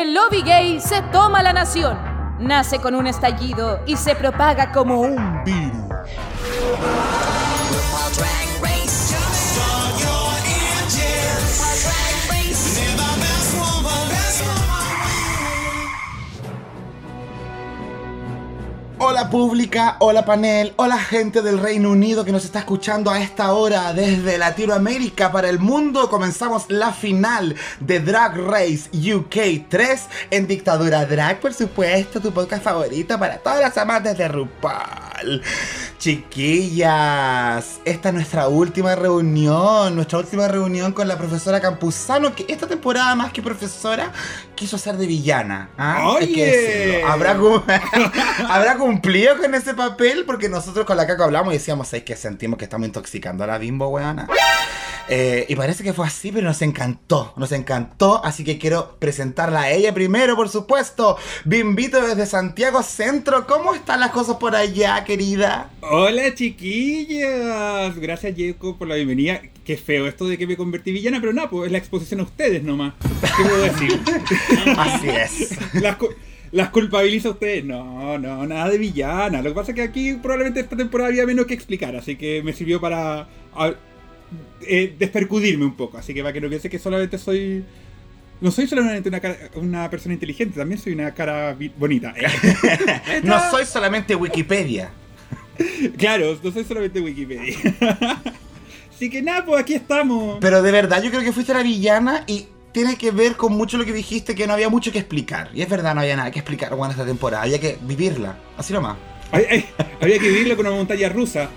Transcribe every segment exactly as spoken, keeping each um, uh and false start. El lobby gay se toma la nación. Nace con un estallido y se propaga como un virus. Hola pública, hola panel, hola gente del Reino Unido que nos está escuchando a esta hora desde Latinoamérica para el mundo. Comenzamos la final de Drag Race U K tres en Dictadura Drag, por supuesto, tu podcast favorito para todas las amantes de RuPaul. Chiquillas, esta es nuestra última reunión, nuestra última reunión con la profesora Campuzano, que esta temporada más que profesora quiso ser de villana. ¿Ah? Oye. Es que habrá como... habrá como cumplido con ese papel, porque nosotros con la Caco hablamos y decíamos, es que sentimos que estamos intoxicando a la bimbo, weona. Eh, y parece que fue así, pero nos encantó, nos encantó, así que quiero presentarla a ella primero, por supuesto. Bimbito desde Santiago Centro, ¿cómo están las cosas por allá, querida? Hola, chiquillas, gracias, Jacob, por la bienvenida. Qué feo esto de que me convertí villana, pero nada, pues es la exposición a ustedes nomás, ¿qué puedo decir? Así es. Las co- Las culpabiliza usted. No, no, nada de villana. Lo que pasa es que aquí probablemente esta temporada había menos que explicar, así que me sirvió para a, eh, despercudirme un poco. Así que para que no piense que solamente soy... No soy solamente una, cara, una persona inteligente, también soy una cara vi- bonita. No soy solamente Wikipedia. Claro, no soy solamente Wikipedia. Así que nada, pues aquí estamos. Pero de verdad, yo creo que fuiste la villana y... tiene que ver con mucho lo que dijiste, que no había mucho que explicar. Y es verdad, no había nada que explicar, bueno, esta temporada. Había que vivirla, así nomás. Ay, ay, había que vivirla con una montaña rusa.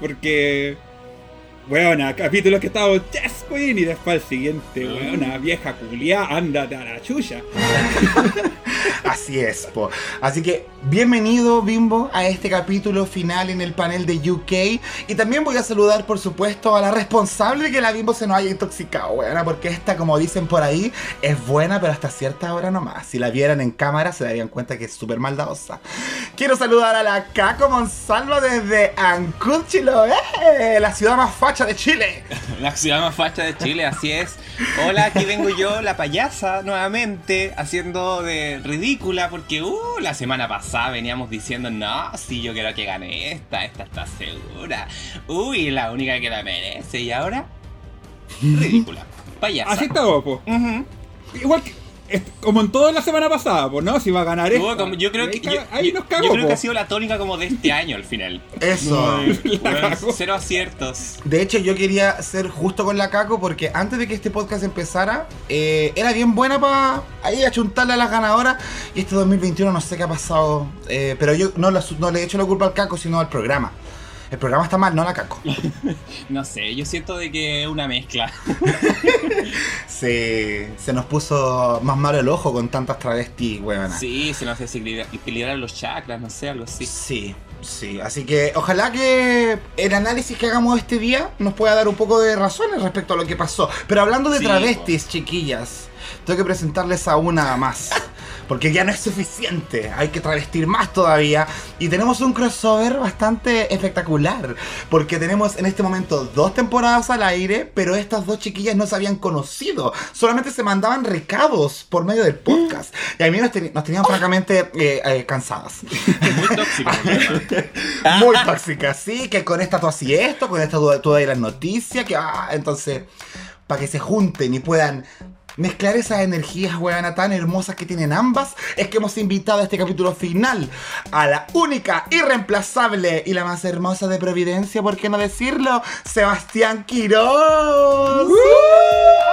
Porque... weona, capítulos que estábamos... ¡Yes, Queen! Y después al siguiente, weona, vieja culiá, ándate a la chucha. Así es, po. Así que, bienvenido, Bimbo, a este capítulo final en el panel de U K. Y también voy a saludar, por supuesto, a la responsable de que la Bimbo se nos haya intoxicado, weona. Porque esta, como dicen por ahí, es buena, pero hasta cierta hora nomás. Si la vieran en cámara, se darían cuenta que es súper maldadosa. Quiero saludar a la Caco Monsalvo desde Ancud, Chiloé, la ciudad más facha de Chile. La ciudad más facha de Chile, así es. Hola, aquí vengo yo, la payasa, nuevamente, haciendo de ridícula, porque uh, la semana pasada veníamos diciendo, no, sí, yo quiero que gane esta, esta está segura. Uy, la única que la merece, y ahora, ridícula, payasa. Así está, po. Uh-huh. Igual que... como en toda la semana pasada, pues no, si va a ganar esto. No, yo creo que, caga, yo, yo, cago, yo creo que ha sido la tónica como de este año al final. Eso. Bueno, cero aciertos. De hecho, yo quería ser justo con la Caco porque antes de que este podcast empezara, eh, era bien buena para ahí achuntarle a las ganadoras. Y este dos mil veintiuno no sé qué ha pasado, eh, pero yo no, la, no le he hecho la culpa al Caco, sino al programa. El programa está mal, no la Caco. No sé, yo siento de que es una mezcla. Sí, se nos puso más malo el ojo con tantas travestis, huevonas. Sí, se nos desequilibraron los chakras, no sé, algo así. Sí, sí, así que ojalá que el análisis que hagamos este día nos pueda dar un poco de razones respecto a lo que pasó. Pero hablando de sí, travestis, po. Chiquillas, tengo que presentarles a una más. Porque ya no es suficiente, hay que travestir más todavía. Y tenemos un crossover bastante espectacular, porque tenemos en este momento dos temporadas al aire, pero estas dos chiquillas no se habían conocido. Solamente se mandaban recados por medio del podcast. Y a mí nos, ten- nos tenían oh. francamente eh, eh, cansadas. Muy tóxicas. Muy tóxicas, sí, que con esta tú así esto, con esta tú, tú de las noticias, que ah, entonces, para que se junten y puedan... mezclar esas energías, huevona, tan hermosas que tienen ambas, es que hemos invitado a este capítulo final a la única, irreemplazable y la más hermosa de Providencia, ¿por qué no decirlo? ¡Sebastián Quiroz! ¡Uh!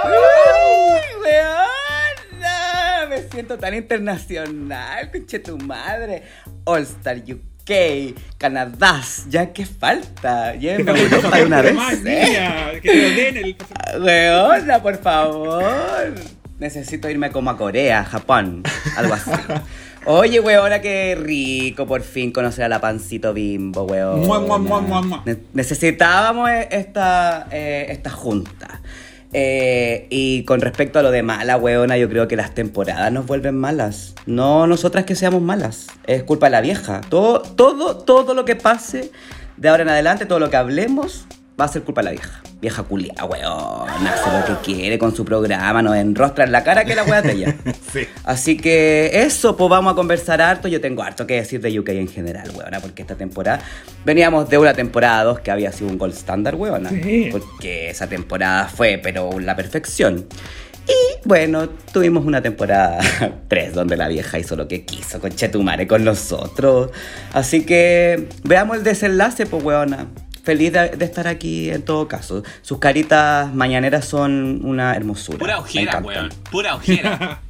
¡Ay, weona! Me siento tan internacional, conche tu madre. All-Star U K. Okay. Canadá, ya que falta. Llévenme a Europa de una vez. ¿Eh? Que te lo den el... Weona, por favor. Necesito irme como a Corea, Japón, algo así. Oye, weona, qué rico por fin conocer a la Pancito Bimbo, weona. Mua, mua, mua, mua, mua. Ne- necesitábamos esta, eh, esta junta. Eh, y con respecto a lo de mala, weona, yo creo que las temporadas nos vuelven malas. No nosotras que seamos malas. Es culpa de la vieja. Todo, todo, todo lo que pase de ahora en adelante, todo lo que hablemos, va a ser culpa de la vieja. Vieja culia, weón, hace lo que quiere con su programa, nos enrostra en la cara que la weá de ella. Sí. Así que eso, pues vamos a conversar harto. Yo tengo harto que decir de U K en general, weona, porque esta temporada, veníamos de una temporada dos que había sido un gold standard, weona. Sí. Porque esa temporada fue, pero la perfección. Y bueno, tuvimos una temporada tres donde la vieja hizo lo que quiso, conchetumare, con nosotros. Así que veamos el desenlace, pues, weona. Feliz de, de estar aquí en todo caso. Sus caritas mañaneras son una hermosura. Pura ojera, weón. Pura ojera.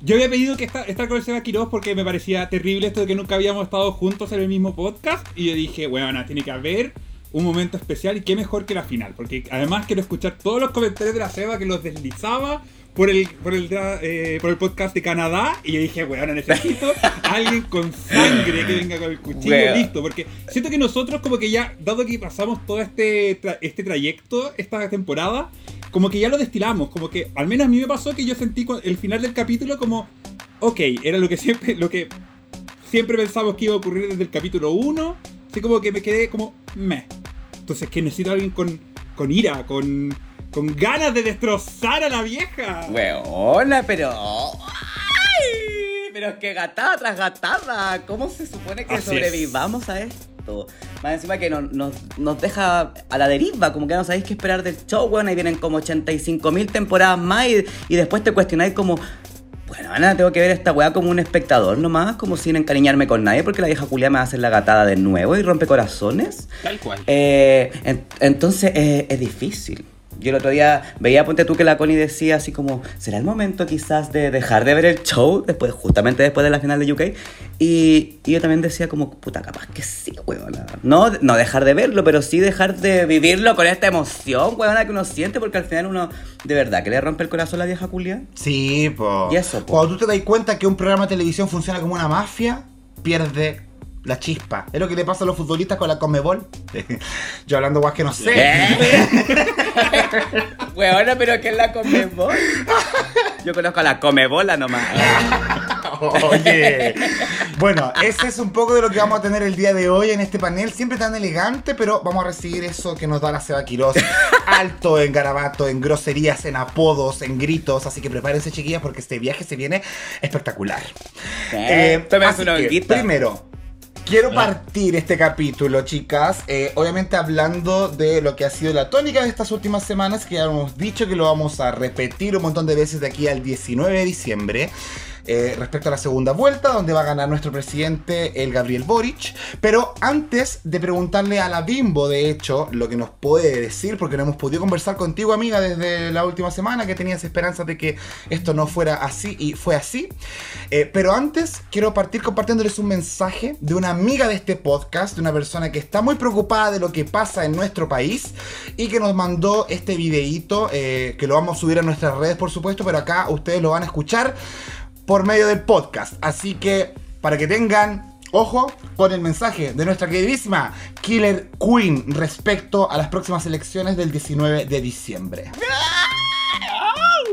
Yo había pedido que esta, esta colección a Quiroz porque me parecía terrible esto de que nunca habíamos estado juntos en el mismo podcast. Y yo dije, weona, tiene que haber un momento especial y qué mejor que la final. Porque además quiero escuchar todos los comentarios de la Seba que los deslizaba por el por el, eh, por el podcast de Canadá. Y yo dije, weona, necesito a alguien con sangre que venga con el cuchillo Wea. listo. Porque siento que nosotros como que ya, dado que pasamos todo este, tra- este trayecto, esta temporada, como que ya lo destilamos. Como que al menos a mí me pasó que yo sentí el final del capítulo como, ok, era lo que siempre, lo que siempre pensamos que iba a ocurrir desde el capítulo uno. Así como que me quedé como, meh. Entonces, que necesito a alguien con, con ira, con, con ganas de destrozar a la vieja. Weona, pero... ¡Ay! Pero es que gatada tras gatada. ¿Cómo se supone que Así sobrevivamos es. a esto? Más encima que no, nos, nos deja a la deriva, como que no sabéis qué esperar del show, weón. Ahí vienen como ochenta y cinco mil temporadas más y, y después te cuestionáis como... Bueno, Ana, tengo que ver esta weá como un espectador nomás, como sin encariñarme con nadie, porque la vieja Julia me va a hacer la gatada de nuevo y rompe corazones. Tal cual. Eh, en, entonces eh, es difícil. Yo el otro día veía, ponte tú, que la Connie decía así como, ¿será el momento quizás de dejar de ver el show? Después, justamente después de la final de U K. Y, y yo también decía como, puta, capaz que sí, huevona. No, no dejar de verlo, pero sí dejar de vivirlo con esta emoción, huevona, que uno siente. Porque al final uno, de verdad, que le rompe el corazón a la vieja culia. Sí, po. Y eso, po. Cuando tú te das cuenta que un programa de televisión funciona como una mafia, pierde... la chispa. Es lo que le pasa a los futbolistas con la Conmebol. Yo hablando guas que no sé. Huevona, pero ¿qué es la Conmebol? Yo conozco a la Comebola nomás. Oye. Bueno, ese es un poco de lo que vamos a tener el día de hoy en este panel. Siempre tan elegante, pero vamos a recibir eso que nos da la Seba Quiroz. Alto en garabato, en groserías, en apodos, en gritos. Así que prepárense, chiquillas, porque este viaje se viene espectacular. Eh, Tomen una honguita. Primero, quiero partir este capítulo, chicas, eh, obviamente hablando de lo que ha sido la tónica de estas últimas semanas, que ya hemos dicho que lo vamos a repetir un montón de veces de aquí al diecinueve de diciembre, eh, respecto a la segunda vuelta, donde va a ganar nuestro presidente, el Gabriel Boric. Pero antes de preguntarle a la Bimbo, de hecho, lo que nos puede decir, porque no hemos podido conversar contigo, amiga, desde la última semana, que tenías esperanzas de que esto no fuera así, y fue así. Eh, pero antes, quiero partir compartiéndoles un mensaje de una amiga de este podcast, de una persona que está muy preocupada de lo que pasa en nuestro país, y que nos mandó este videíto, eh, que lo vamos a subir a nuestras redes, por supuesto, pero acá ustedes lo van a escuchar por medio del podcast. Así que, para que tengan ojo con el mensaje de nuestra queridísima Killer Queen respecto a las próximas elecciones del diecinueve de diciembre.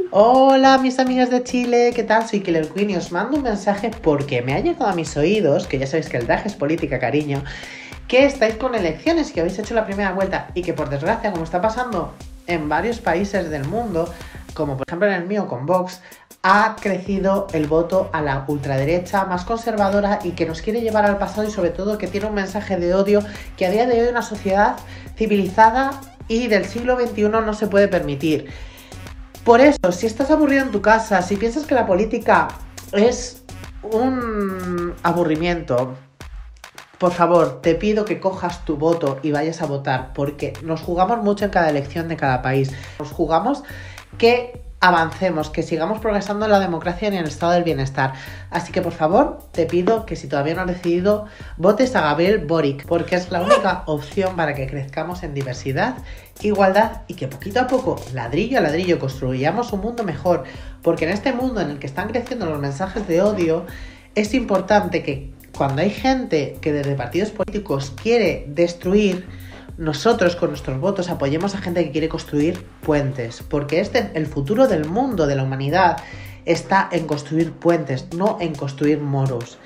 Hola, mis amigas de Chile, ¿qué tal? Soy Killer Queen y os mando un mensaje porque me ha llegado a mis oídos, que ya sabéis que el drag es política, cariño, que estáis con elecciones, que habéis hecho la primera vuelta y que, por desgracia, como está pasando en varios países del mundo, como por ejemplo en el mío con Vox, ha crecido el voto a la ultraderecha más conservadora y que nos quiere llevar al pasado, y sobre todo que tiene un mensaje de odio que a día de hoy una sociedad civilizada y del siglo veintiuno no se puede permitir. Por eso, si estás aburrido en tu casa, si piensas que la política es un aburrimiento, por favor, te pido que cojas tu voto y vayas a votar, porque nos jugamos mucho en cada elección de cada país. Nos jugamos que avancemos, que sigamos progresando en la democracia y en el estado del bienestar. Así que, por favor, te pido que si todavía no has decidido, votes a Gabriel Boric, porque es la única opción para que crezcamos en diversidad, igualdad y que poquito a poco, ladrillo a ladrillo, construyamos un mundo mejor. Porque en este mundo en el que están creciendo los mensajes de odio, es importante que cuando hay gente que desde partidos políticos quiere destruir, nosotros con nuestros votos apoyemos a gente que quiere construir puentes, porque este, el futuro del mundo, de la humanidad, está en construir puentes, no en construir muros.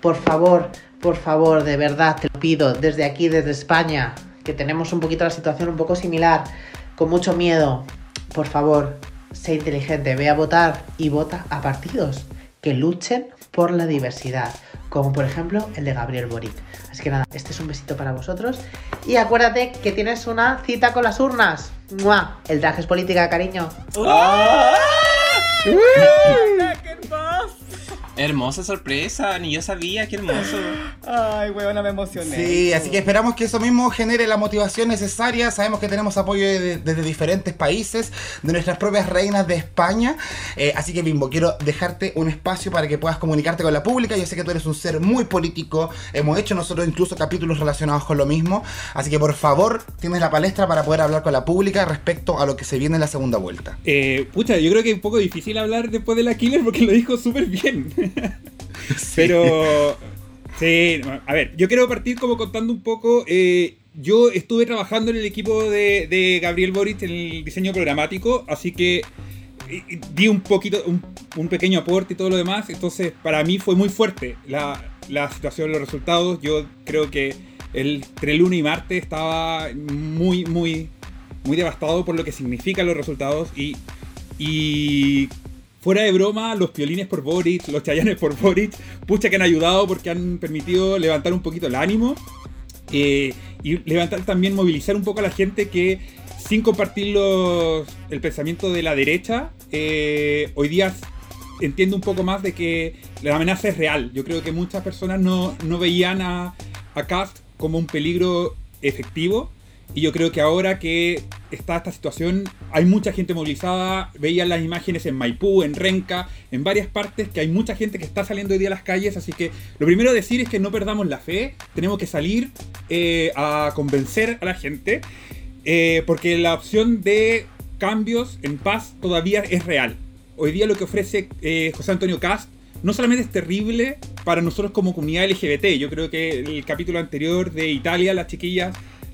Por favor, por favor, de verdad, te lo pido desde aquí, desde España, que tenemos un poquito la situación un poco similar, con mucho miedo, por favor, sé inteligente, ve a votar y vota a partidos que luchen por la diversidad, como por ejemplo el de Gabriel Boric. Así que nada, este es un besito para vosotros y acuérdate que tienes una cita con las urnas. ¡Mua! El drag es política, cariño. ¡Oh! Hermosa sorpresa, ni yo sabía, qué hermoso. Ay, huevona, me emocioné. Sí, así que esperamos que eso mismo genere la motivación necesaria. Sabemos que tenemos apoyo desde de, de diferentes países, de nuestras propias reinas de España. Eh, así que, Bimbo, quiero dejarte un espacio para que puedas comunicarte con la pública. Yo sé que tú eres un ser muy político. Hemos hecho nosotros incluso capítulos relacionados con lo mismo. Así que, por favor, tienes la palestra para poder hablar con la pública respecto a lo que se viene en la segunda vuelta. Eh, pucha, yo creo que es un poco difícil hablar después de la Killer porque lo dijo súper bien. Sí. Pero sí, a ver, yo quiero partir como contando un poco. Eh, yo estuve trabajando en el equipo de, de Gabriel Boric en el diseño programático, así que eh, di un poquito, un, un pequeño aporte y todo lo demás. Entonces, para mí fue muy fuerte la, la situación, los resultados. Yo creo que el, entre lunes y martes estaba muy, muy, muy devastado por lo que significan los resultados y. y Fuera de broma, los piolines por Boric, los chayanes por Boric, pucha que han ayudado porque han permitido levantar un poquito el ánimo eh, y levantar también, movilizar un poco a la gente que, sin compartir los, el pensamiento de la derecha, eh, hoy día entiendo un poco más de que la amenaza es real. Yo creo que muchas personas no, no veían a, a Kast como un peligro efectivo. Y yo creo que ahora que está esta situación, hay mucha gente movilizada. Veían las imágenes en Maipú, en Renca, en varias partes, que hay mucha gente que está saliendo hoy día a las calles. Así que lo primero a decir es que no perdamos la fe. Tenemos que salir eh, a convencer a la gente. Eh, porque la opción de cambios en paz todavía es real. Hoy día lo que ofrece eh, José Antonio Kast no solamente es terrible para nosotros como comunidad L G B T. Yo creo que el capítulo anterior de Italia, las chiquillas...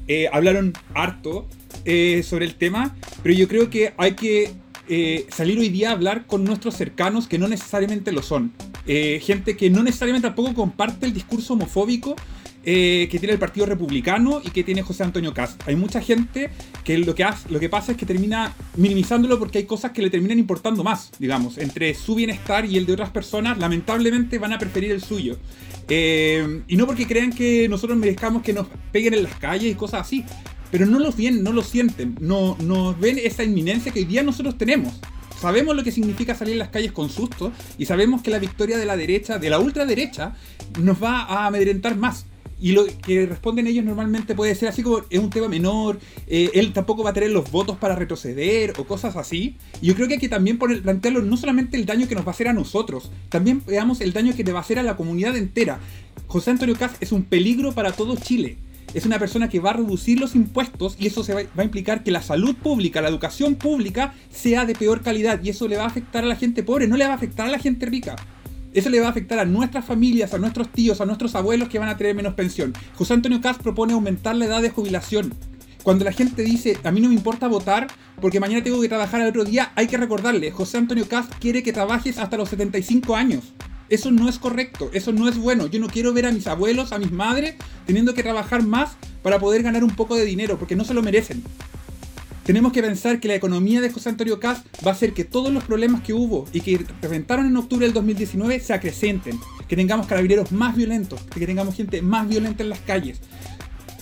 Eh, hablaron harto eh, sobre el tema, pero yo creo que hay que eh, salir hoy día a hablar con nuestros cercanos que no necesariamente lo son. Eh, gente que no necesariamente tampoco comparte el discurso homofóbico eh, que tiene el Partido Republicano y que tiene José Antonio Kast. Hay mucha gente que lo que, hace, lo que pasa es que termina minimizándolo porque hay cosas que le terminan importando más, digamos. Entre su bienestar y el de otras personas, lamentablemente van a preferir el suyo. Eh, y no porque crean que nosotros merezcamos que nos peguen en las calles y cosas así, pero no los ven, no lo sienten, no, no ven esa inminencia que hoy día nosotros tenemos. Sabemos lo que significa salir en las calles con susto y sabemos que la victoria de la derecha, de la ultraderecha, nos va a amedrentar más. Y lo que responden ellos normalmente puede ser así como, es un tema menor, eh, él tampoco va a tener los votos para retroceder o cosas así. Y yo creo que hay que también poner, plantearlo no solamente el daño que nos va a hacer a nosotros, también veamos el daño que le va a hacer a la comunidad entera. José Antonio Kast es un peligro para todo Chile. Es una persona que va a reducir los impuestos y eso se va, va a implicar que la salud pública, la educación pública sea de peor calidad. Y eso le va a afectar a la gente pobre, no le va a afectar a la gente rica. Eso le va a afectar a nuestras familias, a nuestros tíos, a nuestros abuelos que van a tener menos pensión. José Antonio Kast propone aumentar la edad de jubilación. Cuando la gente dice, a mí no me importa votar porque mañana tengo que trabajar al otro día, hay que recordarle, José Antonio Kast quiere que trabajes hasta los setenta y cinco años. Eso no es correcto, eso no es bueno. Yo no quiero ver a mis abuelos, a mis madres, teniendo que trabajar más para poder ganar un poco de dinero, porque no se lo merecen. Tenemos que pensar que la economía de José Antonio Kast va a hacer que todos los problemas que hubo y que reventaron en octubre del dos mil diecinueve se acrecenten. Que tengamos carabineros más violentos, que tengamos gente más violenta en las calles.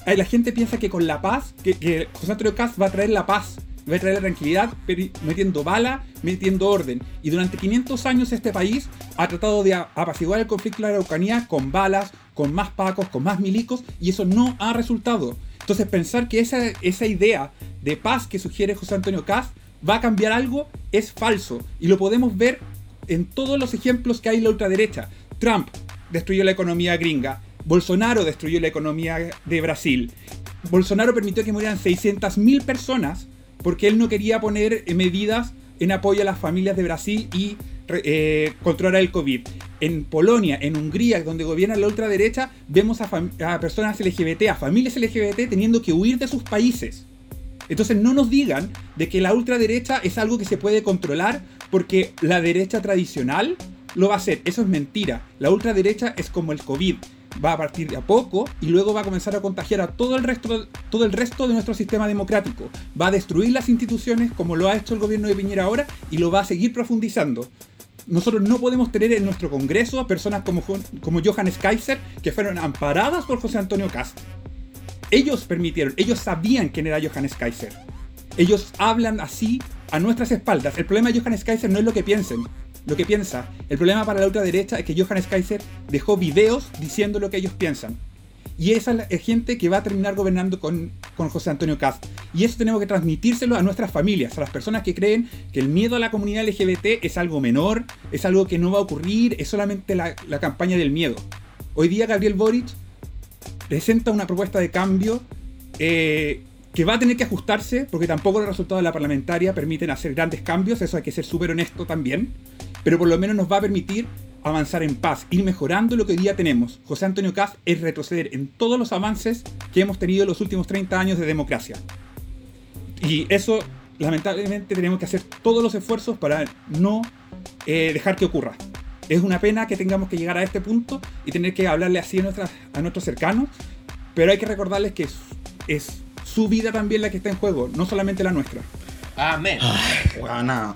La gente piensa que con la paz, que, que José Antonio Kast va a traer la paz, va a traer la tranquilidad, metiendo bala, metiendo orden. Y durante quinientos años este país ha tratado de apaciguar el conflicto de la Araucanía con balas, con más pacos, con más milicos, y eso no ha resultado. Entonces pensar que esa, esa idea de paz que sugiere José Antonio Kast va a cambiar algo es falso. Y lo podemos ver en todos los ejemplos que hay en la ultraderecha. Trump destruyó la economía gringa. Bolsonaro destruyó la economía de Brasil. Bolsonaro permitió que murieran seiscientas mil personas porque él no quería poner medidas en apoyo a las familias de Brasil y eh, controlar el COVID. En Polonia, en Hungría, donde gobierna la ultraderecha, vemos a, a personas L G B T, a familias L G B T teniendo que huir de sus países. Entonces no nos digan de que la ultraderecha es algo que se puede controlar porque la derecha tradicional lo va a hacer. Eso es mentira. La ultraderecha es como el COVID. va a partir de a poco y luego va a comenzar a contagiar a todo el resto, todo el resto de nuestro sistema democrático. Va a destruir las instituciones como lo ha hecho el gobierno de Piñera ahora y lo va a seguir profundizando. Nosotros no podemos tener en nuestro Congreso a personas como, como Johannes Kaiser, que fueron amparadas por José Antonio Kast. Ellos permitieron, ellos sabían quién era Johannes Kaiser. Ellos hablan así a nuestras espaldas. El problema de Johannes Kaiser no es lo que piensen, lo que piensa. El problema para la ultraderecha es que Johannes Kaiser dejó videos diciendo lo que ellos piensan. Y esa es la gente que va a terminar gobernando con, con José Antonio Kast. Y eso tenemos que transmitírselo a nuestras familias, a las personas que creen que el miedo a la comunidad L G B T es algo menor, es algo que no va a ocurrir, es solamente la, la campaña del miedo. Hoy día Gabriel Boric presenta una propuesta de cambio eh, que va a tener que ajustarse, porque tampoco los resultados de la parlamentaria permiten hacer grandes cambios, eso hay que ser súper honesto también, pero por lo menos nos va a permitir avanzar en paz, ir mejorando lo que hoy día tenemos. José Antonio Kast es retroceder en todos los avances que hemos tenido en los últimos treinta años de democracia. Y eso, lamentablemente, tenemos que hacer todos los esfuerzos para no eh, dejar que ocurra. Es una pena que tengamos que llegar a este punto y tener que hablarle así a, nuestras, a nuestros cercanos, pero hay que recordarles que es, es su vida también la que está en juego, no solamente la nuestra. Amén. Guana,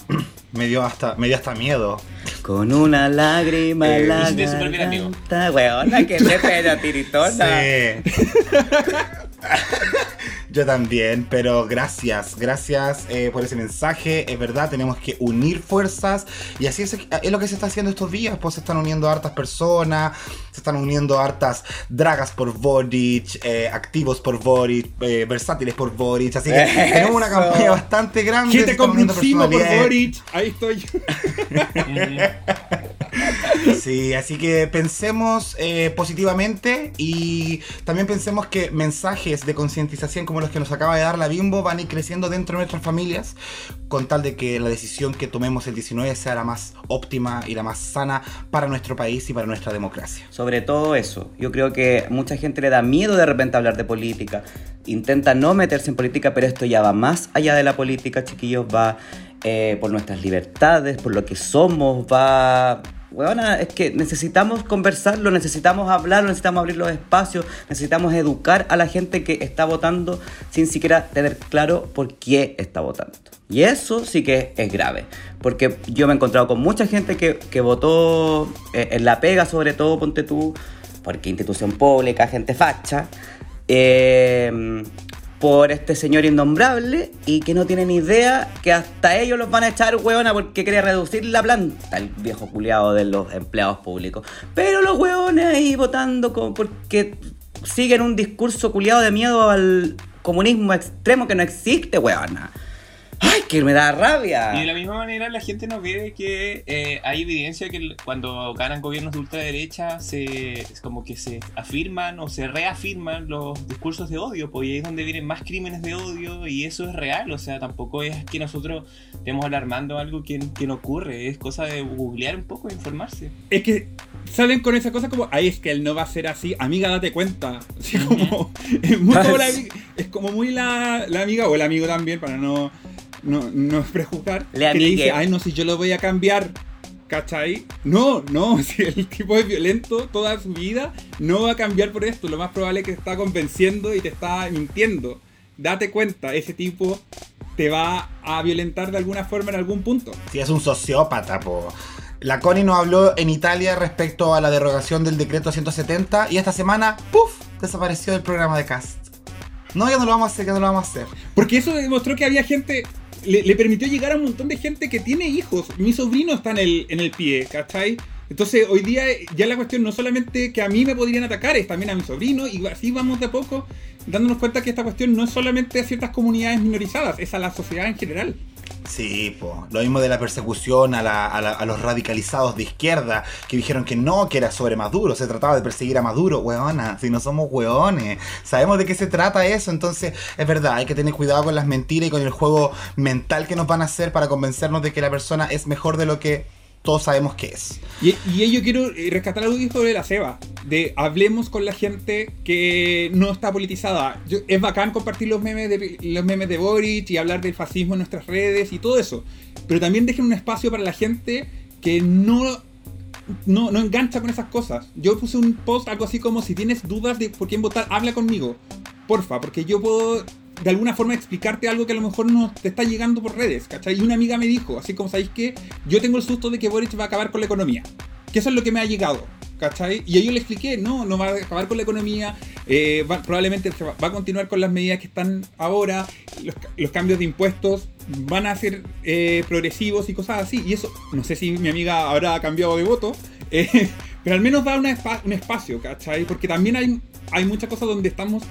me dio hasta, me dio hasta miedo. Con una lágrima eh, la garganta. Weona, que me pega tiritona. Sí. Yo también, pero gracias, gracias eh, por ese mensaje. Es verdad, tenemos que unir fuerzas y así es, es lo que se está haciendo estos días. Pues se están uniendo hartas personas, se están uniendo hartas dragas por Boric, eh, activos por Boric, eh, versátiles por Boric. Así que Eso. Tenemos una campaña bastante grande. ¿Quién te compra un cimo por Boric? Ahí estoy. Sí, así que pensemos eh, positivamente y también pensemos que mensajes de concientización como los que nos acaba de dar la Bimbo van a ir creciendo dentro de nuestras familias con tal de que la decisión que tomemos el diecinueve sea la más óptima y la más sana para nuestro país y para nuestra democracia. Sobre todo eso, yo creo que mucha gente le da miedo de repente hablar de política, intenta no meterse en política, pero esto ya va más allá de la política, chiquillos, va eh, por nuestras libertades, por lo que somos, va... Bueno, es que necesitamos conversarlo, necesitamos hablarlo, necesitamos abrir los espacios, necesitamos educar a la gente que está votando sin siquiera tener claro por qué está votando. Y eso sí que es grave, porque yo me he encontrado con mucha gente que, que votó eh, en la pega, sobre todo, ponte tú, porque institución pública, gente facha, eh, por este señor innombrable y que no tienen idea que hasta ellos los van a echar, huevona, porque quiere reducir la planta, el viejo culiado de los empleados públicos. Pero los huevones ahí votando con, porque siguen un discurso culiado de miedo al comunismo extremo que no existe, huevona. ¡Ay, que me da rabia! Y de la misma manera la gente no ve que eh, hay evidencia que cuando ganan gobiernos de ultraderecha se, es como que se afirman o se reafirman los discursos de odio, pues, y ahí es donde vienen más crímenes de odio y eso es real, o sea, tampoco es que nosotros estemos alarmando algo que, que no ocurre, es cosa de googlear un poco e informarse. Es que salen con esa cosa como, ay, es que él no va a ser así, amiga, date cuenta. Así como, es, muy como la, es como muy la, la amiga o el amigo también, para no... No, no es prejuzgar. Le que amigue. Le dice, ay no, si yo lo voy a cambiar, ¿cachai? No, no, si el tipo es violento toda su vida, no va a cambiar por esto. Lo más probable es que te está convenciendo y te está mintiendo. Date cuenta, ese tipo te va a violentar de alguna forma en algún punto. Si es un sociópata, po. La Connie nos habló en Italia respecto a la derogación del decreto ciento setenta y esta semana, ¡puf!, desapareció el programa de Kast. No, ya no lo vamos a hacer, ya no lo vamos a hacer. Porque eso demostró que había gente... Le, le permitió llegar a un montón de gente que tiene hijos. Mi sobrino está en el, en el pie, ¿cachai? Entonces hoy día ya la cuestión no solamente que a mí me podrían atacar, es también a mi sobrino. Y así vamos de a poco dándonos cuenta que esta cuestión no es solamente a ciertas comunidades minorizadas, es a la sociedad en general. Sí, po. Lo mismo de la persecución a, la, a, la, a los radicalizados de izquierda que dijeron que no, que era sobre Maduro, se trataba de perseguir a Maduro. Hueona, si no somos hueones, sabemos de qué se trata eso. Entonces, es verdad, hay que tener cuidado con las mentiras y con el juego mental que nos van a hacer para convencernos de que la persona es mejor de lo que todos sabemos que es. Y, y yo quiero rescatar algo que dijo de la Seba, de hablemos con la gente que no está politizada. Yo, es bacán compartir los memes, de, los memes de Boric y hablar del fascismo en nuestras redes y todo eso, pero también dejen un espacio para la gente que no, no, no engancha con esas cosas. Yo puse un post, algo así como: si tienes dudas de por quién votar, habla conmigo, porfa, porque yo puedo de alguna forma explicarte algo que a lo mejor no te está llegando por redes, ¿cachai? Y una amiga me dijo, así como: ¿sabéis qué? Yo tengo el susto de que Boric va a acabar con la economía, que eso es lo que me ha llegado, ¿cachai? Y yo le expliqué, no, no va a acabar con la economía, eh, va, probablemente va, va a continuar con las medidas que están ahora, los, los cambios de impuestos van a ser eh, progresivos y cosas así, y eso, no sé si mi amiga habrá cambiado de voto, eh, pero al menos da una, un espacio, ¿cachai? Porque también hay, hay muchas cosas donde estamos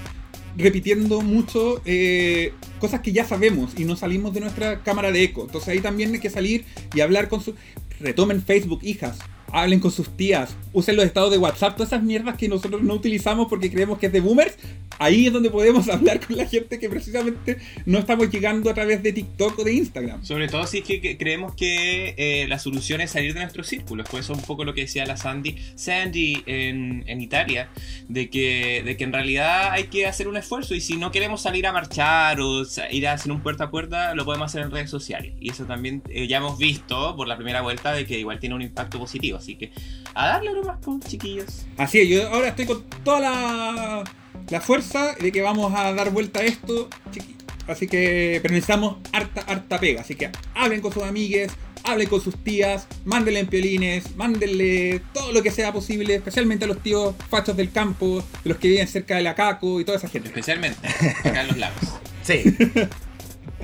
repitiendo mucho eh, cosas que ya sabemos y no salimos de nuestra cámara de eco. Entonces ahí también hay que salir y hablar con sus... Retomen Facebook, hijas. Hablen con sus tías. Usen los estados de WhatsApp. Todas esas mierdas que nosotros no utilizamos porque creemos que es de boomers. Ahí es donde podemos hablar con la gente que precisamente no estamos llegando a través de TikTok o de Instagram. Sobre todo si es que creemos que eh, la solución es salir de nuestros círculos. Pues eso es un poco lo que decía la Sandy Sandy en, en Italia, de que, de que en realidad hay que hacer un esfuerzo, y si no queremos salir a marchar o ir a hacer un puerta a puerta, lo podemos hacer en redes sociales. Y eso también eh, ya hemos visto por la primera vuelta de que igual tiene un impacto positivo. Así que a darle nomás, con chiquillos. Así es, yo ahora estoy con toda la... la fuerza de que vamos a dar vuelta a esto, chiquito. Así que, pero necesitamos harta, harta pega. Así que hablen con sus amigues, hablen con sus tías, mándenle piolines, mándenle todo lo que sea posible, especialmente a los tíos fachos del campo, de los que viven cerca de la Caco y toda esa gente. Especialmente acá en los lagos. Sí.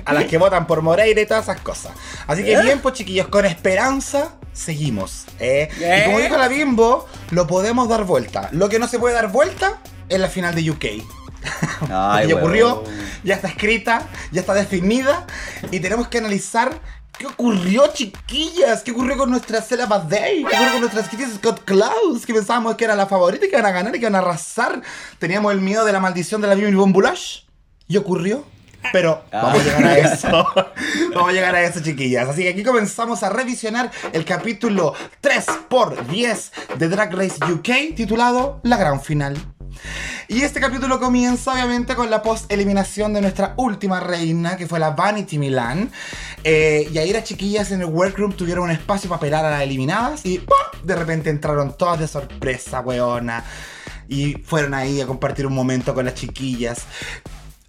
A las que votan por Moreira y todas esas cosas. Así que ¿Eh? bien, pues chiquillos, con esperanza seguimos. ¿eh? ¿Eh? Y como dijo la Bimbo, lo podemos dar vuelta. Lo que no se puede dar vuelta es la final de U K. Ay, ya ocurrió, ya está escrita, ya está definida, y tenemos que analizar qué ocurrió, chiquillas, qué ocurrió con nuestras Ella Vaday, qué ocurrió con nuestras Kitty Scott-Claus, que pensábamos que era la favorita y que iban a ganar y que iban a arrasar. Teníamos el miedo de la maldición de la Bimini Bon-Boulash, y ocurrió. Pero ah. vamos a llegar a eso. Vamos a llegar a eso, chiquillas. Así que aquí comenzamos a revisionar el capítulo tres por diez de Drag Race U K, titulado La Gran Final. Y este capítulo comienza obviamente con la post-eliminación de nuestra última reina, que fue la Vanity Milan. eh, Y ahí las chiquillas en el workroom tuvieron un espacio para pelar a las eliminadas, y ¡pum! De repente entraron todas de sorpresa, weona, y fueron ahí a compartir un momento con las chiquillas.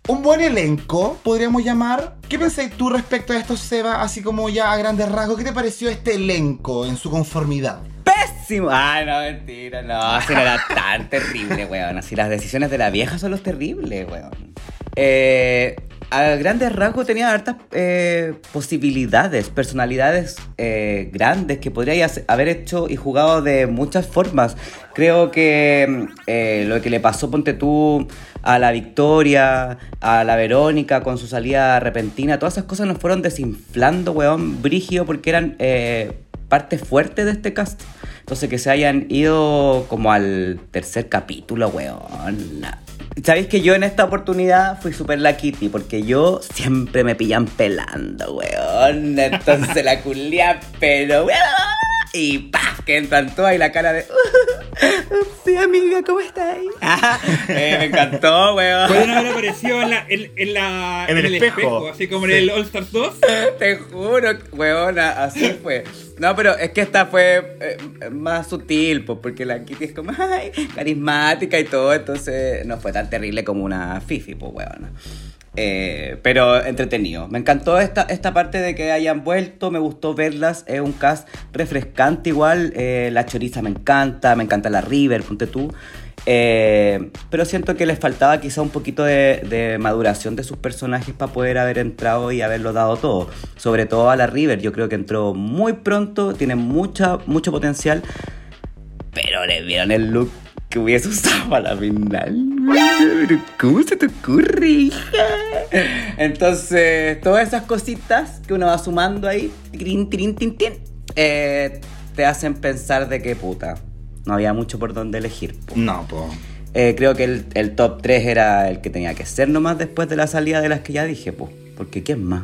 Un buen elenco, podríamos llamar. ¿Qué pensáis tú respecto a esto, Seba? Así como ya a grandes rasgos, ¿qué te pareció este elenco en su conformidad? ¡Pésimo! Ah, no, mentira, no. Si no era tan terrible, weón. Si las decisiones de la vieja son los terribles, weón. Eh, a grandes rasgos tenía hartas eh, posibilidades, personalidades eh, grandes que podría haber hecho y jugado de muchas formas. Creo que eh, lo que le pasó, ponte tú, a la Victoria, a la Verónica con su salida repentina, todas esas cosas nos fueron desinflando, weón, brígido, porque eran eh, parte fuerte de este cast. Entonces que se hayan ido como al tercer capítulo, weón. Sabéis que yo en esta oportunidad fui súper la Kitty, porque yo siempre me pillan pelando, weón. Entonces la culia, pero weón. Y ¡paf! Que entran todas y la cara de... Sí, amiga, ¿cómo estás? Ah, eh, me encantó, weón. Pueden haber aparecido en, la, en, en, la, en, en el, el espejo. espejo, así como en el All-Star dos. Te juro, weona, así fue. No, pero es que esta fue eh, más sutil, pues, porque la Kitty es como ay, carismática y todo, entonces no fue tan terrible como una Fifi, pues, weona. Eh, pero entretenido. Me encantó esta, esta parte de que hayan vuelto. Me gustó verlas. Es eh, un cast refrescante igual. eh, La Choriza me encanta. Me encanta la River, ponte tú. eh, Pero siento que les faltaba quizá un poquito de, de maduración de sus personajes para poder haber entrado y haberlo dado todo. Sobre todo a la River. Yo creo que entró muy pronto. Tiene mucha, mucho potencial, pero le vieron el look que hubiese usado a la final. ¿Cómo se te ocurre, hija? Entonces, todas esas cositas que uno va sumando ahí, trin, trin, tin, tin, eh, te hacen pensar de que puta, no había mucho por dónde elegir. Po. No, po. Eh, creo que el, el top tres era el que tenía que ser nomás después de la salida de las que ya dije, po. Porque ¿quién más?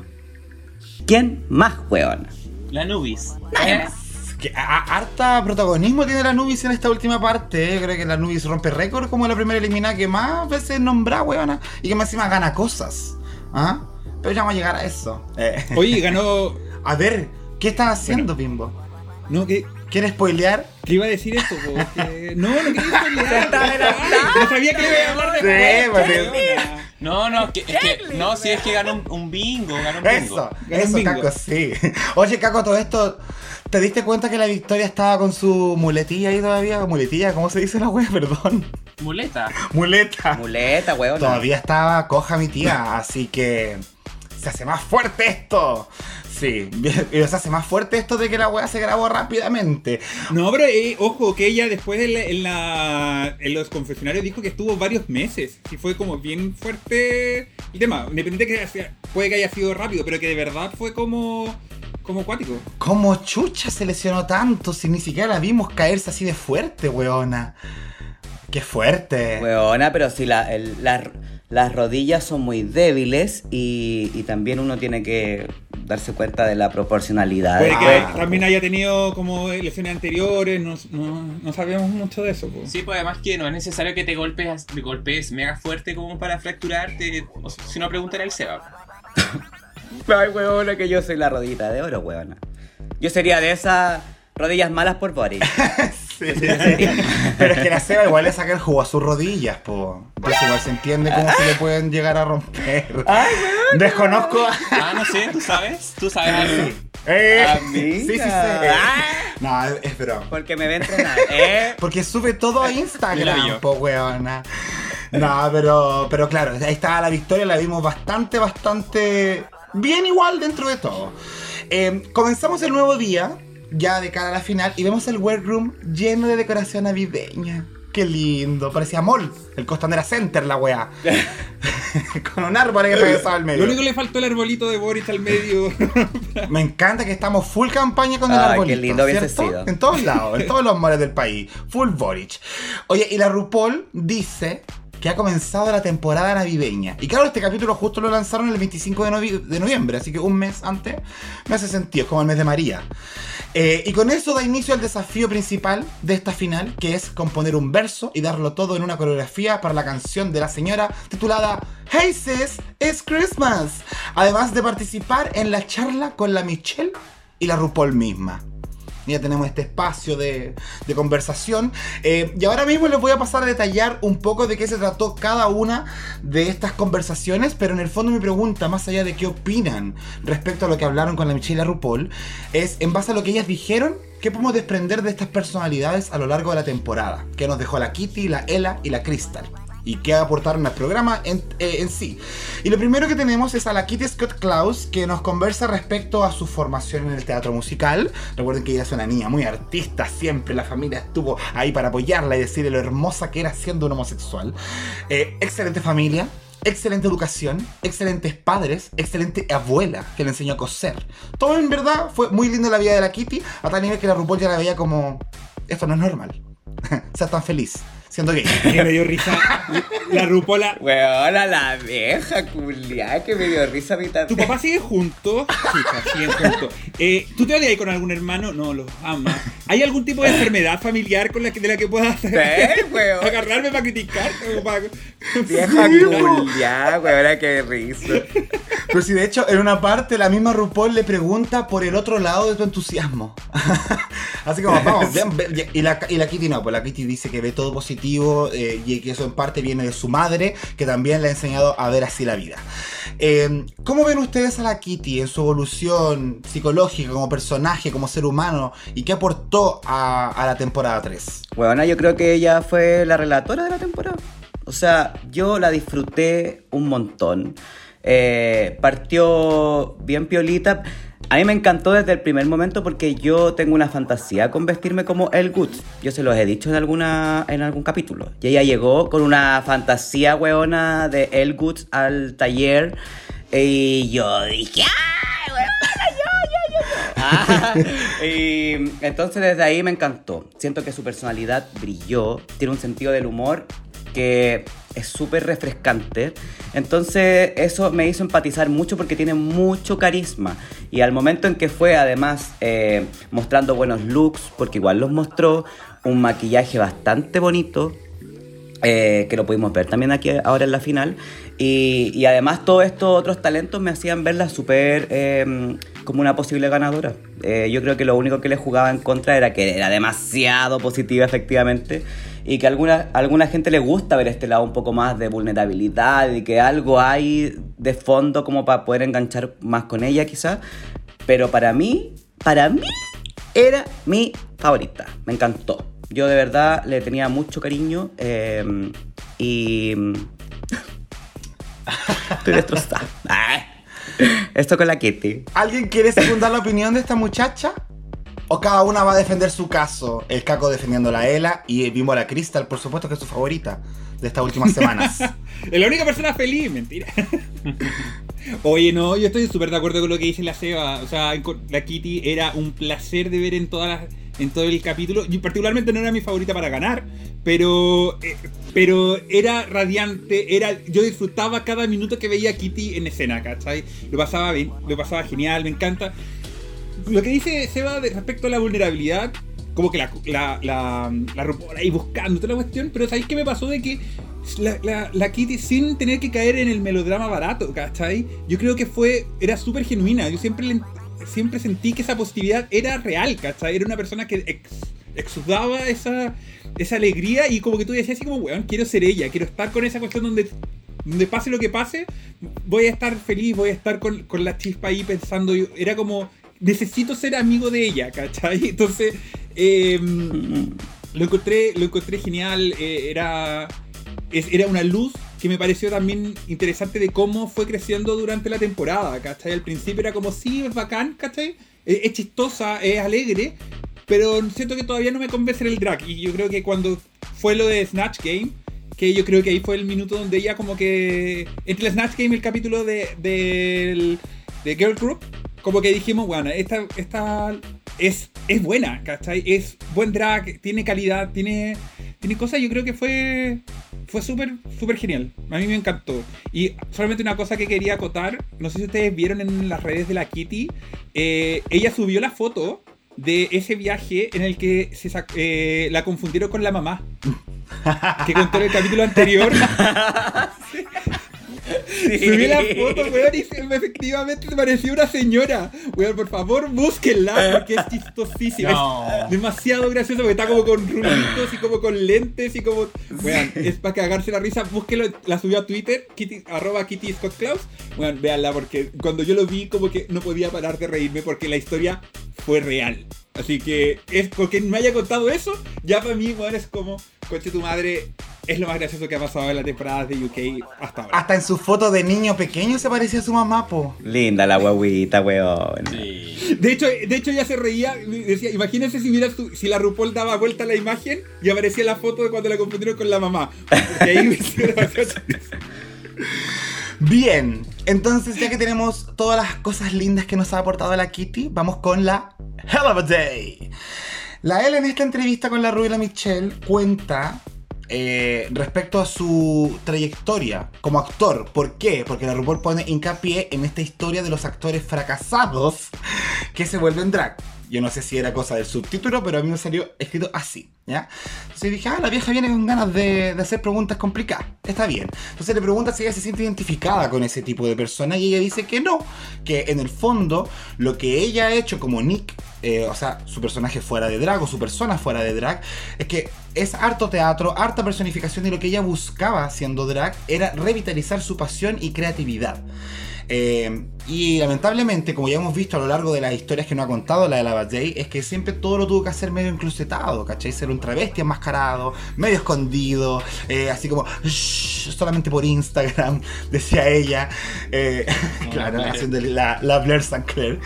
¿Quién más, weona? La Nubis. Nada más. Que a, a, harta protagonismo tiene la Nubis en esta última parte, ¿eh? Creo que la Nubis rompe récord como la primera eliminada que más veces nombra, huevona, y que más encima gana cosas. ¿Ah? Pero ya vamos a llegar a eso. Eh. Oye, ganó... A ver, ¿qué estás haciendo, bueno, Bimbo? No, que ¿Quieren spoilear? ¿Qué iba a decir esto? Porque... No, no quería spoilear. Pero sabía que le iba a hablar de sí, no, no, que, es que, no, si es que ganó un, un bingo, ganó un bingo. Eso, ganó eso, bingo. Caco, sí. Oye, Caco, todo esto, ¿te diste cuenta que la Victoria estaba con su muletilla ahí todavía? Muletilla, ¿cómo se dice la wea? Perdón. Muleta. Muleta. Muleta, weón. Todavía estaba coja mi tía, así que... Se hace más fuerte esto. Sí, se hace más fuerte esto de que la weá se grabó rápidamente. No, pero eh, ojo, que ella después en, la, en, la, en los confesionarios dijo que estuvo varios meses. Y fue como bien fuerte el tema. Independiente que sea, puede que haya sido rápido, pero que de verdad fue como... Como acuático. Como chucha se lesionó tanto si ni siquiera la vimos caerse así de fuerte, weona. Qué fuerte. Weona, pero si la... El, la... Las rodillas son muy débiles y, y también uno tiene que darse cuenta de la proporcionalidad. Puede que ah, también pues. haya tenido como lesiones anteriores, no, no, no sabemos mucho de eso. Pues. Sí, pues además que no es necesario que te golpes, te golpes mega fuerte como para fracturarte, o sea, si no preguntan al Seba. Ay, huevona, que yo soy la rodillita de oro, huevona. Yo sería de esas rodillas malas por Boric. Sí. Pero es que la Seba igual le saca el jugo a sus rodillas, po. Entonces igual se entiende cómo se le pueden llegar a romper. Ay, weón. Desconozco. Ah, no sé, tú sabes. Tú sabes algo. Eh, a mí. Sí, sí, sí. Ah. No, es broma. Porque me ve entrenar. Eh. Porque sube todo a Instagram, po, weona. No, pero, pero claro, ahí estaba la Victoria, la vimos bastante, bastante bien igual dentro de todo. Eh, comenzamos el nuevo día. Ya de cara a la final, y vemos el workroom lleno de decoración navideña. ¡Qué lindo! Parecía mall, el Costanera Center, la weá. Con un árbol que regresaba al medio. Lo único que le faltó el arbolito de Boris al medio. Me encanta que estamos full campaña con ah, el arbolito. Qué lindo hubiese sido. En todos lados, en todos los malls del país. Full Boris. Oye, y la RuPaul dice que ha comenzado la temporada navideña. Y claro, este capítulo justo lo lanzaron el veinticinco de noviembre, así que un mes antes me hace sentido, es como el mes de María. Eh, y con eso da inicio al desafío principal de esta final, que es componer un verso y darlo todo en una coreografía para la canción de la señora titulada Hey Sis, It's Christmas. Además de participar en la charla con la Michelle y la RuPaul misma. Ya tenemos este espacio de, de conversación eh, y ahora mismo les voy a pasar a detallar un poco de qué se trató cada una de estas conversaciones, pero en el fondo mi pregunta, más allá de qué opinan respecto a lo que hablaron con la Michelle y la RuPaul, es en base a lo que ellas dijeron, ¿qué podemos desprender de estas personalidades a lo largo de la temporada? Que nos dejó la Kitty, la Ella y la Krystal. Y qué aportaron al programa en, eh, en sí. Y lo primero que tenemos es a la Kitty Scott-Claus, que nos conversa respecto a su formación en el teatro musical. Recuerden que ella es una niña muy artista, siempre la familia estuvo ahí para apoyarla y decirle lo hermosa que era siendo un homosexual. Eh, excelente familia, excelente educación, excelentes padres, excelente abuela que le enseñó a coser. Todo en verdad fue muy lindo la vida de la Kitty, a tal nivel que la RuPaul ya la veía como... Esto no es normal, sea tan feliz. Siento que me dio risa la RuPola. Weona, la vieja culiá que me dio risa a mí también. ¿Tu papá sigue junto? Chica, siguen juntos. Eh, ¿Tú te odias con algún hermano? No, los amas. ¿Hay algún tipo de enfermedad familiar con la que, de la que puedas sí, agarrarme para criticar? Para... Vieja sí, culiá, weona, qué risa. Pero si de hecho en una parte la misma RuPaul le pregunta por el otro lado de tu entusiasmo. Así como vamos, vean, vean, y, la, y la Kitty no, pues la Kitty dice que ve todo positivo. Eh, y que eso en parte viene de su madre, que también le ha enseñado a ver así la vida. eh, ¿Cómo ven ustedes a la Kitty en su evolución psicológica como personaje, como ser humano? ¿Y qué aportó a, a la temporada tres? Bueno, yo creo que ella fue la relatora de la temporada. O sea, yo la disfruté un montón. eh, Partió bien piolita. A mí me encantó desde el primer momento porque yo tengo una fantasía con vestirme como Elle Gould's. Yo se los he dicho en, alguna, en algún capítulo. Y ella llegó con una fantasía hueona de Elle Gould's al taller. Y yo dije, ¡ay, hueona, yo, yo, yo! yo. Ah, y entonces desde ahí me encantó. Siento que su personalidad brilló. Tiene un sentido del humor que... es súper refrescante. Entonces eso me hizo empatizar mucho porque tiene mucho carisma. Y al momento en que fue además eh, mostrando buenos looks, porque igual los mostró, un maquillaje bastante bonito, Eh, que lo pudimos ver también aquí ahora en la final. Y, y además todos estos otros talentos me hacían verla súper eh, como una posible ganadora. Eh, yo creo que lo único que le jugaba en contra era que era demasiado positiva efectivamente, y que a alguna, a alguna gente le gusta ver este lado un poco más de vulnerabilidad y que algo hay de fondo como para poder enganchar más con ella quizás. Pero para mí, para mí era mi favorita, me encantó. Yo de verdad le tenía mucho cariño eh, y estoy destrozada. Esto con la Kitty. ¿Alguien quiere secundar la opinión de esta muchacha? ¿O cada una va a defender su caso? El Caco defendiendo a la Ella y vimos a la Krystal, por supuesto, que es su favorita de estas últimas semanas. Es la única persona feliz, mentira. Oye, no, yo estoy súper de acuerdo con lo que dice la Seba. O sea, la Kitty era un placer de ver en todas las... en todo el capítulo. Y particularmente no era mi favorita para ganar, pero eh, pero era radiante, era, yo disfrutaba cada minuto que veía a Kitty en escena, ¿cachai? Lo pasaba bien, lo pasaba genial, me encanta. Lo que dice Seba de respecto a la vulnerabilidad, como que la la la, la RuPaul ahí buscando toda la cuestión, pero ¿sabéis qué me pasó? De que la, la, la Kitty, sin tener que caer en el melodrama barato, ¿cachai? Yo creo que fue, era súper genuina, yo siempre le Siempre sentí que esa positividad era real, ¿cachai? Era una persona que ex, exudaba esa, esa alegría, y como que tú decías así como, weón, quiero ser ella, quiero estar con esa cuestión donde, donde pase lo que pase, voy a estar feliz, voy a estar con, con la chispa ahí pensando, era como, necesito ser amigo de ella, ¿cachai? Entonces, eh, lo encontré, lo encontré genial, eh, era, era una luz que me pareció también interesante de cómo fue creciendo durante la temporada, ¿cachai? Al principio era como, sí, es bacán, ¿cachai? Es, es chistosa, es alegre, pero siento que todavía no me convence el drag. Y yo creo que cuando fue lo de Snatch Game, que yo creo que ahí fue el minuto donde ella como que... Entre el Snatch Game y el capítulo de, de, de Girl Group, como que dijimos, bueno, esta, esta es, es buena, ¿cachai? Es buen drag, tiene calidad, tiene... Tiene cosas, yo creo que fue fue súper, súper genial. A mí me encantó. Y solamente una cosa que quería acotar, no sé si ustedes vieron en las redes de la Kitty, eh, ella subió la foto de ese viaje en el que se sac- eh, la confundieron con la mamá, que contó en el capítulo anterior. Sí. Subí la foto, weón, y efectivamente se pareció una señora. Weón, por favor, búsquenla, porque es chistosísima. No. Es demasiado gracioso, porque está como con rulitos y como con lentes y como... Weón, sí. Es para cagarse la risa. Búsquenlo, la subió a Twitter, Kitty, arroba Kitty Scott-Claus. Weón, véanla, porque cuando yo lo vi, como que no podía parar de reírme, porque la historia fue real. Así que, es porque me haya contado eso, ya para mí, weón, es como... Coche tu madre, es lo más gracioso que ha pasado en las temporadas de U K hasta ahora. Hasta en su foto de niño pequeño se parecía a su mamá, po. Linda la guaguita, weón. Sí. De hecho, de hecho ella se reía, decía, imagínense si hubiera su, si la RuPaul daba vuelta a la imagen y aparecía la foto de cuando la confundieron con la mamá. Porque ahí Bien, entonces ya que tenemos todas las cosas lindas que nos ha aportado la Kitty, vamos con la Ella Vaday. La Ella en esta entrevista con la Ru y la Michelle cuenta eh, respecto a su trayectoria como actor. ¿Por qué? Porque la RuPaul pone hincapié en esta historia de los actores fracasados que se vuelven drag. Yo no sé si era cosa del subtítulo, pero a mí me salió escrito así, ¿ya? Entonces dije, ah, la vieja viene con ganas de, de hacer preguntas complicadas. Está bien. Entonces le pregunta si ella se siente identificada con ese tipo de persona y ella dice que no. Que en el fondo, lo que ella ha hecho como Nick... Eh, o sea, su personaje fuera de drag o su persona fuera de drag, es que es harto teatro, harta personificación, y lo que ella buscaba haciendo drag era revitalizar su pasión y creatividad. Eh, y lamentablemente, como ya hemos visto a lo largo de las historias que nos ha contado la Ella Vaday, es que siempre todo lo tuvo que hacer medio enclusetado, ¿cachai? Ser un travesti enmascarado, medio escondido, eh, así como shh, solamente por Instagram, decía ella. Eh, oh, claro, vale. Haciendo la, la Blair Saint Clair.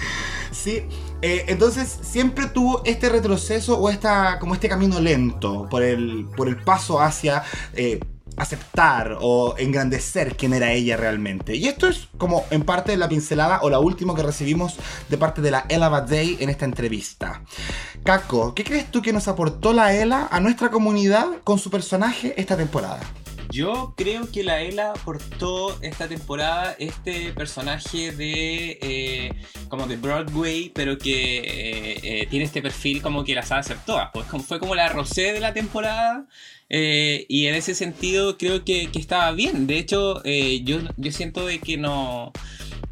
Sí. Eh, entonces siempre tuvo este retroceso o esta, como este camino lento por el, por el paso hacia eh, aceptar o engrandecer quién era ella realmente. Y esto es como en parte la pincelada o la última que recibimos de parte de la Ella Vaday en esta entrevista. Caco, ¿qué crees tú que nos aportó la Ella a nuestra comunidad con su personaje esta temporada? Yo creo que la Ella portó esta temporada este personaje de eh, como de Broadway, pero que eh, eh, tiene este perfil como que las sabe hacer todas. Pues fue como la Rosé de la temporada. Eh, y en ese sentido creo que, que estaba bien. De hecho, eh, yo, yo siento de que no...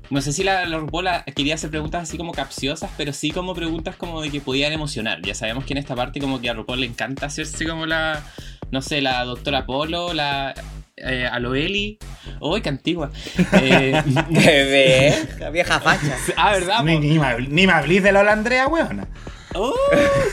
No sé si la, la RuPaul quería hacer preguntas así como capciosas, pero sí como preguntas como de que podían emocionar. Ya sabemos que en esta parte como que a RuPaul le encanta hacerse como la... No sé, la doctora Polo, la... Eh, a lo Eli. ¡Uy, qué antigua! Eh, bebé, la vieja facha. Ah, ¿verdad? Ni, ni, me, ni me hablís de Lola Andrea, weona. ¡Oh!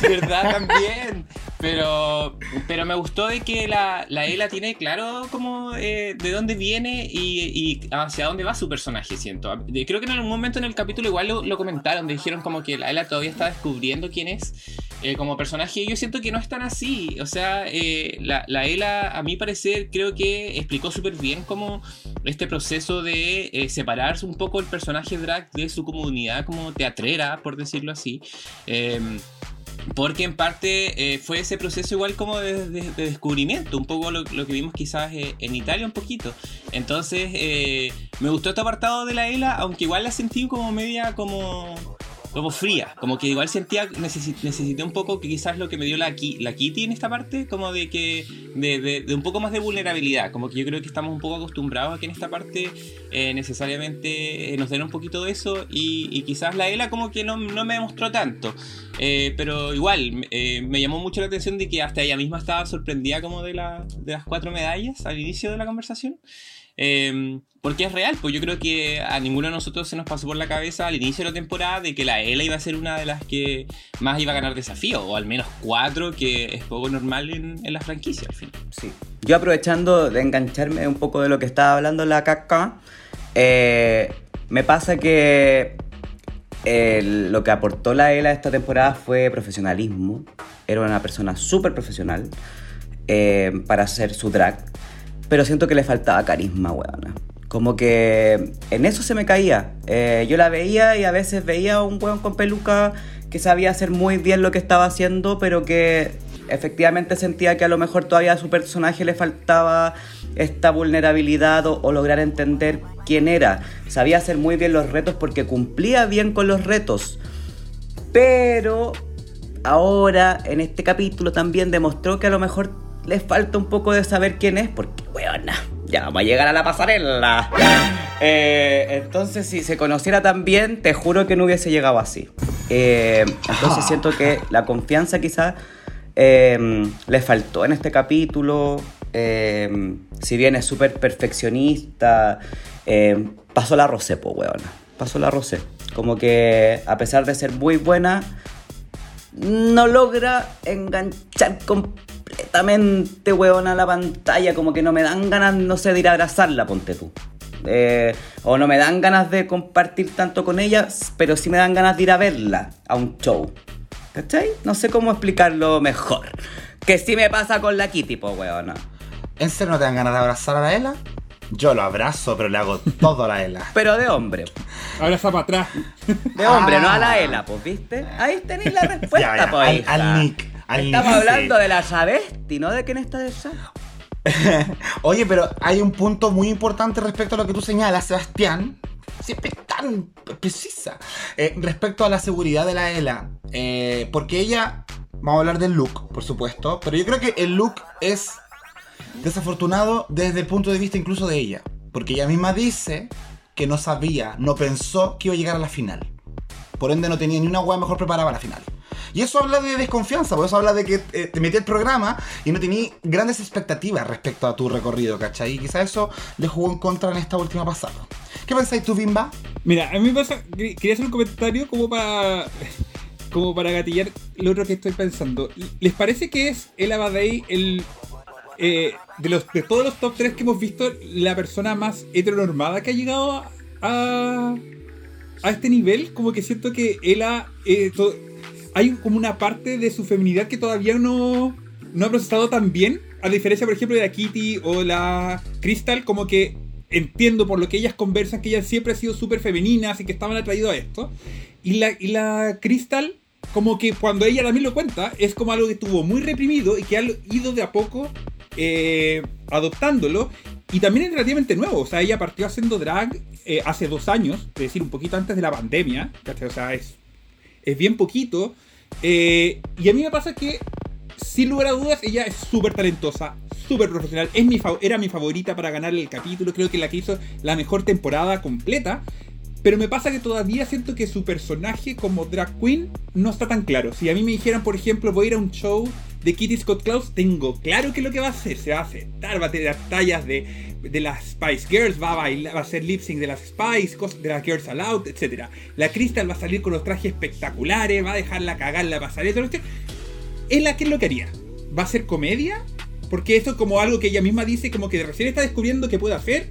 ¿Verdad? También. Pero pero me gustó de que la, la Ella tiene claro como eh, de dónde viene y, y hacia dónde va su personaje, siento. Creo que en algún momento en el capítulo igual lo, lo comentaron, dijeron como que la Ella todavía está descubriendo quién es eh, como personaje. Y yo siento que no es tan así. O sea, eh, la, la Ella, a mi parecer, creo que explicó súper bien como este proceso de eh, separarse un poco el personaje drag de su comunidad como teatrera, por decirlo así. Eh, Porque en parte eh, fue ese proceso igual como de, de, de descubrimiento, un poco lo, lo que vimos quizás eh, en Italia un poquito. Entonces eh, me gustó este apartado de la Ella, aunque igual la sentí como media como, como fría. Como que igual sentía, necesit, necesité un poco que quizás lo que me dio la, la Kitty en esta parte, como de que de, de, de un poco más de vulnerabilidad. Como que yo creo que estamos un poco acostumbrados a que en esta parte eh, necesariamente eh, nos den un poquito de eso. Y, y quizás la Ella como que no, no me demostró tanto. Eh, pero igual, eh, me llamó mucho la atención de que hasta ella misma estaba sorprendida como de, la, de las cuatro medallas al inicio de la conversación. Eh, porque es real, pues yo creo que a ninguno de nosotros se nos pasó por la cabeza al inicio de la temporada de que la Ella iba a ser una de las que más iba a ganar desafío, o al menos cuatro, que es poco normal en, en la franquicia al final. Sí. Yo aprovechando de engancharme un poco de lo que estaba hablando la caca, eh, me pasa que... Eh, lo que aportó la Ella esta temporada fue profesionalismo. Era una persona súper profesional eh, para hacer su drag, pero siento que le faltaba carisma, weona. Como que en eso se me caía. Eh, yo la veía y a veces veía a un weón con peluca que sabía hacer muy bien lo que estaba haciendo, pero que efectivamente sentía que a lo mejor todavía a su personaje le faltaba esta vulnerabilidad o, o lograr entender quién era. Sabía hacer muy bien los retos porque cumplía bien con los retos, pero ahora en este capítulo también demostró que a lo mejor les falta un poco de saber quién es, porque weona, ya vamos a llegar a la pasarela. eh, entonces si se conociera tan bien, te juro que no hubiese llegado así. eh, entonces siento que la confianza quizás Eh, les faltó en este capítulo. eh, si bien es súper perfeccionista, eh, pasó la Rosé, po, weona. Pasó la Rosé. Como que a pesar de ser muy buena, no logra enganchar completamente, weona, la pantalla. Como que no me dan ganas, no sé, de ir a abrazarla, ponte tú. Eh, o no me dan ganas de compartir tanto con ella, pero sí me dan ganas de ir a verla a un show. ¿Cachai? No sé cómo explicarlo mejor. Que sí me pasa con la Kitty, po, weona. ¿En serio no te dan ganas de abrazar a la Ella? Yo lo abrazo, pero le hago todo a la Ella. Pero de hombre. Abraza para atrás. De hombre, ah. No a la Ella, pues, ¿viste? Ahí tenéis la respuesta, ya, ya, po, al, al Nick. Al Estamos Nick, hablando sí. de la travesti, ¿no? ¿De quién está de esa? Oye, pero hay un punto muy importante respecto a lo que tú señalas, Sebastián. Siempre tan precisa. Eh, respecto a la seguridad de la Ella, eh, porque ella, vamos a hablar del look, por supuesto, pero yo creo que el look es desafortunado desde el punto de vista incluso de ella, porque ella misma dice que no sabía, no pensó que iba a llegar a la final. Por ende no tenía ni una hueá mejor preparada para la final. Y eso habla de desconfianza, por eso habla de que eh, te metí al programa y no tenía grandes expectativas respecto a tu recorrido, ¿cachai? Y quizás eso le jugó en contra en esta última pasada. ¿Qué pensáis tú, Bimba? Mira, a mí me pasa... Quería hacer un comentario como para... Como para gatillar lo otro que estoy pensando. ¿Les parece que es Ella Vaday el... Eh, de, los, de todos los top tres que hemos visto, la persona más heteronormada que ha llegado a... A, a este nivel? Como que siento que Ella... Eh, to, hay como una parte de su feminidad que todavía no, no ha procesado tan bien, a diferencia por ejemplo de la Kitty o la Krystal. Como que entiendo por lo que ellas conversan que ellas siempre han sido súper femeninas y que estaban atraídas a esto, y la, y la Krystal, como que cuando ella también lo cuenta, es como algo que estuvo muy reprimido y que ha ido de a poco eh, adoptándolo. Y también es relativamente nuevo, o sea, ella partió haciendo drag eh, hace dos años, es decir, un poquito antes de la pandemia, ¿cachai? O sea, es, es bien poquito. Eh, y a mí me pasa que, sin lugar a dudas, ella es súper talentosa, súper profesional. Es mi fav- era mi favorita para ganar el capítulo, creo que la que hizo la mejor temporada completa. Pero me pasa que todavía siento que su personaje como drag queen no está tan claro. Si a mí me dijeran, por ejemplo, voy a ir a un show de Kitty Scott-Claus, tengo claro que lo que va a hacer, se va a sentar, va a tener las tallas de, de las Spice Girls, va a bailar, va a hacer lip sync de las Spice, cosas de las Girls Aloud, etcétera. La Krystal va a salir con los trajes espectaculares, va a dejarla cagar la pasarela. Es la que es lo que haría. ¿Va a ser comedia? Porque eso es como algo que ella misma dice, como que recién está descubriendo que puede hacer.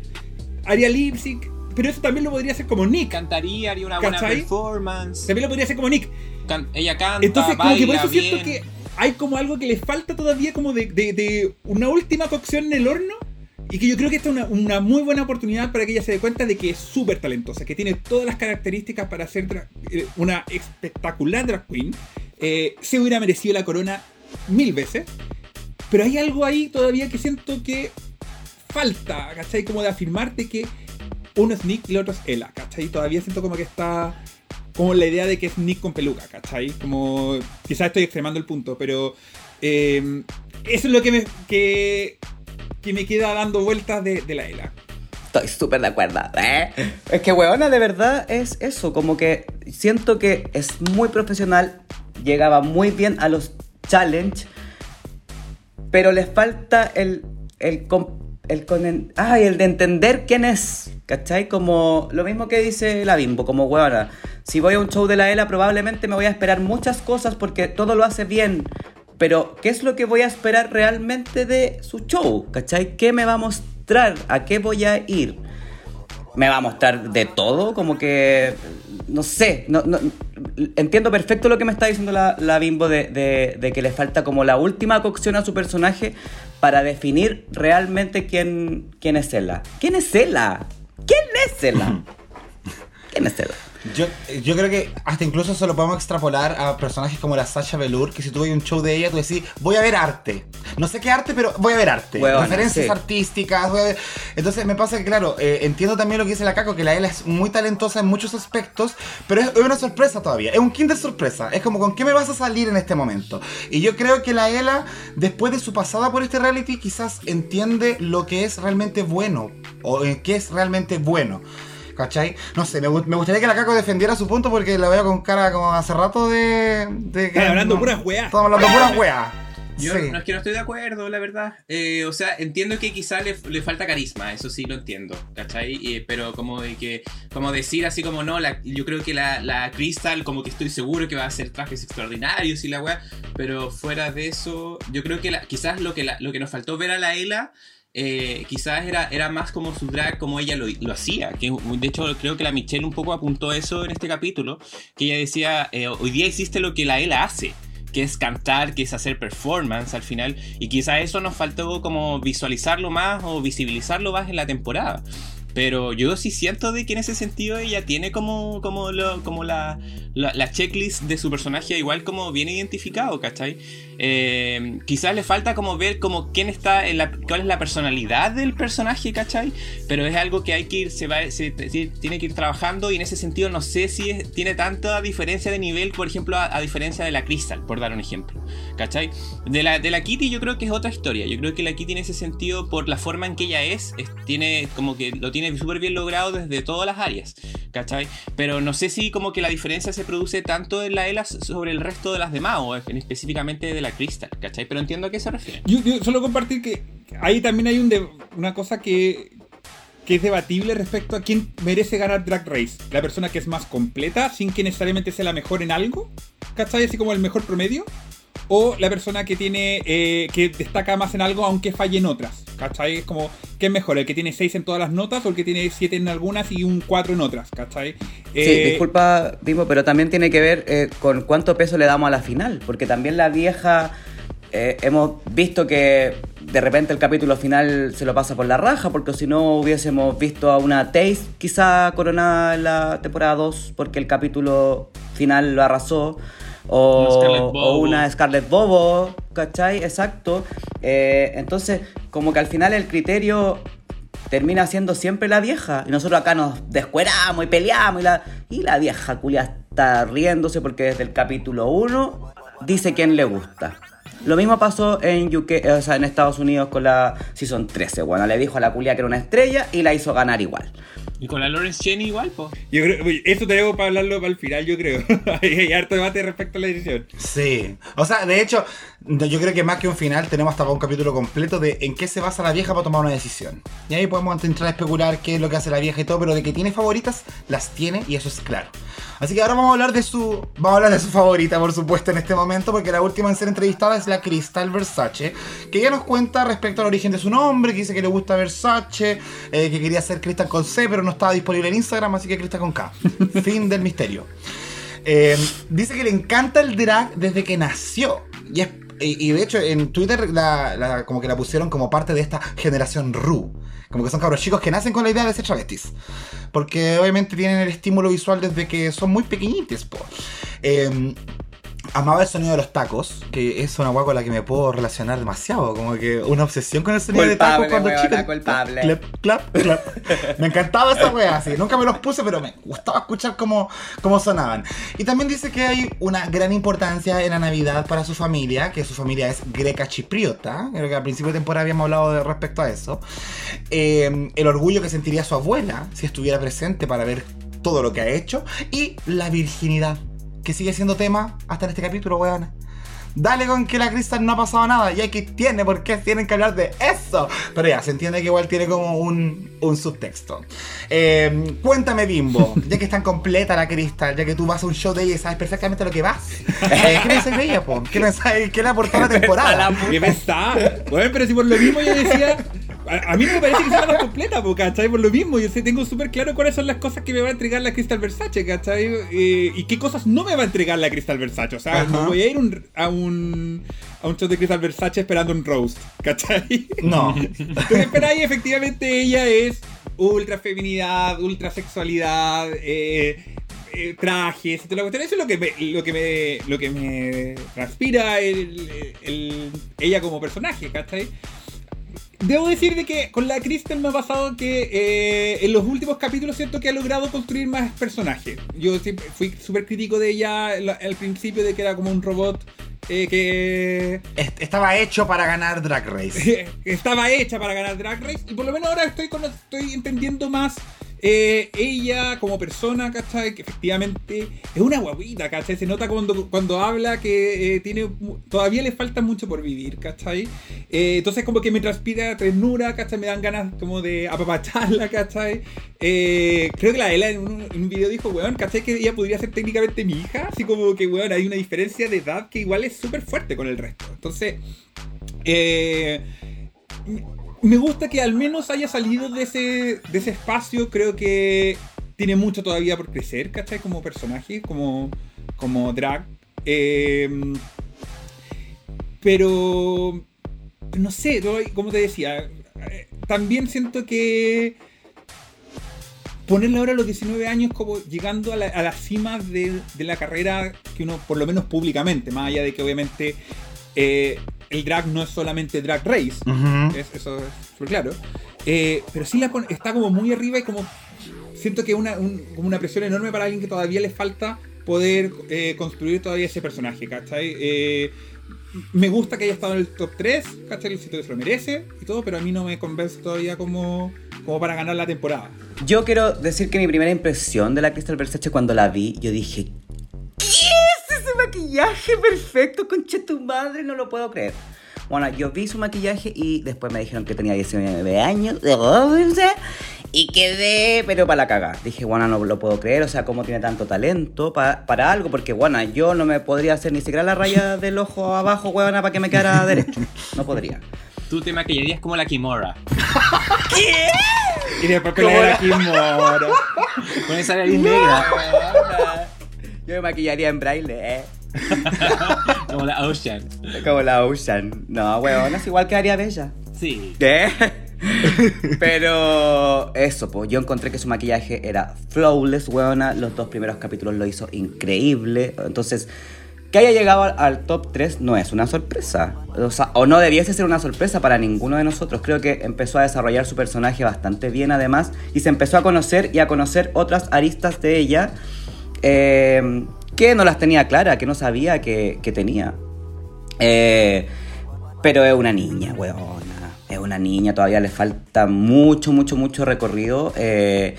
Haría lip sync, pero eso también lo podría hacer como Nick. Cantaría, haría una buena, ¿cachai?, performance. También lo podría hacer como Nick. Can- ella canta, entonces, baila, como que por eso bien. Siento que hay como algo que le falta todavía, como de, de, de una última cocción en el horno. Y que yo creo que esta es una, una muy buena oportunidad para que ella se dé cuenta de que es súper talentosa, que tiene todas las características para ser dra- una espectacular drag queen. Eh, se hubiera merecido la corona mil veces. Pero hay algo ahí todavía que siento que falta, ¿cachai? Como de afirmarte que uno es Nick y el otro es Ella, ¿cachai? Todavía siento como que está... como la idea de que es Nick con peluca, ¿cachai? Como... quizás estoy extremando el punto, pero... Eh, eso es lo que me... Que, que me queda dando vueltas de, de la Ella. Estoy súper de acuerdo, ¿eh? Es que, weona, de verdad es eso. Como que siento que es muy profesional. Llegaba muy bien a los challenge. Pero les falta el... el, el, el ay, el de entender quién es... ¿Cachai? Como lo mismo que dice la Bimbo, como huevona. Si voy a un show de la Ella, probablemente me voy a esperar muchas cosas porque todo lo hace bien. Pero, ¿qué es lo que voy a esperar realmente de su show? ¿Cachai? ¿Qué me va a mostrar? ¿A qué voy a ir? ¿Me va a mostrar de todo? Como que... no sé. No, no, entiendo perfecto lo que me está diciendo la, la Bimbo de, de, de que le falta como la última cocción a su personaje para definir realmente quién, quién es Ella. ¿Quién es Ella? ¿Quién es Ella? ¿Quién es Ella? Yo, yo creo que hasta incluso se lo podemos extrapolar a personajes como la Sasha Velour, que si tú ves un show de ella, tú decís, voy a ver arte. No sé qué arte, pero voy a ver arte. Bueno, referencias sí. Artísticas, voy a ver... Entonces me pasa que, claro, eh, entiendo también lo que dice la Caco, que la Ella es muy talentosa en muchos aspectos, pero es una sorpresa todavía. Es un kinder sorpresa. Es como, ¿con qué me vas a salir en este momento? Y yo creo que la Ella, después de su pasada por este reality, quizás entiende lo que es realmente bueno, o en qué es realmente bueno. ¿Cachai? No sé, me, me gustaría que la Caco defendiera su punto porque la veo con cara como hace rato de... de están que, hablando no, puras weas. Estamos hablando puras weas. Yo sí. No es que no estoy de acuerdo, la verdad. Eh, o sea, entiendo que quizá le, le falta carisma, eso sí lo entiendo, ¿cachai? Eh, pero como de que como decir así como no, la, yo creo que la, la Krystal como que estoy seguro que va a hacer trajes extraordinarios y la wea, pero fuera de eso, yo creo que la, quizás lo que, la, lo que nos faltó ver a la Ella... Eh, quizás era, era más como su drag, como ella lo, lo hacía, que de hecho creo que la Michelle un poco apuntó eso en este capítulo, que ella decía, eh, hoy día hiciste lo que la Ella hace, que es cantar, que es hacer performance al final, y quizás eso nos faltó como visualizarlo más o visibilizarlo más en la temporada. Pero yo sí siento de que en ese sentido ella tiene como, como, lo, como la, la, la checklist de su personaje igual como bien identificado, ¿cachai? Eh, quizás le falta como ver como quién está, en la, cuál es la personalidad del personaje, ¿cachai? Pero es algo que hay que ir, se va, se, se tiene que ir trabajando y en ese sentido no sé si es, tiene tanta diferencia de nivel, por ejemplo, a, a diferencia de la Krystal, por dar un ejemplo, ¿cachai? De la, de la Kitty yo creo que es otra historia, yo creo que la Kitty en ese sentido, por la forma en que ella es, es tiene como que lo tiene tiene súper bien logrado desde todas las áreas, ¿cachai? Pero no sé si como que la diferencia se produce tanto en la Ella sobre el resto de las demás, o específicamente de la Krystal, ¿cachai? Pero entiendo a qué se refiere. Yo, yo solo compartir que ahí también hay un de, una cosa que, que es debatible respecto a quién merece ganar Drag Race. La persona que es más completa, sin que necesariamente sea la mejor en algo, ¿cachai? Así como el mejor promedio. O la persona que tiene eh, que destaca más en algo aunque falle en otras, ¿cachai? Es como, ¿qué es mejor? ¿El que tiene seis en todas las notas o el que tiene siete en algunas y un cuatro en otras, ¿cachai? Eh, sí, disculpa, Bimbo, pero también tiene que ver eh, con cuánto peso le damos a la final, porque también la vieja, eh, hemos visto que de repente el capítulo final se lo pasa por la raja, porque si no hubiésemos visto a una Tayce quizá coronada en la temporada dos, porque el capítulo final lo arrasó. O una, o una Scarlett Bobo, ¿cachai? Exacto. Eh, entonces, como que al final el criterio termina siendo siempre la vieja. Y nosotros acá nos descueramos y peleamos. Y la, y la vieja culia está riéndose porque desde el capítulo uno dice quién le gusta. Lo mismo pasó en U K, o sea, en Estados Unidos con la Season trece. Bueno, le dijo a la culia que era una estrella y la hizo ganar igual. Y con la Lawrence Chaney igual, po. Yo creo, eso tenemos para hablarlo para el final, yo creo. Hay harto debate respecto a la edición. Sí. O sea, de hecho, yo creo que más que un final tenemos hasta un capítulo completo de en qué se basa la vieja para tomar una decisión. Y ahí podemos entrar a especular qué es lo que hace la vieja y todo, pero de que tiene favoritas, las tiene y eso es claro. Así que ahora vamos a hablar de su vamos a hablar de su favorita, por supuesto, en este momento, porque la última en ser entrevistada es la Krystal Versace, que ella nos cuenta respecto al origen de su nombre, que dice que le gusta Versace, eh, que quería ser Krystal con C, pero no estaba disponible en Instagram, así que Krystal con K. Fin del misterio. Eh, dice que le encanta el drag desde que nació, y es Y, y de hecho en Twitter la, la, como que la pusieron como parte de esta generación Ru. Como que son cabros chicos que nacen con la idea de ser travestis. Porque obviamente tienen el estímulo visual desde que son muy pequeñitos. Eh, amaba el sonido de los tacos, que es una hueá con la que me puedo relacionar demasiado. Como que una obsesión con el sonido culpable, de tacos cuando chica. Culpable. Clap, clap, clap. Me encantaba esa hueá así. Nunca me los puse, pero me gustaba escuchar cómo, cómo sonaban. Y también dice que hay una gran importancia en la Navidad para su familia, que su familia es greca chipriota. Creo que al principio de temporada habíamos hablado de respecto a eso. Eh, el orgullo que sentiría su abuela si estuviera presente para ver todo lo que ha hecho. Y la virginidad, que sigue siendo tema hasta en este capítulo, weón. Dale con que la Krystal no ha pasado nada. Y aquí tiene, ¿por qué tienen que hablar de eso? Pero ya, se entiende que igual tiene como un, un subtexto. Eh, cuéntame, Bimbo, ya que es tan completa la Krystal, ya que tú vas a un show de ella y sabes perfectamente lo que vas. Eh, ¿Qué pensáis de ella, po? ¿Qué pensáis? ¿Qué le aportó la temporada? ¿Qué pensás? Bueno, pero si por lo mismo yo decía... A, a mí me parece que sea más completa, po, ¿cachai? Por lo mismo, yo sé, tengo súper claro cuáles son las cosas que me va a entregar la Krystal Versace, ¿cachai? Eh, y qué cosas no me va a entregar la Krystal Versace. O sea, no voy a ir un, a un a un show de Krystal Versace esperando un roast, ¿cachai? No. Entonces, espera, y efectivamente ella es ultra feminidad, ultra sexualidad, eh, eh, trajes y toda la cuestión. Eso es lo que me, lo que me, lo que me transpira el, el, ella como personaje, ¿cachai? Debo decir de que con la Krystal me ha pasado que eh, en los últimos capítulos siento que ha logrado construir más personajes. Yo siempre fui súper crítico de ella al principio, de que era como un robot eh, que... Estaba hecho para ganar Drag Race. Estaba hecha para ganar Drag Race. Y por lo menos ahora estoy, con, estoy entendiendo más eh, ella como persona, ¿cachai? Que efectivamente es una guaguita, ¿cachai? Se nota cuando, cuando habla que eh, tiene, todavía le falta mucho por vivir, ¿cachai? Eh, entonces como que me transpira ternura, ¿cachai? Me dan ganas como de apapacharla, ¿cachai? Eh, creo que la Ella en un, en un video dijo, weón, ¿cachai? Que ella podría ser técnicamente mi hija. Así como que, weón, hay una diferencia de edad que igual es súper fuerte con el resto. Entonces, eh... me gusta que al menos haya salido de ese, de ese espacio. Creo que tiene mucho todavía por crecer, ¿cachai? Como personaje, como, como drag. Eh, pero, no sé, como te decía, también siento que ponerle ahora a los diecinueve años como llegando a la, a la cima de, de la carrera que uno, por lo menos públicamente, más allá de que obviamente... Eh, el drag no es solamente Drag Race, uh-huh. es, eso es súper claro. Eh, pero sí la pon- está como muy arriba y como siento que una, un, como una presión enorme para alguien que todavía le falta poder eh, construir todavía ese personaje, ¿cachai? Eh, me gusta que haya estado en el top tres, ¿cachai? El sitio que se lo merece y todo, pero a mí no me convence todavía como, como para ganar la temporada. Yo quiero decir que mi primera impresión de la Krystal Versace cuando la vi, yo dije... maquillaje perfecto, concha tu madre, no lo puedo creer. Bueno, yo vi su maquillaje y después me dijeron que tenía diecinueve años de once y quedé, pero para la cagada. Dije, bueno, no lo puedo creer, o sea, cómo tiene tanto talento pa- para algo, porque, bueno, yo no me podría hacer ni siquiera la raya del ojo abajo, huevona, para que me quedara derecho. No podría. Tú te maquillarías como la Kimora. ¿Qué? Y después con la Kimora. Con esa nariz negra. Yo me maquillaría en braille, ¿eh? Como la Ocean. Como la Ocean. No, weón, es igual que Aria Bella. Sí. ¿Eh? Pero eso, pues, yo encontré que su maquillaje era flawless, weona. Los dos primeros capítulos lo hizo increíble. Entonces, Que haya llegado al top tres no es una sorpresa, o sea, o no debiese ser una sorpresa para ninguno de nosotros. Creo que empezó a desarrollar su personaje bastante bien además, y se empezó a conocer y a conocer otras aristas de ella eh, que no las tenía clara, que no sabía que, que tenía. Eh, pero es una niña, weona, es una niña, todavía le falta mucho, mucho, mucho recorrido, eh,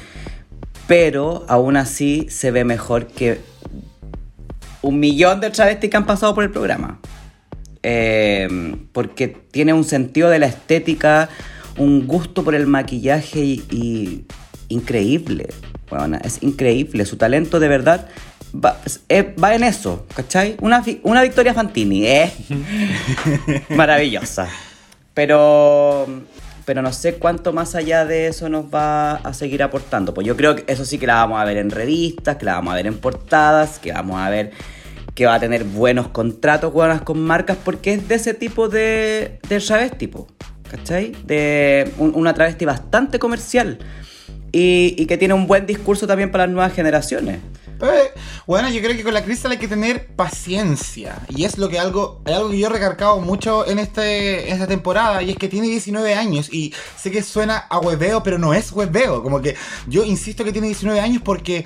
pero aún así se ve mejor que un millón de travestis que han pasado por el programa. Eh, porque tiene un sentido de la estética, un gusto por el maquillaje y, y increíble. Bueno, es increíble. Su talento de verdad va, eh, va en eso, ¿cachai? Una, una Victoria Fantini, ¿eh? Maravillosa. Pero... pero no sé cuánto más allá de eso nos va a seguir aportando. Pues yo creo que eso sí que la vamos a ver en revistas, que la vamos a ver en portadas, que vamos a ver que va a tener buenos contratos, buenas con marcas, porque es de ese tipo de, de travesti, tipo, ¿cachai? De un, una travesti bastante comercial y, y que tiene un buen discurso también para las nuevas generaciones. Eh, bueno, yo creo que con la Krystal hay que tener paciencia. Y es lo que algo, algo que yo he recargado mucho en, este, en esta temporada. Y es que tiene diecinueve años. Y sé que suena a hueveo, pero no es hueveo. Como que yo insisto que tiene diecinueve años porque...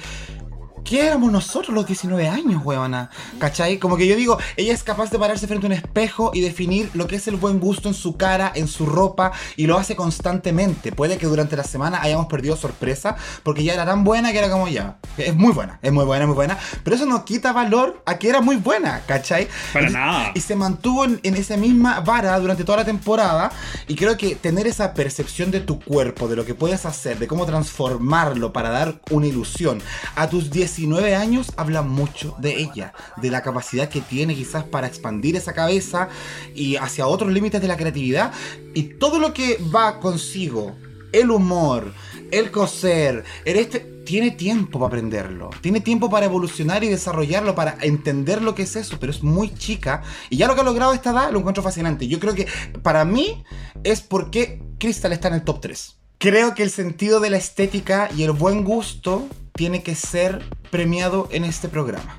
¿qué éramos nosotros los diecinueve años, huevona? ¿Cachai? Como que yo digo, ella es capaz de pararse frente a un espejo y definir lo que es el buen gusto en su cara, en su ropa, y lo hace constantemente. Puede que durante la semana hayamos perdido sorpresa, porque ya era tan buena que era como ya. Es muy buena, es muy buena, muy buena. Pero eso no quita valor a que era muy buena, ¿cachai? Para nada. Y se mantuvo en, en esa misma vara durante toda la temporada, y creo que tener esa percepción de tu cuerpo, de lo que puedes hacer, de cómo transformarlo para dar una ilusión a tus diecinueve años habla mucho de ella, de la capacidad que tiene quizás para expandir esa cabeza y hacia otros límites de la creatividad, y todo lo que va consigo, el humor, el coser, el este, tiene tiempo para aprenderlo, tiene tiempo para evolucionar y desarrollarlo, para entender lo que es eso, pero es muy chica y ya lo que ha logrado a esta edad lo encuentro fascinante. Yo creo que para mí es porque Krystal está en el top tres. Creo que el sentido de la estética y el buen gusto tiene que ser premiado en este programa.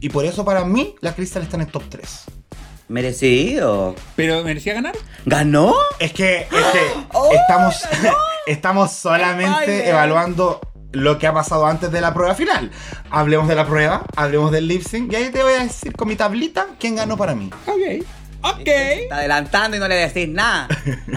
Y por eso para mí la Krystal está en el top tres. Merecido. ¿Pero merecía ganar? ¿Ganó? Es que, es que ¡Oh, estamos, estamos solamente evaluando lo que ha pasado antes de la prueba final. Hablemos de la prueba, hablemos del lip sync y ahí te voy a decir con mi tablita quién ganó para mí. Ok. Ok. Está adelantando y no le decís nada.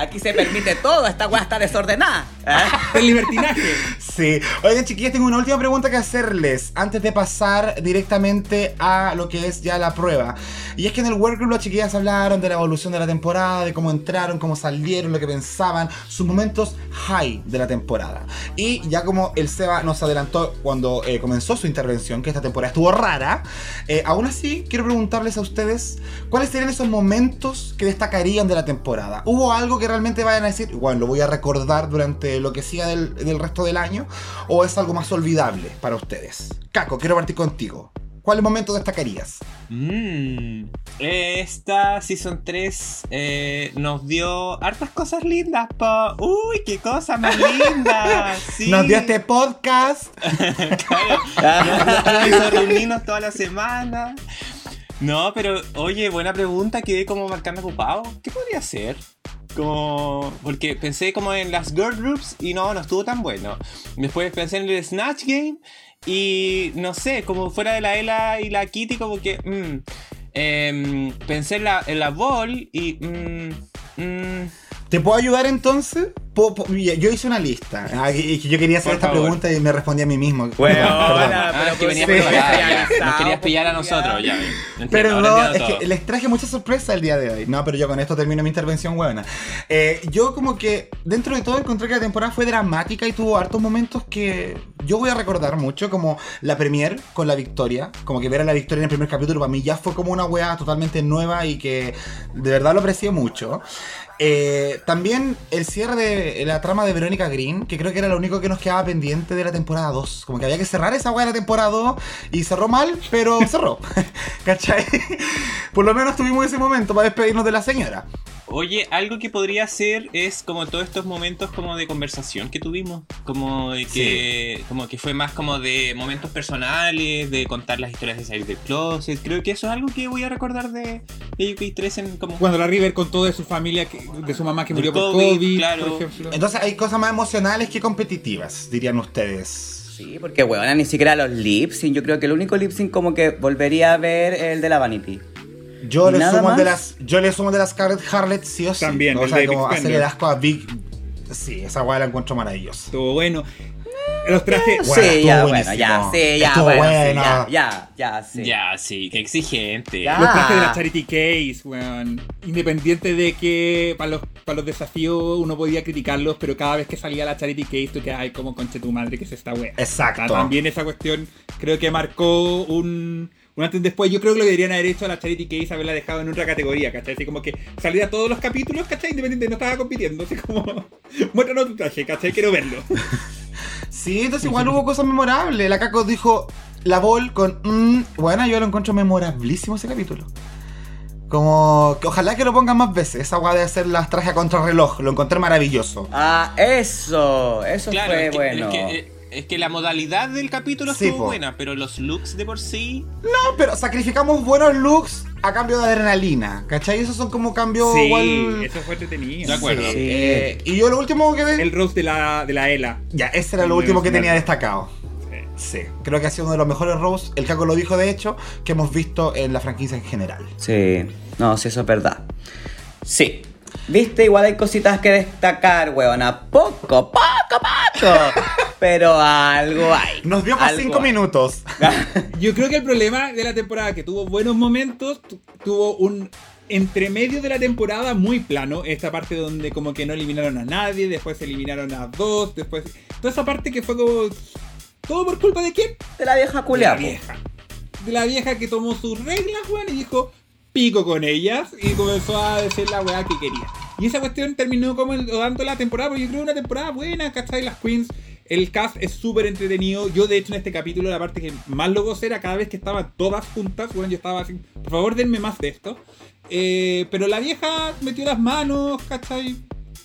Aquí se permite todo, esta weá está desordenada. ¿Eh? El libertinaje. Sí. Oigan, chiquillas, tengo una última pregunta que hacerles antes de pasar directamente a lo que es ya la prueba. Y es que en el workgroup las chiquillas hablaron de la evolución de la temporada, de cómo entraron, cómo salieron, lo que pensaban, sus momentos high de la temporada. Y ya como el Seba nos adelantó cuando eh, comenzó su intervención, que esta temporada estuvo rara, eh, aún así quiero preguntarles a ustedes cuáles serían esos momentos que destacarían de la temporada. ¿Hubo algo que realmente vayan a decir, bueno, lo voy a recordar durante lo que siga del, del resto del año? ¿O es algo más olvidable para ustedes? Caco, quiero partir contigo. ¿Cuál momento destacarías? Mm, esta Season tres eh, nos dio hartas cosas lindas, po. ¡Uy, qué cosas más lindas! Sí. Nos dio este podcast. Claro, nos hizo reunirnos toda la semana. No, pero, oye, buena pregunta, quedé como marcando ocupado. ¿Qué podría ser? Como... porque pensé como en las girl groups y no, no estuvo tan bueno. Después pensé en el Snatch Game y, no sé, como fuera de la Ella y la Kitty, como que... Mm, eh, pensé en la, en la Ball y... Mm, mm. ¿Te puedo ayudar entonces? ¿Puedo, puedo? Yo hice una lista. Ah, y, y yo quería hacer por esta favor. Pregunta y me respondí a mí mismo. Bueno, hola, ah, pero que venías sí. Preparada. Nos querías pillar a nosotros, ya. Entiendo, perdón, no, es que les traje mucha sorpresa el día de hoy. No, pero yo con esto termino mi intervención, huevona. Eh, yo como que dentro de todo encontré que la temporada fue dramática y tuvo hartos momentos que yo voy a recordar mucho, como la premiere con la Victoria. Como que ver a la Victoria en el primer capítulo para mí ya fue como una hueá totalmente nueva y que de verdad lo aprecié mucho. Eh, también el cierre de la trama de Verónica Green, que creo que era lo único que nos quedaba pendiente de la temporada dos. Como que había que cerrar esa weá de la temporada dos y cerró mal, pero cerró. ¿Cachai? Por lo menos tuvimos ese momento para despedirnos de la señora. Oye, algo que podría hacer es como todos estos momentos como de conversación que tuvimos, como de que, sí. como que fue más como de momentos personales, de contar las historias de salir del closet. Creo que eso es algo que voy a recordar de, de U K tres en como cuando la River contó de su familia, que, de su mamá que murió COVID, por COVID, claro. Por ejemplo. Entonces hay cosas más emocionales que competitivas, dirían ustedes. Sí, porque huevona, ni siquiera los lip-sync. Yo creo que el único lip-sync como que volvería a ver el de la Vanity. Yo le sumo el de las, yo le sumo de las Scarlett Harlett, sí o sí. También, ¿no? O sea, como hacerle el asco a Big. Sí, esa hueá la encuentro maravillosa. Estuvo bueno. Los trajes. Sí, bueno, sí, ya, bueno, ya, sí, ya, bueno, bueno. Sí, ya, ya, ya, sí. Ya, sí, qué exigente. Ya. Los trajes de la Charity Kase, weón. Independiente de que para los, para los desafíos uno podía criticarlos, pero cada vez que salía la Charity Kase, tú quedabas como conche tu madre, que es esta weón. Exacto. O sea, también esa cuestión creo que marcó un. Un antes y después. Yo creo que lo deberían haber hecho a la Charity Kase, haberla dejado en otra categoría, ¿cachai? Así como que salía todos los capítulos, ¿cachai? Independiente, no estaba compitiendo, así como, muéstranos tu traje, ¿cachai? Quiero verlo. Sí, entonces igual hubo cosas memorables. La Caco dijo la Bol con mmm. Bueno, yo lo encuentro memorabilísimo ese capítulo. Como que ojalá que lo pongan más veces. Esa hueá de hacer las trajes a contrarreloj, lo encontré maravilloso. Ah, eso, eso claro, fue es que, bueno. Es que, eh, Es que la modalidad del capítulo sí, estuvo po. buena, pero los looks de por sí... No, pero sacrificamos buenos looks a cambio de adrenalina, ¿cachai? Esos son como cambios... Sí, igual... eso fue entretenido. De acuerdo. Sí. Eh, y yo lo último que... El roast de la, de la Ela. Ya, ese era lo último que tenía destacado. Sí. Sí, creo que ha sido uno de los mejores roasts, el Caco lo dijo de hecho, que hemos visto en la franquicia en general. Sí, no, sí, eso es verdad. Sí. Viste, igual hay cositas que destacar, weona. Poco, poco, poco. Pero algo hay. Nos dio más cinco hay. minutos. Yo creo que el problema de la temporada, que tuvo buenos momentos, tu- tuvo un entremedio de la temporada muy plano. Esta parte donde como que no eliminaron a nadie, después eliminaron a dos, después... Toda esa parte que fue como... ¿Todo por culpa de quién? De la vieja culeada. De la vieja. De la vieja que tomó sus reglas, weón, y dijo... pico con ellas y comenzó a decir la weá que quería. Y esa cuestión terminó como dando la temporada, porque yo creo una temporada buena, ¿cachai? Las queens, el cast es súper entretenido. Yo, de hecho, en este capítulo, la parte que más lo gocé era cada vez que estaban todas juntas. Bueno, yo estaba así, por favor, denme más de esto. Eh, pero la vieja metió las manos, ¿cachai?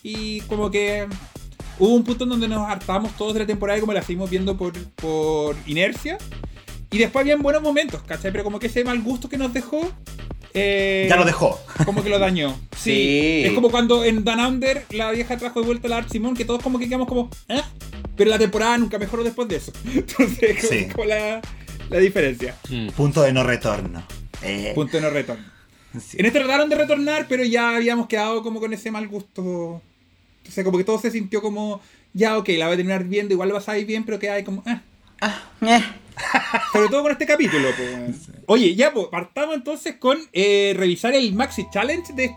Y como que hubo un punto en donde nos hartamos todos de la temporada y como la seguimos viendo por, por inercia. Y después habían buenos momentos, ¿cachai? Pero como que ese mal gusto que nos dejó... Eh, ya lo dejó. Como que lo dañó. Sí, sí. Es como cuando en Down Under la vieja trajo de vuelta a la Art Simón, que todos como que quedamos como ¿eh? Pero la temporada nunca mejoró después de eso. Entonces como, sí. como la, la diferencia. mm. Punto de no retorno. eh. Punto de no retorno. sí. En este trataron de retornar, pero ya habíamos quedado como con ese mal gusto. Entonces como que todo se sintió como ya ok, la voy a terminar viendo, igual vas a ir bien, pero queda ahí como ¿eh? Ah, eh. Sobre todo con este capítulo, pues. Oye, ya, pues, partamos entonces con eh, revisar el Maxi Challenge de, este,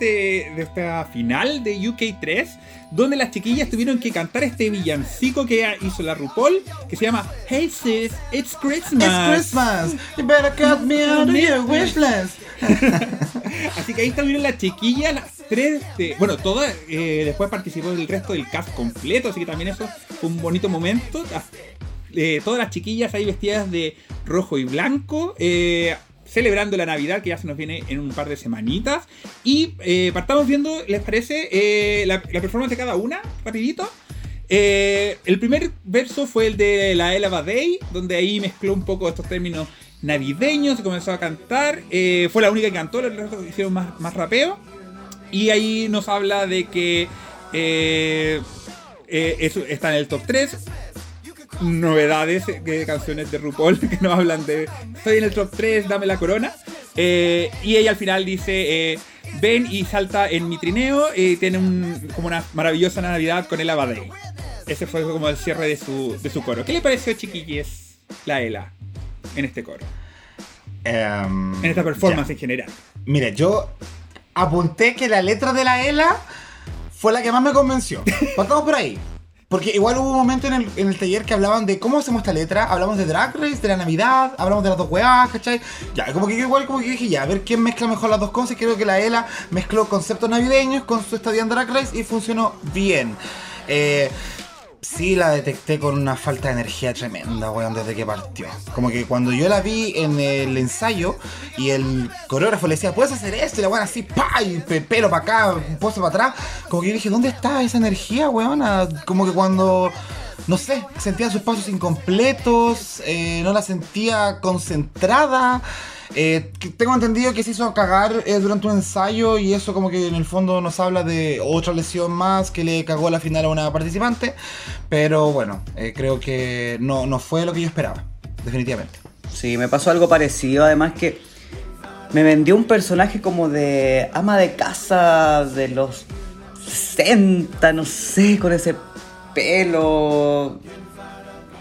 de esta final de U K tres, donde las chiquillas tuvieron que cantar este villancico que hizo la RuPaul, que se llama Hey Sis, It's Christmas. It's Christmas. You better cut me out of your wish list. Así que ahí estuvieron las chiquillas, las tres, de, bueno, todas, eh, después participó del resto del cast completo, así que también eso fue un bonito momento. Eh, todas las chiquillas ahí vestidas de rojo y blanco, eh, celebrando la Navidad que ya se nos viene en un par de semanitas. Y eh, partamos viendo, ¿les parece? Eh, la, la performance de cada una, rapidito. Eh, el primer verso fue el de la Ella Vaday, donde ahí mezcló un poco estos términos navideños y comenzó a cantar. Eh, fue la única que cantó, los restos hicieron más, más rapeo. Y ahí nos habla de que eh, eh, es, está en el top tres. Novedades de canciones de RuPaul que nos hablan de estoy en el top tres, dame la corona. Eh, y ella al final dice eh, ven y salta en mi trineo, y eh, tiene un, como una maravillosa Navidad con Ella Vaday. Ese fue como el cierre de su, de su coro. ¿Qué le pareció, chiquilles, la Ela en este coro? Um, en esta performance ya. En general. Mira, yo apunté que la letra de la Ela fue la que más me convenció. Partamos por ahí. Porque igual hubo un momento en el, en el taller que hablaban de cómo hacemos esta letra, hablamos de Drag Race, de la Navidad, hablamos de las dos weas, ¿cachai? Ya, como que yo igual como que dije, ya, a ver quién mezcla mejor las dos cosas. Creo que la Ela mezcló conceptos navideños con su estadía en Drag Race y funcionó bien. Eh, sí la detecté con una falta de energía tremenda, weón, desde que partió. Como que cuando yo la vi en el ensayo y el coreógrafo le decía, ¿puedes hacer esto? Y la weón así, pa, y pelo para acá, pozo para atrás. Como que yo dije, ¿dónde está esa energía, weón? Como que cuando... no sé, sentía sus pasos incompletos, eh, no la sentía concentrada. Eh, tengo entendido que se hizo cagar eh, durante un ensayo y eso como que en el fondo nos habla de otra lesión más que le cagó a la final a una participante. Pero bueno, eh, creo que no, no fue lo que yo esperaba, definitivamente. Sí, me pasó algo parecido, además que me vendió un personaje como de ama de casa de los sesenta, no sé, con ese... pelo...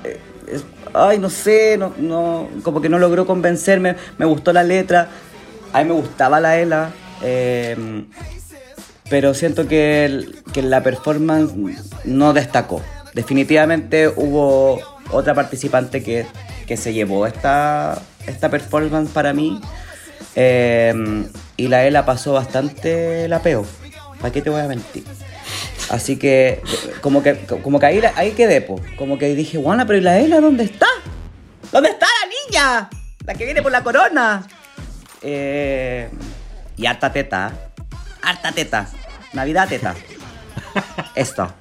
Eh, es, ay, no sé, no, no, como que no logró convencerme. Me gustó la letra, a mí me gustaba la Ella, eh, pero siento que, el, que la performance no destacó. Definitivamente hubo otra participante que, que se llevó esta, esta performance para mí, eh, y la Ella pasó bastante la peo, ¿para qué te voy a mentir? Así que, como que, como que ahí, ahí quedé, po. Como que dije, guana, pero ¿y la Ella dónde está? ¿Dónde está la niña? La que viene por la corona. Eh, y harta teta. Harta teta. Navidad teta. Esto.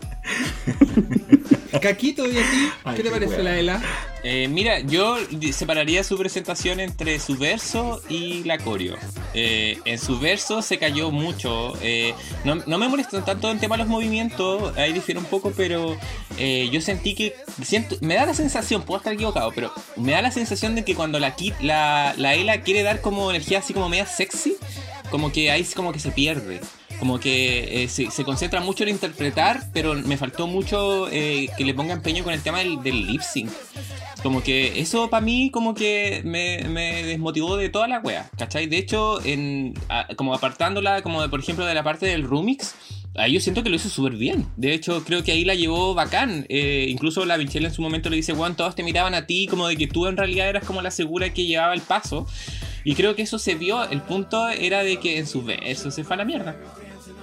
Caquito, ¿y a ti? Ay, ¿Qué te qué pareció buena. La Ella? Eh, mira, yo separaría su presentación entre su verso y la coreo. Eh, en su verso se cayó mucho. Eh, no, no me molestó tanto en tema de los movimientos, ahí difiere un poco, pero eh, yo sentí que... Siento, me da la sensación, puedo estar equivocado, pero me da la sensación de que cuando la, kit, la, la Ella quiere dar como energía así como media sexy, como que ahí como que se pierde. Como que eh, se, se concentra mucho en interpretar, pero me faltó mucho eh, que le ponga empeño con el tema del, del lip sync. Como que eso para mí como que me, me desmotivó de toda la wea, ¿cachai? De hecho, en, a, como apartándola, como de, por ejemplo de la parte del remix, ahí yo siento que lo hizo súper bien. De hecho, creo que ahí la llevó bacán. Eh, incluso la Michelle en su momento le dice, weón, todos te miraban a ti, como de que tú en realidad eras como la segura que llevaba el paso. Y creo que eso se vio, el punto era de que en su verso se fue a la mierda.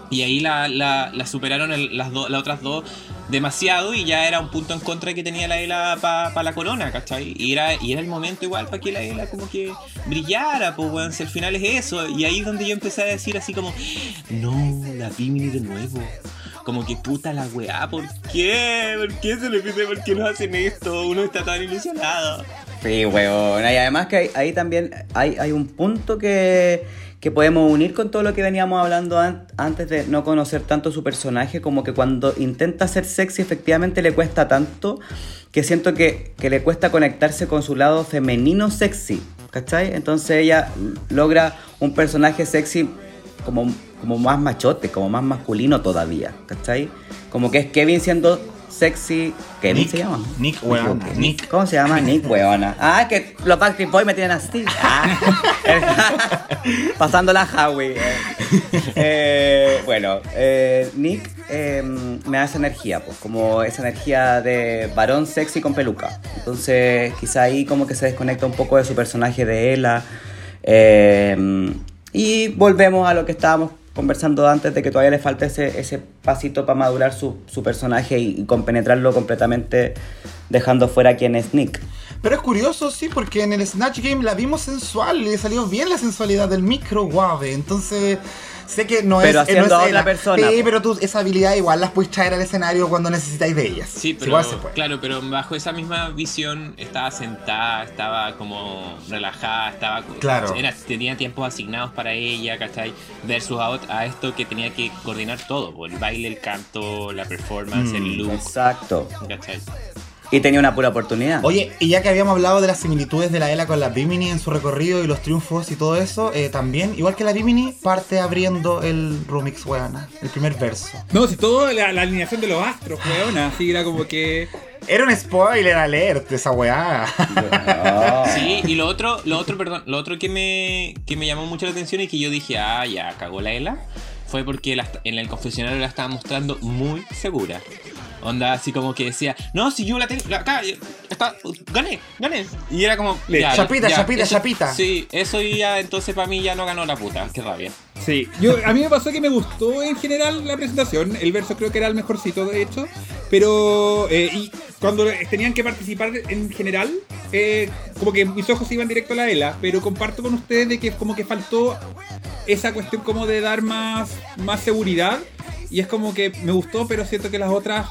Y ahí la, la, la superaron el, las, do, las otras dos demasiado y ya era un punto en contra que tenía la Ella para pa la corona, ¿cachai? Y era, y era el momento igual para que la Ella como que brillara, pues bueno, si al final es eso. Y ahí es donde yo empecé a decir así como, no, la Bimini de nuevo. Como que puta la weá, ¿por qué? ¿Por qué se le pide? ¿Por qué nos hacen esto? Uno está tan ilusionado. Sí, weón. Y además que ahí, ahí también hay, hay un punto que... que podemos unir con todo lo que veníamos hablando an- antes de no conocer tanto su personaje, como que cuando intenta ser sexy efectivamente le cuesta tanto que siento que, que le cuesta conectarse con su lado femenino sexy, ¿cachai? Entonces ella logra un personaje sexy como, como más machote, como más masculino todavía, ¿cachai? Como que es Kevin siendo sexy... ¿Kevin Nick, se llama? Nick, weona. Okay. Nick. ¿Cómo se llama? Nick, weona. Ah, que los Backstreet Boys me tienen así. Ah. Pasando la Howie. Eh. Eh, bueno, eh, Nick eh, me da esa energía, pues, como esa energía de varón sexy con peluca. Entonces, quizá ahí como que se desconecta un poco de su personaje de Ella. Eh, y volvemos a lo que estábamos conversando antes de que todavía le falta ese, ese pasito para madurar su, su personaje y, y compenetrarlo completamente, dejando fuera quién es Nick. Pero es curioso, sí, porque en el Snatch Game la vimos sensual, le salió bien la sensualidad del micro guave, entonces... Sé que no pero es... Pero haciendo no es otra persona. Sí, pero tú esa habilidad igual las puedes traer al escenario cuando necesitáis de ellas. Sí, pero... Igual se puede. Claro, pero bajo esa misma visión estaba sentada, estaba como relajada, estaba... Claro. Era, tenía tiempos asignados para ella, ¿cachai? Versus a, a esto que tenía que coordinar todo. El baile, el canto, la performance, mm, el look. Exacto. ¿Cachai? Y tenía una pura oportunidad. Oye, y ya que habíamos hablado de las similitudes de la Ella con la Bimini en su recorrido y los triunfos y todo eso, eh, también, igual que la Bimini, parte abriendo el remix, weona, el primer verso. No, si todo la, la alineación de los astros, weona, así era como que... Era un spoiler alert esa weá. No. Sí, y lo otro, lo otro, perdón, lo otro que me, que me llamó mucho la atención y que yo dije, ah, ya, cagó la Ella, fue porque la, en el confesionario la estaba mostrando muy segura. Onda así como que decía, no, si yo la tengo, acá, está, gané, gané. Y era como, ya, chapita, ya, chapita, eso, chapita. Sí, eso y ya, entonces para mí ya no ganó la puta, qué rabia. Sí, yo, a mí me pasó que me gustó en general la presentación, el verso creo que era el mejorcito de hecho. Pero eh, y cuando tenían que participar en general, eh, como que mis ojos iban directo a la Ela, pero comparto con ustedes de que como que faltó esa cuestión como de dar más, más seguridad, y es como que me gustó, pero siento que las otras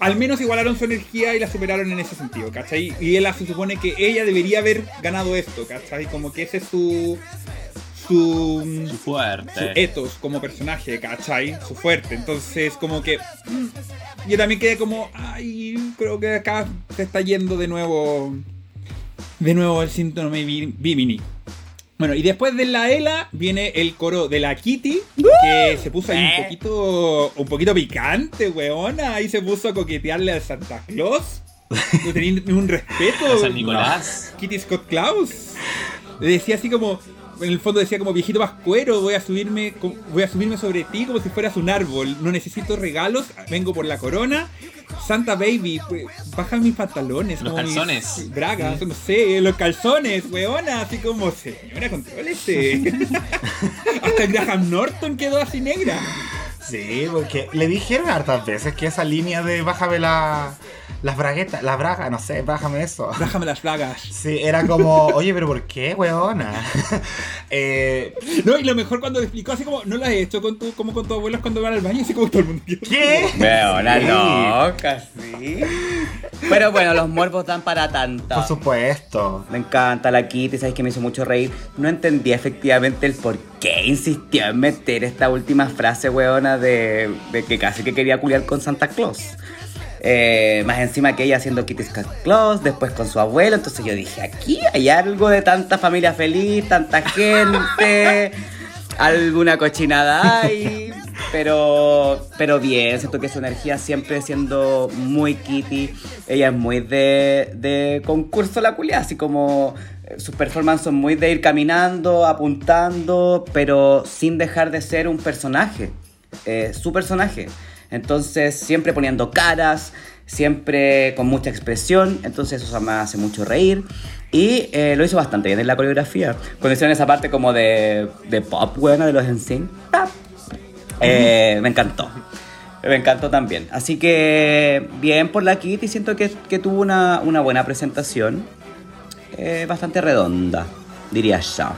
al menos igualaron su energía y la superaron en ese sentido, ¿cachai? Y Ela se supone que ella debería haber ganado esto, ¿cachai? Como que ese es su... Su, su fuerte, su ethos como personaje, ¿cachai? Su fuerte. Entonces como que yo también quedé como, ay, creo que acá se está yendo de nuevo De nuevo el síndrome Bimini. Bueno, y después de la Ela viene el coro de la Kitty, que se puso ahí un poquito Un poquito picante, weona. Ahí se puso a coquetearle a Santa Claus. No tenía ningún respeto a San Nicolás, no. Kitty Scott-Claus le decía así como, en el fondo decía como, viejito vascuero, voy a subirme voy a subirme sobre ti como si fueras un árbol, no necesito regalos, vengo por la corona. Santa Baby, baja mis pantalones, los calzones, mis bragas, no sé, los calzones, weona, así como, señora, contrólese. Hasta Graham Norton quedó así negra. Sí, porque le dijeron hartas veces que esa línea de bájame la, las braguetas, las bragas, no sé, bájame eso. Bájame las bragas. Sí, era como, oye, pero ¿por qué, weona? eh, no, y lo mejor cuando explicó, así como, no la he hecho con tu, como con tus abuelos cuando van al baño, así como todo el mundo. ¿Qué? Weona, no, casi. Pero bueno, los morbos dan para tanto. Por supuesto. Me encanta la Kitty, sabes que me hizo mucho reír. No entendía efectivamente el por qué insistió en meter esta última frase, weona, De, de que casi que quería culiar con Santa Claus, eh, más encima que ella haciendo Kitty Scott-Claus, después con su abuelo. Entonces yo dije, aquí hay algo de tanta familia feliz, tanta gente, alguna cochinada hay, pero, pero bien, siento que su energía siempre siendo muy Kitty. Ella es muy de, de concurso la culia, así como sus performances son muy de ir caminando, apuntando, pero sin dejar de ser un personaje. Eh, su personaje, entonces siempre poniendo caras, siempre con mucha expresión, entonces eso me hace mucho reír. Y eh, lo hizo bastante bien en la coreografía, cuando hicieron esa parte como de, de pop, bueno, de los N SYNC, eh, me encantó, me encantó también. Así que bien por la Kitty, siento que, que tuvo una, una buena presentación, eh, bastante redonda, diría yo.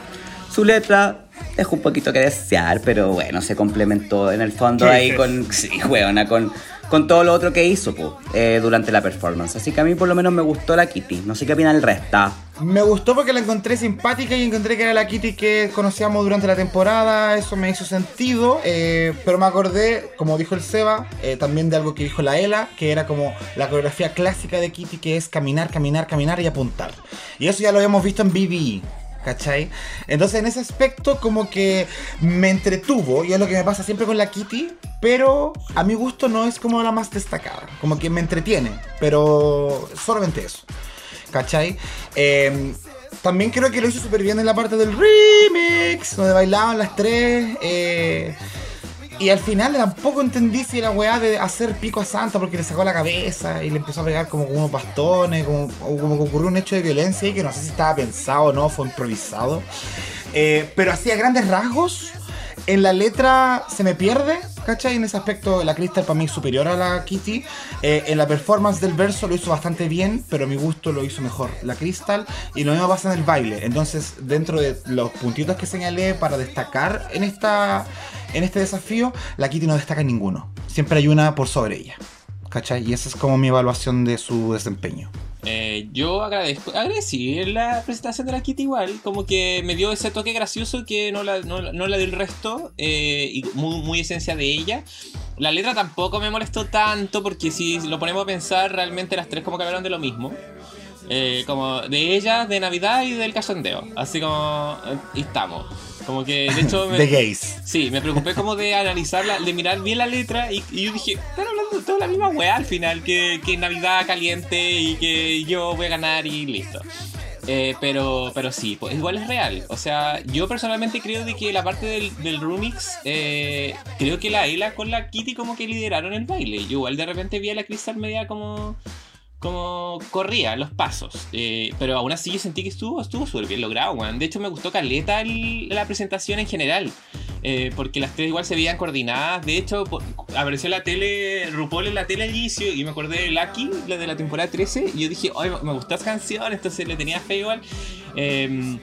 Su letra dejó un poquito que desear, pero bueno, se complementó en el fondo ahí con, sí, weona, con, con todo lo otro que hizo po, eh, durante la performance. Así que a mí por lo menos me gustó la Kitty. No sé qué opina el resta. Me gustó porque la encontré simpática y encontré que era la Kitty que conocíamos durante la temporada. Eso me hizo sentido, eh, pero me acordé, como dijo el Seba, eh, también de algo que dijo la Ela, que era como la coreografía clásica de Kitty, que es caminar, caminar, caminar y apuntar. Y eso ya lo habíamos visto en B B E, ¿cachai? Entonces en ese aspecto como que me entretuvo, y es lo que me pasa siempre con la Kitty, pero a mi gusto no es como la más destacada, como que me entretiene, pero solamente eso, ¿cachai? Eh, también creo que lo hizo súper bien en la parte del remix, donde bailaban las tres, eh, y al final tampoco entendí si la weá de hacer pico a Santa porque le sacó la cabeza y le empezó a pegar como con unos bastones, como, como que ocurrió un hecho de violencia y que no sé si estaba pensado o no, fue improvisado. Eh, pero así a grandes rasgos, en la letra se me pierde, ¿cachai? En ese aspecto la Krystal para mí es superior a la Kitty. Eh, en la performance del verso lo hizo bastante bien, pero a mi gusto lo hizo mejor la Krystal. Y lo mismo pasa en el baile. Entonces, dentro de los puntitos que señalé para destacar en esta, en este desafío, la Kitty no destaca en ninguno. Siempre hay una por sobre ella, ¿cachai? Y esa es como mi evaluación de su desempeño. Eh, yo agradezco, agradecí la presentación de la Kitty igual, como que me dio ese toque gracioso que no la, no, no la del resto, eh, y muy, muy esencia de ella. La letra tampoco me molestó tanto porque si lo ponemos a pensar, realmente las tres como que hablaron de lo mismo, eh, como de ella, de Navidad y del cachondeo, así como eh, estamos. Como que, de hecho, me, The gays. Sí, me preocupé como de analizarla, de mirar bien la letra y, y yo dije, están hablando de toda la misma weá al final, que, que Navidad caliente y que yo voy a ganar y listo. Eh, pero, pero sí, pues, igual es real. O sea, yo personalmente creo de que la parte del, del remix, eh, creo que la Ela con la Kitty como que lideraron el baile. Yo igual de repente vi a la Krystal media como... como corría los pasos, eh, pero aún así yo sentí que estuvo estuvo súper bien logrado, man. De hecho me gustó caleta el, la presentación en general, eh, porque las tres igual se veían coordinadas. De hecho, por, apareció en la tele, RuPaul en la tele al inicio, y me acordé de Lucky, la de la temporada trece, y yo dije, ay, me gustó esa canción, entonces le tenía fe igual. Eh,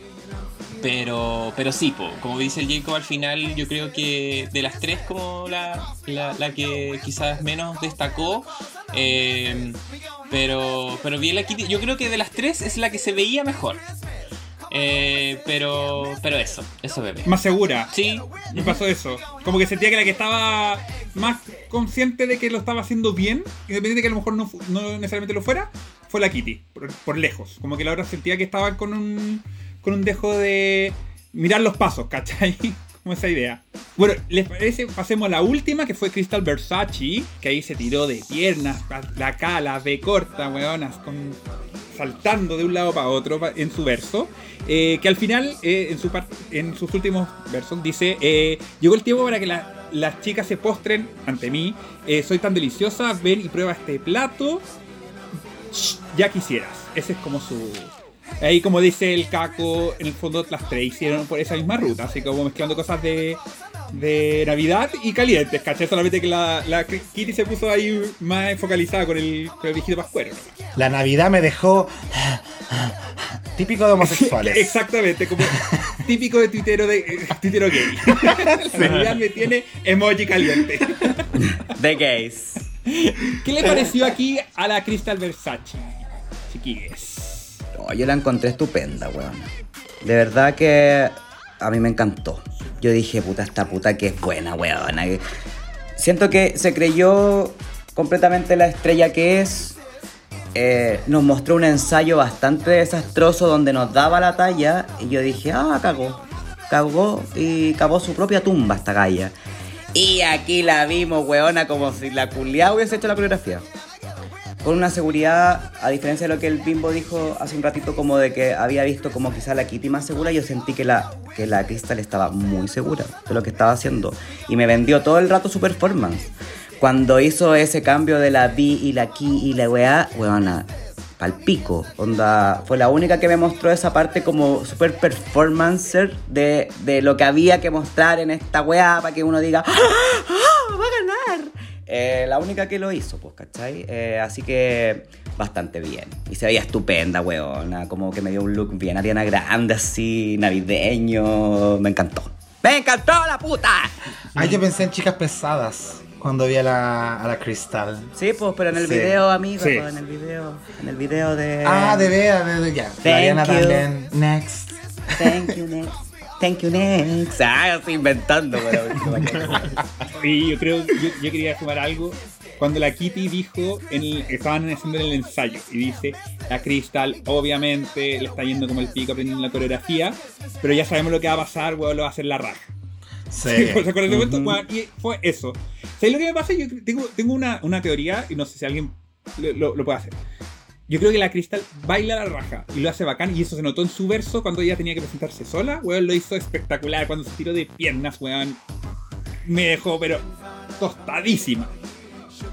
Pero, pero sí, po, como dice el Jacob al final, yo creo que de las tres como la, la, la que quizás menos destacó, eh, pero, pero bien la Kitty, yo creo que de las tres es la que se veía mejor, eh, pero, pero eso, eso bebé. Más segura. Sí. Me pasó eso, como que sentía que la que estaba más consciente de que lo estaba haciendo bien, independiente de que a lo mejor no, no necesariamente lo fuera, fue la Kitty, por, por lejos, como que la otra sentía que estaba con un... con un dejo de mirar los pasos, ¿cachai? Como esa idea. Bueno, ¿les parece? Pasemos a la última, que fue Krystal Versace, que ahí se tiró de piernas, la K, la B corta, weonas, con, saltando de un lado para otro en su verso, eh, que al final, eh, en, su par- en sus últimos versos, dice, eh, llegó el tiempo para que la, las chicas se postren ante mí, eh, soy tan deliciosa, ven y prueba este plato, ya quisieras. Ese es como su... Ahí, como dice el Caco, en el fondo las tres hicieron por esa misma ruta, así como mezclando cosas de, de Navidad y calientes, ¿cachai? Solamente que la, la Kitty se puso ahí más focalizada con el, con el viejito pascuero. La Navidad me dejó típico de homosexuales. Exactamente, como típico de tuitero, de, tuitero gay. La Navidad me tiene emoji caliente. De gays. ¿Qué le pareció aquí a la Krystal Versace, chiquillos? No, yo la encontré estupenda, weón. De verdad que a mí me encantó. Yo dije, puta, esta puta que es buena, weón. Siento que se creyó completamente la estrella que es. Eh, nos mostró un ensayo bastante desastroso donde nos daba la talla. Y yo dije, ah, cagó. Cagó y cavó su propia tumba esta galla. Y aquí la vimos, weona, como si la culiá hubiese hecho la coreografía. Con una seguridad, a diferencia de lo que el Bimbo dijo hace un ratito, como de que había visto como quizá la Kitty más segura, yo sentí que la, que la Krystal estaba muy segura de lo que estaba haciendo. Y me vendió todo el rato su performance. Cuando hizo ese cambio de la B y la Ki y la weá, weona, palpico. Onda, fue la única que me mostró esa parte como super performancer de, de lo que había que mostrar en esta weá para que uno diga ¡ah, ah, va a ganar! Eh, la única que lo hizo, pues, ¿cachai? Eh, así que bastante bien. Y se veía estupenda, weona. Como que me dio un look bien Ariana Grande, así, navideño. Me encantó. ¡Me encantó la puta! Ay, yo pensé en chicas pesadas cuando vi a la, a la Krystal. Sí, pues, pero en el sí. video, amigo. Sí. En el video. En el video de... Ah, de Bea, de ya. Ariana también. Next. Thank you, next. Thank you, next. Ah, estoy inventando, pero... Sí, yo creo, yo, yo quería sumar algo. Cuando la Kitty dijo, en el, estaban haciendo el ensayo, y dice, la Krystal obviamente le está yendo como el pico aprendiendo la coreografía, pero ya sabemos lo que va a pasar, weón, lo va a hacer la raja. Sí. Sí, o sea, con el momento, weón, y fue eso. ¿Sabes lo que me pasa? Yo tengo, tengo una, una teoría, y no sé si alguien lo, lo, lo puede hacer. Yo creo que la Krystal baila la raja y lo hace bacán, y eso se notó en su verso cuando ella tenía que presentarse sola, weón, lo hizo espectacular, cuando se tiró de piernas, weón, me dejó pero tostadísima.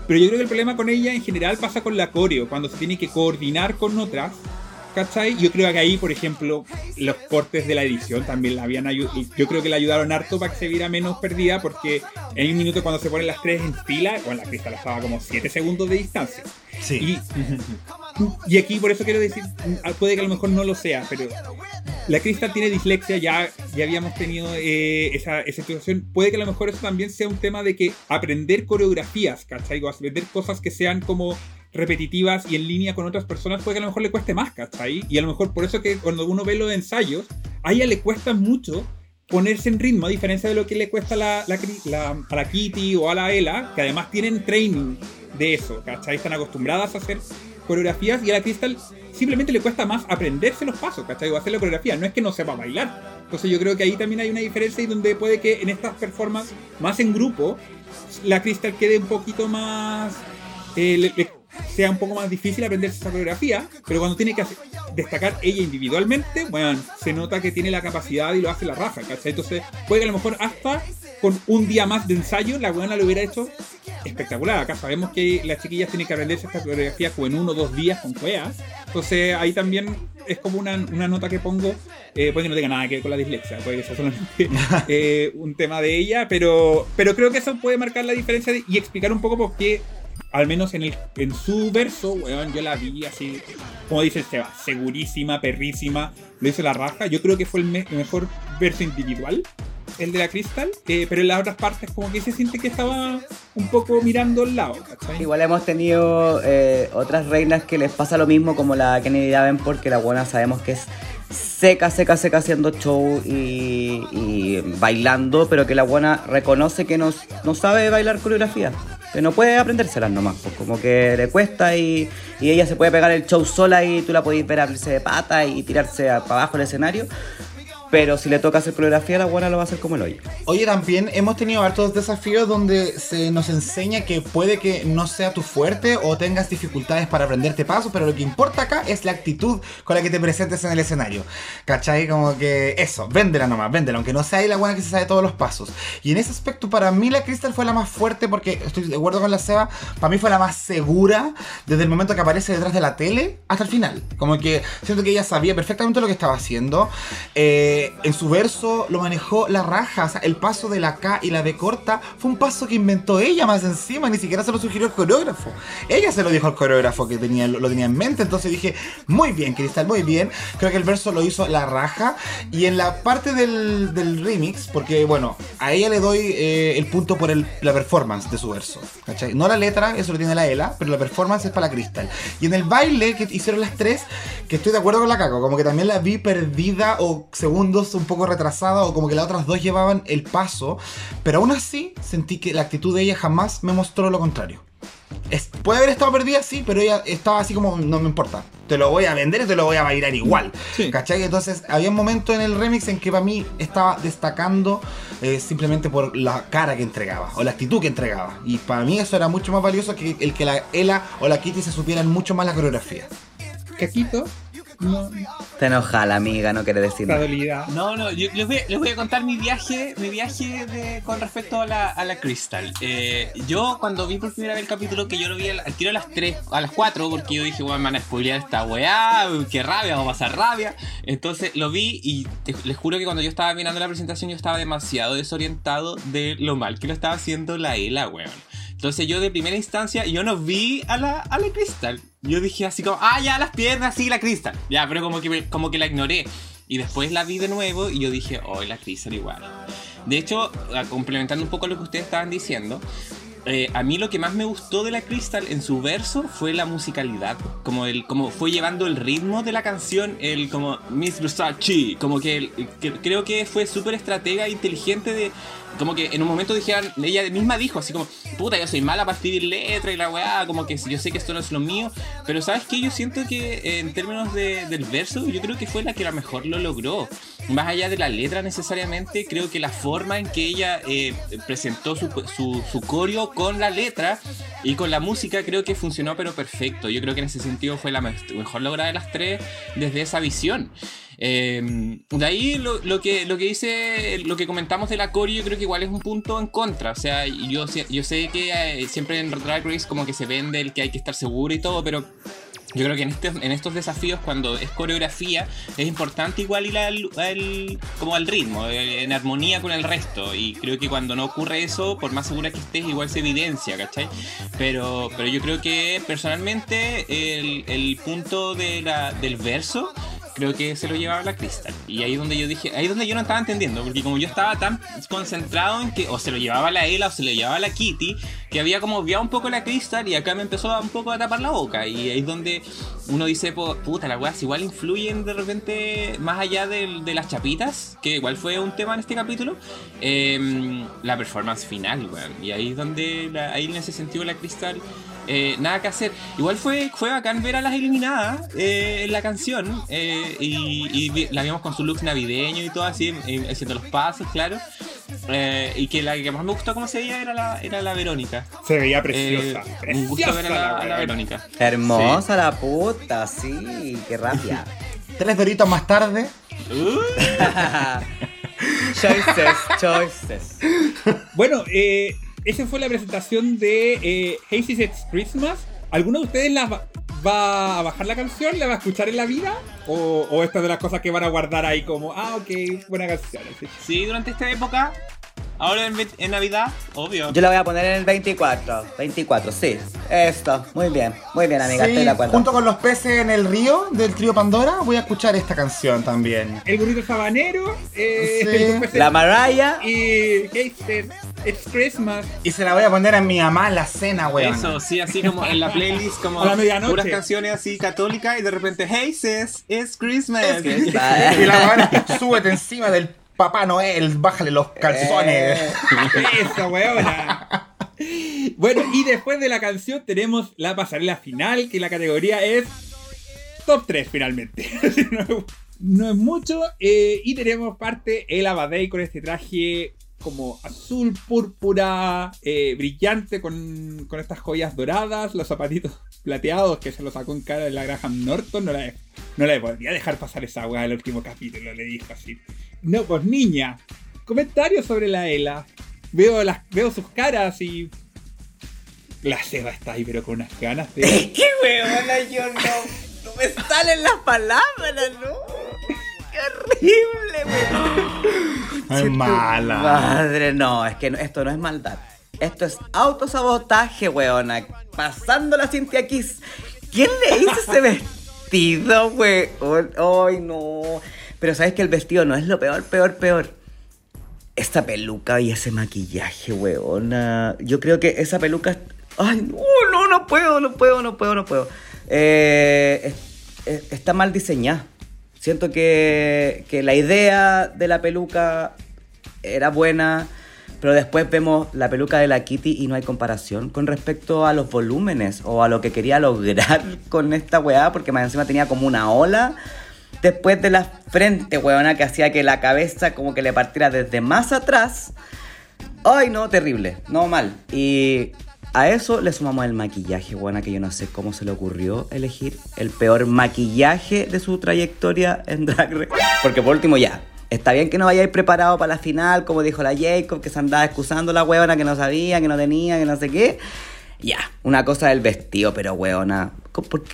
Pero yo creo que el problema con ella en general pasa con la coreo, cuando se tiene que coordinar con otras, ¿cachai? Yo creo que ahí, por ejemplo, los cortes de la edición también la habían ayudado, yo creo que la ayudaron harto para que se viera menos perdida, porque en un minuto cuando se ponen las tres en fila, bueno, la Krystal estaba como siete segundos de distancia. Sí. Y, y aquí por eso quiero decir, puede que a lo mejor no lo sea, pero la Krystal tiene dislexia, ya, ya habíamos tenido eh, esa, esa situación. Puede que a lo mejor eso también sea un tema de que aprender coreografías, ¿cachai? O aprender cosas que sean como repetitivas y en línea con otras personas, puede que a lo mejor le cueste más, ¿cachai? Y a lo mejor por eso que cuando uno ve los ensayos, a ella le cuesta mucho ponerse en ritmo, a diferencia de lo que le cuesta la, la, la, a la Kitty o a la Ella, que además tienen training de eso, ¿cachai? Están acostumbradas a hacer coreografías, y a la Krystal simplemente le cuesta más aprenderse los pasos, ¿cachai? O hacer la coreografía, no es que no sepa bailar. Entonces yo creo que ahí también hay una diferencia, y donde puede que en estas performances más en grupo, la Krystal quede un poquito más... Eh, le, le, sea un poco más difícil aprenderse esa coreografía, pero cuando tiene que hacer, destacar ella individualmente, bueno, se nota que tiene la capacidad y lo hace la raja, ¿cachai? Entonces puede que a lo mejor hasta con un día más de ensayo la weona lo hubiera hecho espectacular. Acá sabemos que las chiquillas tienen que aprenderse esta coreografía como en uno o dos días con cuea. Entonces ahí también es como una, una nota que pongo, eh, puede que no tenga nada que ver con la dislexia, puede que sea solamente eh, un tema de ella, pero, pero creo que eso puede marcar la diferencia de, y explicar un poco por qué, al menos en, el, en su verso, weón, yo la vi así, como dice Seba, segurísima, perrísima, lo hizo la raja. Yo creo que fue el, me- el mejor verso individual, el de la Krystal, eh, pero en las otras partes como que se siente que estaba un poco mirando al lado, ¿cachai? Igual hemos tenido eh, otras reinas que les pasa lo mismo, como la Kennedy Davenport, porque la buena sabemos que es seca, seca, seca haciendo show y, y bailando, pero que la buena reconoce que no, no sabe bailar coreografía, que no puede aprendérselas nomás, pues como que le cuesta y, y ella se puede pegar el show sola y tú la podés ver abrirse de pata y tirarse para abajo del escenario, pero si le toca hacer coreografía, la buena lo va a hacer como el hoyo. Oye, también hemos tenido hartos desafíos donde se nos enseña que puede que no sea tu fuerte o tengas dificultades para aprenderte pasos, pero lo que importa acá es la actitud con la que te presentes en el escenario, ¿cachai? Como que eso, véndela nomás, véndela, aunque no sea ahí la buena que se sabe todos los pasos. Y en ese aspecto, para mí la Krystal fue la más fuerte, porque estoy de acuerdo con la Seba, para mí fue la más segura desde el momento que aparece detrás de la tele hasta el final. Como que siento que ella sabía perfectamente lo que estaba haciendo, eh... en su verso lo manejó la raja. O sea, el paso de la K y la B corta fue un paso que inventó ella más encima, ni siquiera se lo sugirió el coreógrafo, ella se lo dijo al coreógrafo que tenía, lo tenía en mente. Entonces dije, muy bien Krystal, muy bien. Creo que el verso lo hizo la raja. Y en la parte del, del remix, porque bueno, a ella le doy eh, el punto por el, la performance de su verso, ¿cachai? No la letra, eso lo tiene la Ela, pero la performance es para la Krystal. Y en el baile que hicieron las tres, que estoy de acuerdo con la Caco, como que también la vi perdida o según un poco retrasada, o como que las otras dos llevaban el paso, pero aún así sentí que la actitud de ella jamás me mostró lo contrario. Es, puede haber estado perdida, sí, pero ella estaba así como, no me importa, te lo voy a vender y te lo voy a bailar igual, sí. ¿Cachai? Entonces había un momento en el remix en que para mí estaba destacando eh, simplemente por la cara que entregaba o la actitud que entregaba, y para mí eso era mucho más valioso que el que la Ela o la Kitty se supieran mucho más la coreografía. Caquito, no. Te enoja la amiga, no quiere decir nada. No, no, yo les voy, les voy a contar mi viaje, mi viaje de, con respecto a la, a la Krystal. Eh, yo cuando vi por primera vez el capítulo, que yo lo vi al, al tiro a las tres, a las cuatro, porque yo dije, bueno, me van a spoilear esta weá, qué rabia, vamos a pasar rabia. Entonces lo vi y te, les juro que cuando yo estaba mirando la presentación, yo estaba demasiado desorientado de lo mal que lo estaba haciendo la Ela, weón. Entonces yo de primera instancia, yo no vi a la, a la Krystal. Yo dije así como, ah, ya las piernas, sí, la Krystal. Ya, pero como que, como que la ignoré. Y después la vi de nuevo y yo dije, oh, la Krystal igual. De hecho, complementando un poco lo que ustedes estaban diciendo, eh, a mí lo que más me gustó de la Krystal en su verso fue la musicalidad. Como, el, como fue llevando el ritmo de la canción, el como Miss Versace. Como que, el, que creo que fue súper estratega e inteligente de... Como que en un momento dijeron, ella misma dijo así como, puta, yo soy mala para escribir letra y la weá, como que yo sé que esto no es lo mío, pero ¿sabes qué? Yo siento que eh, en términos de, del verso, yo creo que fue la que la mejor lo logró. Más allá de la letra necesariamente, creo que la forma en que ella eh, presentó su, su, su coreo con la letra y con la música, creo que funcionó pero perfecto. Yo creo que en ese sentido fue la mejor lograda de las tres desde esa visión. Eh, de ahí lo, lo que lo que dice, lo que comentamos de la coreo, yo creo que igual es un punto en contra. O sea, yo, yo sé que eh, siempre en Drag Race como que se vende el que hay que estar seguro y todo, pero yo creo que en, este, en estos desafíos, cuando es coreografía, es importante igual ir al, al, como al ritmo, en armonía con el resto. Y creo que cuando no ocurre eso, por más segura que estés, igual se evidencia, ¿cachai? Pero, pero yo creo que personalmente el, el punto de la, del verso... Creo que se lo llevaba la Krystal. Y ahí es donde yo dije, ahí es donde yo no estaba entendiendo, porque como yo estaba tan concentrado en que o se lo llevaba la Ela o se lo llevaba la Kitty, que había como obviado un poco la Krystal y acá me empezó a, un poco a tapar la boca. Y ahí es donde uno dice, puta, las weas igual influyen de repente, más allá de, de las chapitas, que igual fue un tema en este capítulo, eh, la performance final, weón. Y ahí es donde, la, ahí en ese sentido la Krystal... Eh, nada que hacer. Igual fue, fue bacán ver a las eliminadas eh, en la canción eh, y, y la vimos con su look navideño y todo así, eh, haciendo los pasos, claro. Eh, y que la que más me gustó como se veía era la, era la Verónica. Se veía preciosa. Eh, preciosa me gustó ver a la, a la Verónica. Hermosa, sí. La puta, sí, qué rabia. Tres doritos más tarde. Uh. Choices, choices. Bueno, eh. esa fue la presentación de eh, Hazy's It's Christmas. ¿Alguno de ustedes la va, va a bajar la canción? ¿La va a escuchar en la vida? ¿O, o estas de las cosas que van a guardar ahí como, ah, ok, buena canción? Así. Sí, durante esta época, ahora en, en Navidad, obvio. Yo la voy a poner en el veinticuatro. veinticuatro, sí. Esto, muy bien. Muy bien, amiga, sí, estoy de acuerdo. Junto con los peces en el río del trío Pandora, voy a escuchar esta canción también. El burrito sabanero, eh, sí. La Mariah. Y Hazy's It's Christmas. Y se la voy a poner a mi mamá en la cena, weón. Eso, sí, así como en la playlist, como a la medianoche, puras canciones así católicas y de repente, Hazy's It's Christmas. It's Christmas. Y la mamá, súbete encima del Papá Noel, bájale los calzones. Eh, ¡Esa weona! Bueno, y después de la canción tenemos la pasarela final, que la categoría es Top tres, finalmente. No, no es mucho. Eh, y tenemos parte Ella Vaday con este traje como azul, púrpura, eh, brillante, con, con estas joyas doradas, los zapatitos plateados que se los sacó en cara de la Graham Norton. No la, no la podía dejar pasar esa weá del último capítulo, le dijo así. No, pues niña, comentarios sobre la Ella. Veo, las, veo sus caras y... La Seba está ahí, pero con unas ganas de... ¡Qué huevona! Yo no... No me salen las palabras, ¿no? ¡Qué horrible, weón! ¡Ay, mala! Madre, no, es que no, esto no es maldad. Esto es autosabotaje, weona. Pasando la Cynthia Kiss. ¿Quién le hizo ese vestido, weón? ¡Ay, no! Pero sabes que el vestido no es lo peor, peor, peor. Esta peluca y ese maquillaje, weona. Yo creo que esa peluca... Ay, no, no, no puedo, no puedo, no puedo, no puedo. Eh, es, es, está mal diseñada. Siento que, que la idea de la peluca era buena, pero después vemos la peluca de la Kitty y no hay comparación con respecto a los volúmenes o a lo que quería lograr con esta weá, porque más encima tenía como una ola después de la frente, weona, que hacía que la cabeza como que le partiera desde más atrás. Ay, no, terrible, no, mal. Y a eso le sumamos el maquillaje, weona, que yo no sé cómo se le ocurrió elegir el peor maquillaje de su trayectoria en Drag Race. Porque por último ya, está bien que no vayáis preparado para la final, como dijo la Jacob, que se andaba excusando la weona, que no sabía, que no tenía, que no sé qué. Ya, una cosa del vestido, pero weona,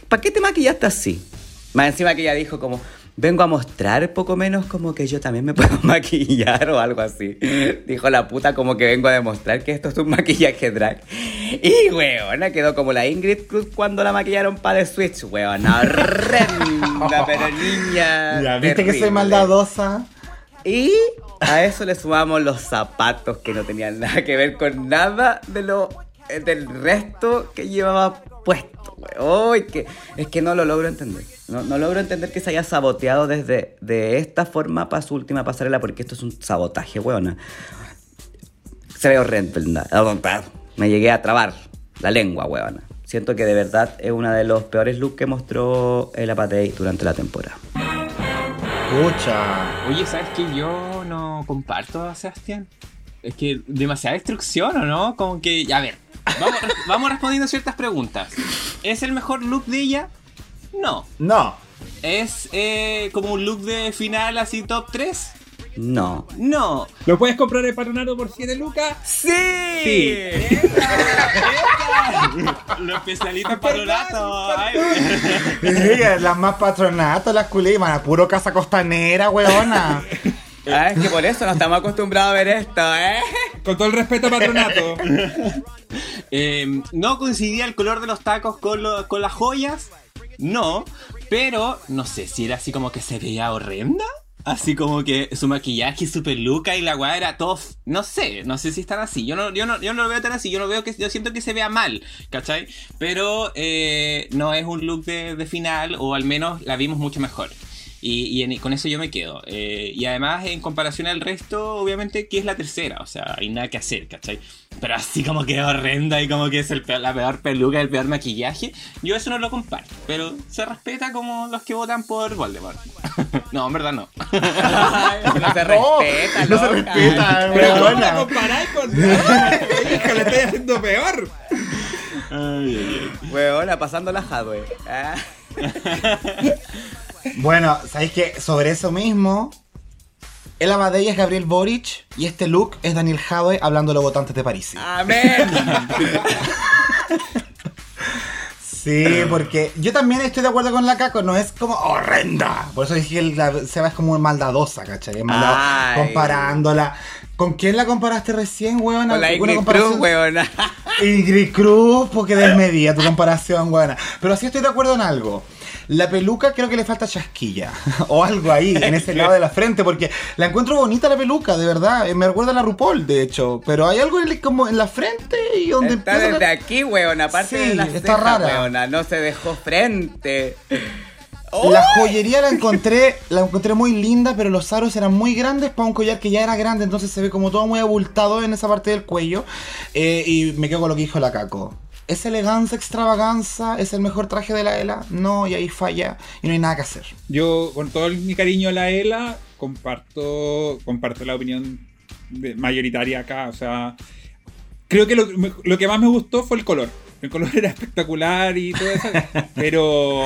¿para qué te maquillaste así? Más encima que ella dijo como, vengo a mostrar poco menos como que yo también me puedo maquillar o algo así. Dijo la puta como que vengo a demostrar que esto es un maquillaje drag. Y weona, quedó como la Ingrid Cruz cuando la maquillaron para The Switch, weona. Horrenda, pero niña. Ya viste terrible. Que soy maldadosa. Y a eso le sumamos los zapatos que no tenían nada que ver con nada de lo... del resto que llevaba puesto, güey. Oh, es, que, es que no lo logro entender. No, no logro entender que se haya saboteado desde de esta forma para su última pasarela, porque esto es un sabotaje, weona. Se ve horrendo. Me llegué a trabar la lengua, weona. Siento que de verdad es uno de los peores looks que mostró Ella Vaday durante la temporada. Pucha. Oye, ¿sabes que yo no comparto a Sebastián? Es que demasiada destrucción, ¿o no? Como que, a ver, vamos, vamos respondiendo ciertas preguntas. ¿Es el mejor look de ella? No. No. ¿Es eh, como un look de final así top tres? No. No. ¿Lo puedes comprar en Patronato por siete lucas? ¡Sí! Sí. Los especialistas Patronato. Las más Patronato, las culimas, a puro Casa Costanera, weona. Ah, es que por eso no estamos acostumbrados a ver esto, ¿eh? Con todo el respeto, Patronato. eh, ¿No coincidía el color de los tacos con, lo, con las joyas? No, pero no sé si era así como que se veía horrenda. Así como que su maquillaje, su peluca y la guada era tof. No sé, no sé si están así. Yo no, yo no, yo no lo veo tan así. Yo no veo que, yo siento que se vea mal, ¿cachai? Pero eh, no es un look de, de final, o al menos la vimos mucho mejor. Y, y en, con eso yo me quedo. Eh, y además, en comparación al resto, obviamente que es la tercera. O sea, hay nada que hacer, ¿cachai? Pero así como que horrenda y como que es el peor, la peor peluca, el peor maquillaje. Yo eso no lo comparto. Pero se respeta como los que votan por Voldemort. No, en verdad no. Ay, no se respeta, no, no se respeta. Pero ¿cómo la comparáis con que le estoy haciendo peor? Ay, ay. Huevona, pasando la Hadwe. Ah. Bueno, ¿sabéis qué? Sobre eso mismo, Ella Vaday es Gabriel Boric y este look es Daniel Jadwe hablando a los votantes de París. ¡Amén! Sí, porque yo también estoy de acuerdo con la Caco, no es como horrenda. Por eso dije que la Seba es como maldadosa, ¿cachai? Es maldadosa, comparándola. ¿Con quién la comparaste recién, huevona? Con la Ingrid Cruz, huevona. Ingrid Cruz, porque desmedía tu comparación, huevona. Pero sí estoy de acuerdo en algo. La peluca creo que le falta chasquilla o algo ahí, en ese lado de la frente, porque la encuentro bonita la peluca, de verdad. Me recuerda a la RuPaul, de hecho, pero hay algo en, como en la frente y donde está desde la... aquí, weón, aparte sí, de la está ceja, rara. Weona, no se dejó frente. ¡Oh! La joyería la encontré, la encontré muy linda, pero los aros eran muy grandes para un collar que ya era grande, entonces se ve como todo muy abultado en esa parte del cuello. Eh, y me quedo con lo que dijo la Caco. ¿Es elegancia, extravaganza? ¿Es el mejor traje de la Ella? No, y ahí falla y no hay nada que hacer. Yo, con todo mi cariño a la Ella, comparto, comparto la opinión mayoritaria acá. O sea, creo que lo, lo que más me gustó fue el color. El color era espectacular y todo eso. Pero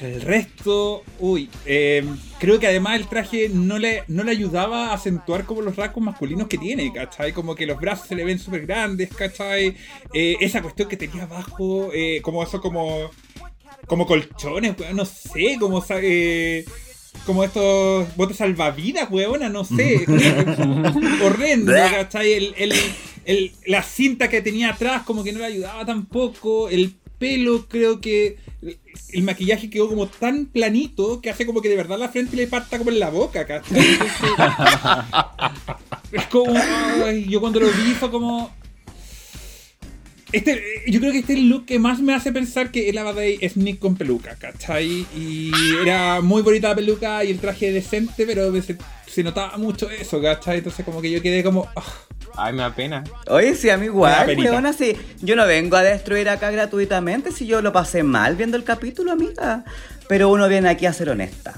el resto, uy, eh, creo que además el traje no le, no le ayudaba a acentuar como los rasgos masculinos que tiene, ¿cachai? Como que los brazos se le ven súper grandes, ¿cachai? Eh, esa cuestión que tenía abajo, eh, como eso, como, como colchones, weón, no sé, como, eh, como estos botes salvavidas, weón, no sé, horrendo, ¿cachai? El, el, el, la cinta que tenía atrás como que no le ayudaba tampoco, el pelo, creo que el maquillaje quedó como tan planito que hace como que de verdad la frente le parta como en la boca, ¿cachai? Entonces, es como, ay, yo cuando lo vi fue como este, yo creo que este es el look que más me hace pensar que Ella Vaday es Nick con peluca, ¿cachai? Y era muy bonita la peluca y el traje decente, pero se, se notaba mucho eso, ¿cachai? Entonces como que yo quedé como... Oh. Ay, me da pena. Oye, sí, a mí igual, weona, sí. Yo no vengo a destruir acá gratuitamente si yo lo pasé mal viendo el capítulo, amiga. Pero uno viene aquí a ser honesta,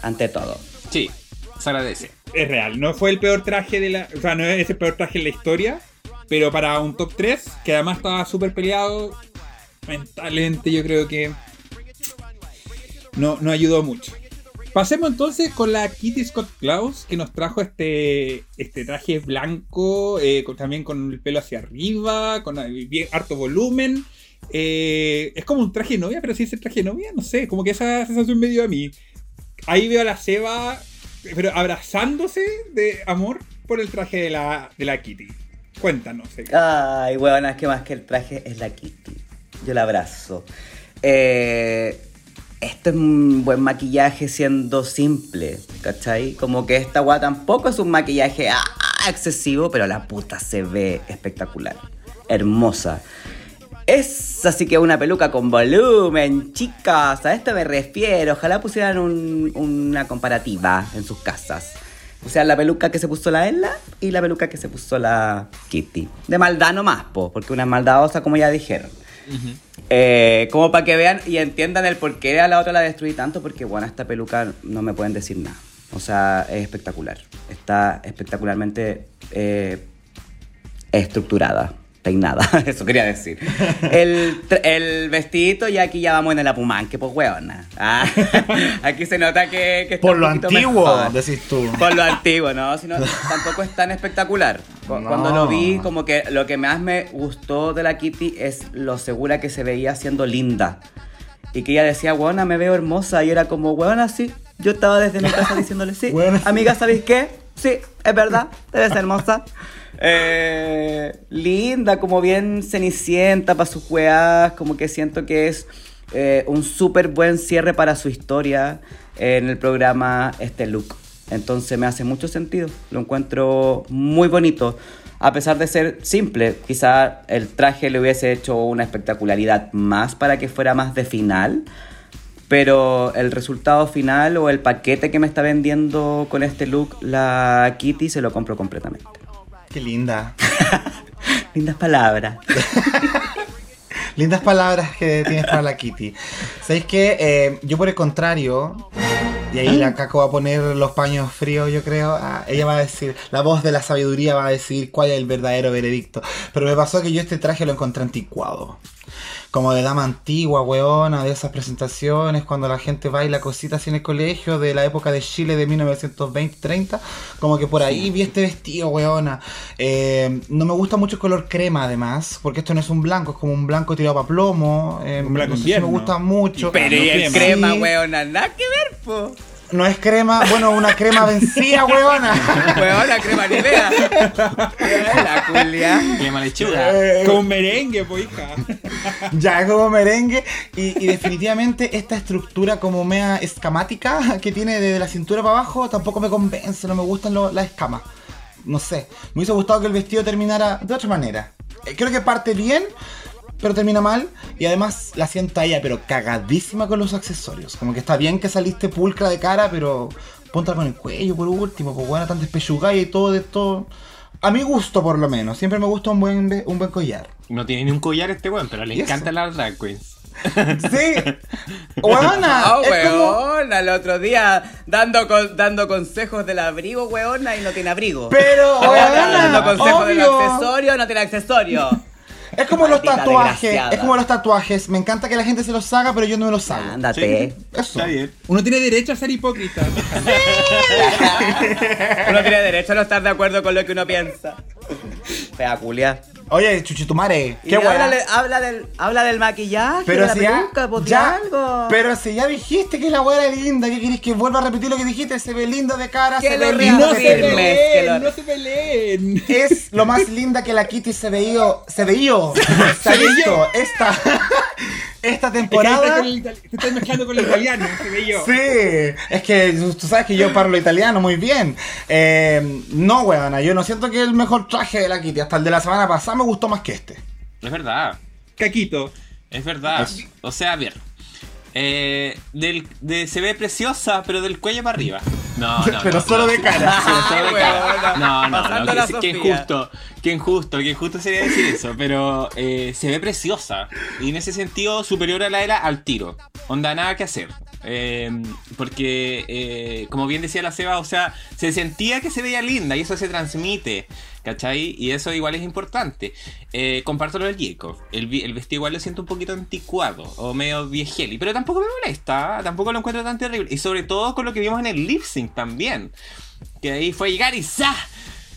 ante todo. Sí, se agradece. Es real, no fue el peor traje de la... O sea, no es el peor traje en la historia, pero para un top tres, que además estaba súper peleado, mentalmente yo creo que no, no ayudó mucho. Pasemos entonces con la Kitty Scott-Claus, que nos trajo este, este traje blanco, eh, con, también con el pelo hacia arriba, con bien, harto volumen. Eh, es como un traje de novia, pero si es el traje de novia, no sé, como que esa sensación me dio a mí. Ahí veo a la Seba, pero abrazándose de amor por el traje de la, de la Kitty. Cuéntanos. Eh. Ay, huevona, es que más que el traje es la Kitty. Yo la abrazo. Eh... Esto es un buen maquillaje siendo simple, ¿cachai? Como que esta guada tampoco es un maquillaje ah, excesivo, pero la puta se ve espectacular, hermosa. Es así que una peluca con volumen, chicas, a esto me refiero. Ojalá pusieran un, una comparativa en sus casas. O sea, la peluca que se puso la Ella y la peluca que se puso la Kitty. De maldad nomás, po, porque una maldadosa, como ya dijeron. Uh-huh. Eh, como para que vean y entiendan el por qué a la otra la destruí tanto, porque bueno, esta peluca no me pueden decir nada. O sea, es espectacular. Está espectacularmente eh, estructurada, peinada, eso quería decir. El, el vestidito, y aquí ya vamos en el apumán, que pues hueona. Ah, aquí se nota que, que está por lo antiguo, mejor. Decís tú. Por lo antiguo, no, sino tampoco es tan espectacular. Cuando no. Lo vi, como que lo que más me gustó de la Kitty es lo segura que se veía siendo linda. Y que ella decía, hueona, me veo hermosa. Y era como, hueona, sí. Yo estaba desde mi casa diciéndole, sí, amiga, ¿sabéis qué? Sí, es verdad, debe ser hermosa. Eh, linda, como bien cenicienta para sus weas, como que siento que es eh, un súper buen cierre para su historia en el programa, este look. Entonces me hace mucho sentido, lo encuentro muy bonito. A pesar de ser simple, quizá el traje le hubiese hecho una espectacularidad más para que fuera más de final, pero el resultado final o el paquete que me está vendiendo con este look la Kitty se lo compro completamente. Qué linda. Lindas palabras. Lindas palabras que tienes para la Kitty. ¿Sabéis qué? Eh, yo por el contrario, y ahí la Caco va a poner los paños fríos, yo creo. Ah, ella va a decir, la voz de la sabiduría va a decir cuál es el verdadero veredicto. Pero me pasó que yo este traje lo encontré anticuado. como de dama antigua, hueona, de esas presentaciones, cuando la gente baila cositas en el colegio de la época de Chile de mil novecientos veinte treinta, como que por ahí vi este vestido, hueona. Eh, no me gusta mucho el color crema, además, porque esto no es un blanco, es como un blanco tirado para plomo. Eh, un blanco invierno. Me gusta mucho. Pero y el crema, hueona, nada que ver, po. No es crema, bueno, una crema vencida, huevona. Huevona, crema ni idea. La culia. Crema lechuga. Eh, como merengue, po, hija. Ya, como merengue. Y, y definitivamente esta estructura como mea escamática que tiene desde la cintura para abajo tampoco me convence, no me gustan lo, las escamas. No sé, me hubiese gustado que el vestido terminara de otra manera. Creo que parte bien, pero termina mal, y además la siento a ella, pero cagadísima con los accesorios. Como que está bien que saliste pulcra de cara, pero ponte con el cuello por último, pues bueno, tan despechugada y todo de todo. A mi gusto, por lo menos, siempre me gusta un buen, un buen collar. No tiene ni un collar este weón, pero le encanta la drag queens. Sí, huevona. Oh, huevona, como... el otro día dando, con, dando consejos del abrigo, huevona, y no tiene abrigo. Pero, huevona, dando consejos obvio. Del accesorio, no tiene accesorio. Es como Maldita los tatuajes, desgraciada. Es como los tatuajes. Me encanta que la gente se los haga, pero yo no me los hago. Ándate. Sí, eso. Está bien. Uno tiene derecho a ser hipócrita. Sí. Uno tiene derecho a no estar de acuerdo con lo que uno piensa. Fea culia. Oye, chuchitumare, qué bueno. Habla, habla, del, habla del maquillaje, pero de si la peluca, ya, algo. Pero si ya dijiste que la weá es linda, ¿qué querés que vuelva a repetir lo que dijiste? Se ve linda de cara, que se ve linda de cara. No se peleen, no se peleen. Es lo más linda que la Kitty se veía, se veía, se ha visto esta... Esta temporada... Es que te estás mezclando con el italiano, se ve yo. Sí, es que tú sabes que yo parlo italiano muy bien. Eh, no, weona, yo no siento que el mejor traje de la Kitty, hasta el de la semana pasada me gustó más que este. Es verdad. Caquito. Es verdad. Es... O sea, a ver. Eh, del, de, se ve preciosa, pero del cuello para arriba. No, no. Pero no, solo no, de cara. Pero solo de cara. No, no, no. no que, que injusto. Que injusto. Que injusto sería decir eso. Pero eh, se ve preciosa. Y en ese sentido, superior a la era al tiro. Onda, nada que hacer. Eh, porque, eh, como bien decía la Seba, o sea, se sentía que se veía linda y eso se transmite. ¿Cachai? Y eso igual es importante. Eh, comparto lo del Jacob. El, el vestido igual lo siento un poquito anticuado o medio viejeli, pero tampoco me molesta, tampoco lo encuentro tan terrible. Y sobre todo con lo que vimos en el lip sync también. Que ahí fue llegar y ¡za!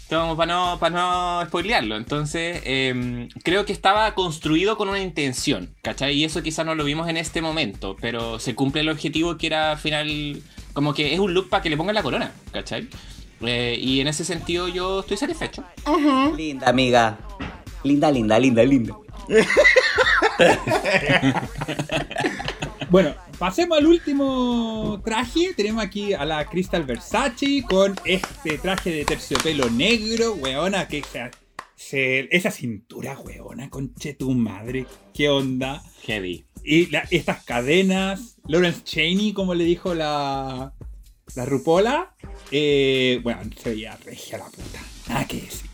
Entonces, para no, para no spoilearlo. Entonces, eh, creo que estaba construido con una intención, ¿cachai? Y eso quizás no lo vimos en este momento, pero se cumple el objetivo que era al final... Como que es un look para que le pongan la corona, ¿cachai? Eh, y en ese sentido yo estoy satisfecho. Uh-huh. Linda, amiga. Linda, linda, linda, linda. Bueno, pasemos al último traje. Tenemos aquí a la Krystal Versace con este traje de terciopelo negro, weona, que se, se, esa cintura, weona, conche tu madre, qué onda. Heavy. Y la, estas cadenas, Lawrence Chaney, como le dijo la... La Rupola, eh, bueno, se veía regia la puta, nada que decir.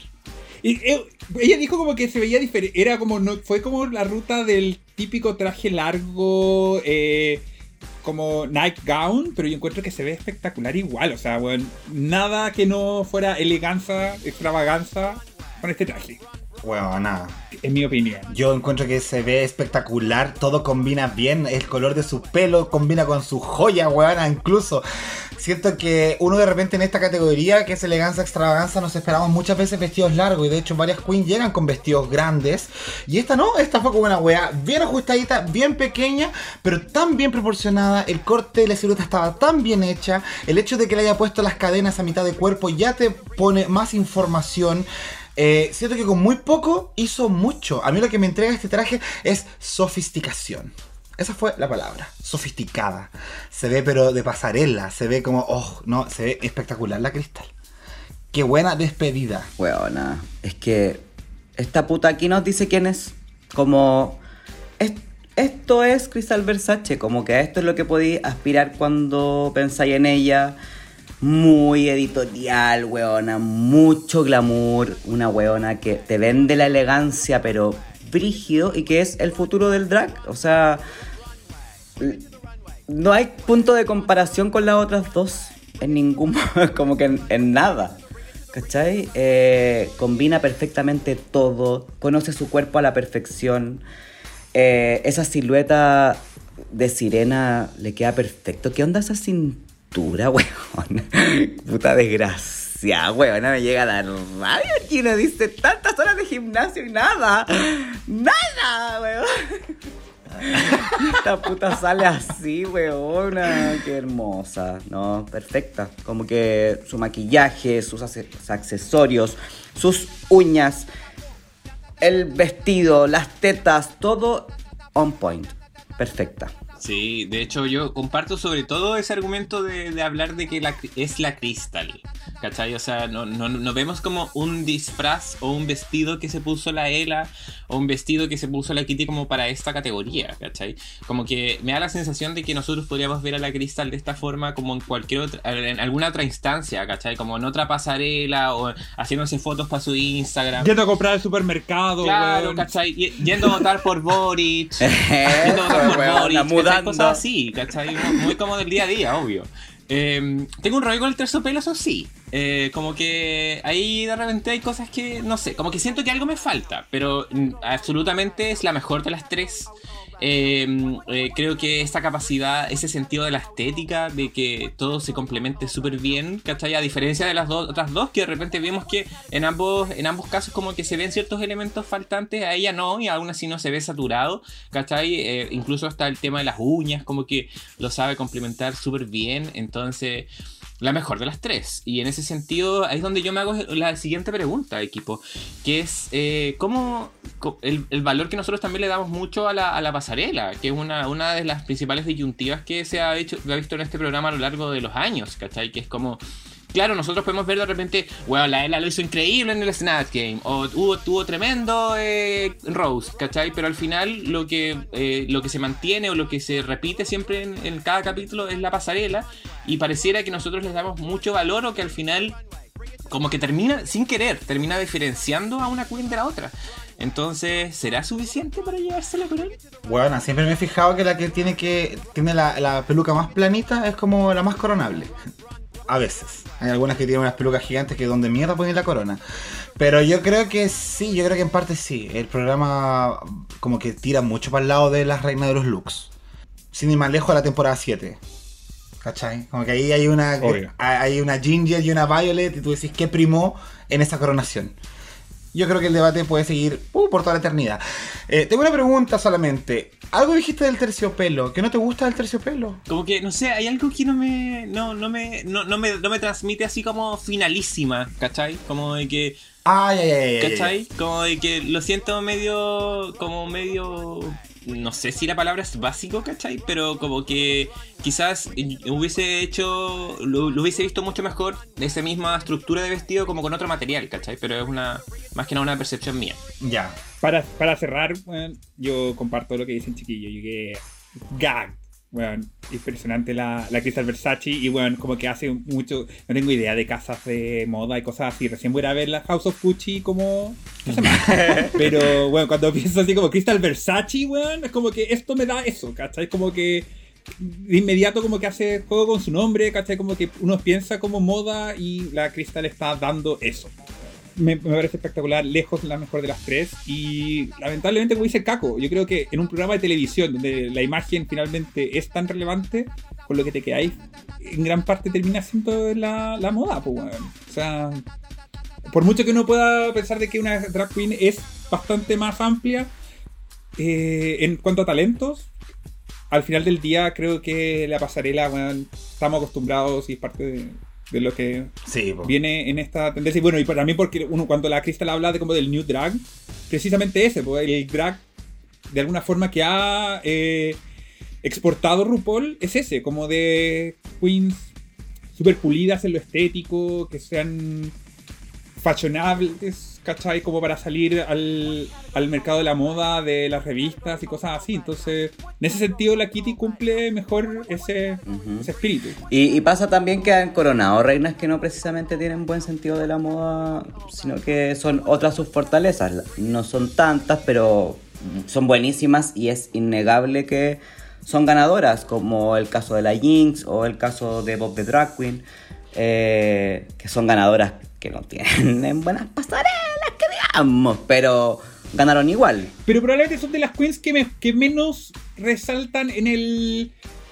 Y, eh, ella dijo como que se veía diferente, era como, no, fue como la ruta del típico traje largo, eh, como nightgown, pero yo encuentro que se ve espectacular igual, o sea, bueno, nada que no fuera elegancia, extravaganza con este traje. Bueno, nada. En mi opinión. Yo encuentro que se ve espectacular, todo combina bien, el color de su pelo combina con su joya, weona, incluso. Siento que uno de repente en esta categoría, que es elegancia, extravaganza, nos esperamos muchas veces vestidos largos, y de hecho varias queens llegan con vestidos grandes, y esta no, esta fue como una wea bien ajustadita, bien pequeña, pero tan bien proporcionada, el corte de la silueta estaba tan bien hecha, el hecho de que le haya puesto las cadenas a mitad de cuerpo ya te pone más información. Eh, siento que con muy poco hizo mucho. A mí lo que me entrega este traje es sofisticación. Esa fue la palabra, sofisticada. Se ve pero de pasarela, se ve como, oh, no, se ve espectacular la Krystal. Qué buena despedida. Weona, es que esta puta aquí nos dice quién es. Como, es, esto es Krystal Versace, como que a esto es lo que podéis aspirar cuando pensáis en ella. Muy editorial, weona, mucho glamour, una weona que te vende la elegancia, pero brígido, y que es el futuro del drag, o sea, no hay punto de comparación con las otras dos, en ningún, como que en, en nada, ¿cachai? Eh, combina perfectamente todo, conoce su cuerpo a la perfección, Eh, esa silueta de sirena le queda perfecto. ¿Qué onda esa cintura, weón? Puta desgracia, weón. Me llega a dar rabia aquí. Uno dice tantas horas de gimnasio y nada. ¡Nada, weón! Esta puta sale así, weona. Qué hermosa, ¿no? Perfecta. Como que su maquillaje, sus accesorios, sus uñas, el vestido, las tetas, todo on point. Perfecta. Sí, de hecho yo comparto sobre todo ese argumento de, de hablar de que la, es la Krystal, ¿cachai? O sea, no, no, no vemos como un disfraz o un vestido que se puso la Ella o un vestido que se puso la Kitty como para esta categoría, ¿cachai? Como que me da la sensación de que nosotros podríamos ver a la Krystal de esta forma como en cualquier otra, en alguna otra instancia, ¿cachai? Como en otra pasarela o haciéndose fotos para su Instagram. Yendo a comprar al supermercado. Claro, weón. ¿Cachai? Yendo a votar por Boric. Yendo a votar por weón, Boric. La muda. Cosas así, ¿cachai? Muy como del día a día, obvio. Eh, tengo un rollo con el terzo pelo, eso sí. Eh, como que ahí de repente hay cosas que, no sé, como que siento que algo me falta, pero absolutamente es la mejor de las tres. Eh, eh, creo que esta capacidad, ese sentido de la estética, de que todo se complemente súper bien, ¿cachai? A diferencia de las do- otras dos, que de repente vemos que en ambos, en ambos casos como que se ven ciertos elementos faltantes, a ella no, y aún así no se ve saturado, ¿cachai? Eh, incluso hasta el tema de las uñas, como que lo sabe complementar súper bien, entonces... La mejor de las tres. Y en ese sentido, ahí es donde yo me hago la siguiente pregunta, equipo. Que es, eh, ¿cómo el, el valor que nosotros también le damos mucho a la, a la pasarela? Que es una, una de las principales disyuntivas que se ha, hecho, se ha visto en este programa a lo largo de los años, ¿cachai? Que es como... Claro, nosotros podemos ver de repente, bueno, la Ella lo hizo increíble en el Snatch Game, o tuvo, tuvo tremendo eh, Rose, ¿cachai? Pero al final lo que, eh, lo que se mantiene o lo que se repite siempre en, en cada capítulo es la pasarela, y pareciera que nosotros les damos mucho valor o que al final como que termina, sin querer, termina diferenciando a una queen de la otra. Entonces, ¿será suficiente para llevarse la corona? Bueno, siempre me he fijado que la que tiene, que, tiene la, la peluca más planita es como la más coronable. A veces. Hay algunas que tienen unas pelucas gigantes que donde mierda ponen la corona. Pero yo creo que sí, yo creo que en parte sí. El programa como que tira mucho para el lado de las reinas de los looks. Sin ir más lejos a la temporada siete. ¿Cachai? Como que ahí hay una, que, hay una Ginger y una Violet y tú decís qué primó en esa coronación. Yo creo que el debate puede seguir uh, por toda la eternidad. Eh, tengo una pregunta solamente. Algo dijiste del terciopelo, ¿qué no te gusta del terciopelo? Como que, no sé, hay algo que no me no, no me, no, no me, no me transmite así como finalísima, ¿cachai? Como de que... Ay, ay, ay, ¿cachai? Ay, ay. Como de que lo siento medio... como medio... no sé si la palabra es básico, ¿cachai? Pero como que quizás hubiese hecho... Lo, lo hubiese visto mucho mejor esa misma estructura de vestido como con otro material, ¿cachai? Pero es una... más que nada una percepción mía. Ya. Para, para cerrar, bueno, yo comparto lo que dicen chiquillos. Llegué gag. Bueno, impresionante la, la Krystal Versace. Y bueno, como que hace mucho... No tengo idea de casas de moda y cosas así. Recién voy a ver la House of Gucci como... No sé más. Pero bueno, cuando pienso así como Krystal Versace, bueno, es como que esto me da eso, ¿cachai? Como que de inmediato como que hace juego con su nombre, ¿cachai? Como que uno piensa como moda y la Krystal está dando eso. Me, me parece espectacular, lejos la mejor de las tres. Y lamentablemente, como dice Caco, yo creo que en un programa de televisión donde la imagen finalmente es tan relevante, con lo que te quedáis en gran parte termina siendo la, la moda, pues bueno. O sea, por mucho que uno pueda pensar de que una drag queen es bastante más amplia eh, en cuanto a talentos, al final del día creo que la pasarela, bueno, estamos acostumbrados y es parte de... de lo que sí, viene en esta tendencia. Y bueno, y también porque uno cuando la Krystal habla de como del new drag, precisamente ese, el drag de alguna forma que ha eh, exportado RuPaul es ese, como de queens super pulidas en lo estético, que sean fashionables, ¿cachai? Como para salir al, al mercado de la moda, de las revistas y cosas así. Entonces, en ese sentido, la Kitty cumple mejor ese, uh-huh. ese espíritu. Y, y pasa también que han coronado reinas que no precisamente tienen buen sentido de la moda, sino que son otras sus fortalezas. No son tantas, pero son buenísimas y es innegable que son ganadoras, como el caso de la Jinx o el caso de Bob the Drag Queen, eh, que son ganadoras que no tienen buenas pasarelas, que digamos, pero ganaron igual. Pero probablemente son de las queens que, me, que menos resaltan en el...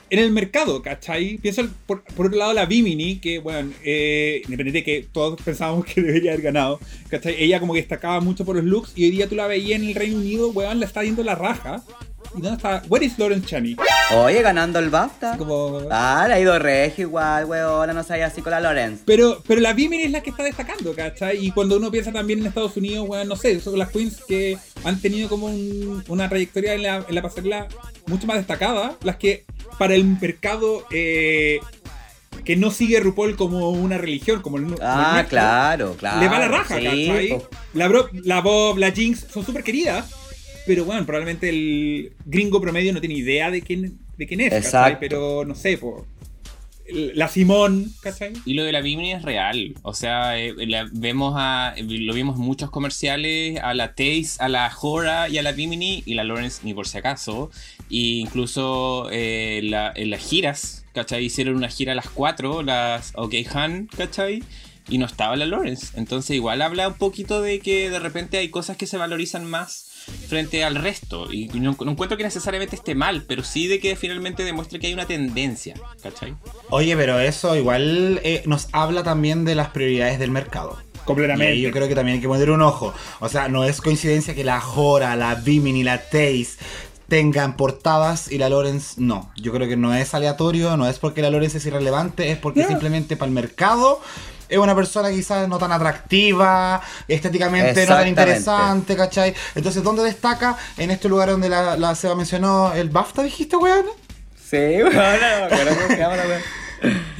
en el mercado, ¿cachai? Pienso por, por un lado la Bimini, que bueno, eh, independiente de que todos pensábamos que debería haber ganado, ¿cachai? Ella como que destacaba mucho por los looks y hoy día tú la veías en el Reino Unido, weón, la está yendo la raja. ¿Y dónde está? ¿Where is Lawrence Chaney? Oye, ganando el BAFTA. Como... Ah, la ha ido regio igual, weón, no sabía así con la Lawrence. Pero, pero la Bimini es la que está destacando, ¿cachai? Y cuando uno piensa también en Estados Unidos, weón, no sé, son las queens que han tenido como un, una trayectoria en la, en la pasarela mucho más destacada, las que para el mercado eh, que no sigue RuPaul como una religión, como el, como ah, el nuestro, claro, claro. Le va la raja, sí, ¿cachai? Oh. La, bro, la Bob, la Jinx, son súper queridas, pero bueno, probablemente el gringo promedio no tiene idea de quién, de quién es, exacto, ¿cachai? Pero no sé, po, la Simón, ¿cachai? Y lo de la Bimini es real, o sea, eh, la, vemos a, lo vimos en muchos comerciales, a la Tayce, a la Jora y a la Bimini, y la Lawrence ni por si acaso, y incluso eh, la, en las giras, ¿cachai? Hicieron una gira a las cuatro, las OK Han, ¿cachai? Y no estaba la Lawrence, entonces igual habla un poquito de que de repente hay cosas que se valorizan más frente al resto, y no, no encuentro que necesariamente esté mal, pero sí de que finalmente demuestre que hay una tendencia, ¿cachai? Oye, pero eso igual eh, nos habla también de las prioridades del mercado. Completamente. Y yo creo que también hay que poner un ojo, o sea, no es coincidencia que la Jora, la Bimini, la Tayce tengan portadas y la Lawrence no. Yo creo que no es aleatorio, no es porque la Lawrence es irrelevante, es porque no, simplemente para el mercado es una persona quizás no tan atractiva, estéticamente no tan interesante, ¿cachai? Entonces, ¿dónde destaca? En este lugar donde la, la Seba mencionó el BAFTA, ¿dijiste, weón? Sí, weón, weón.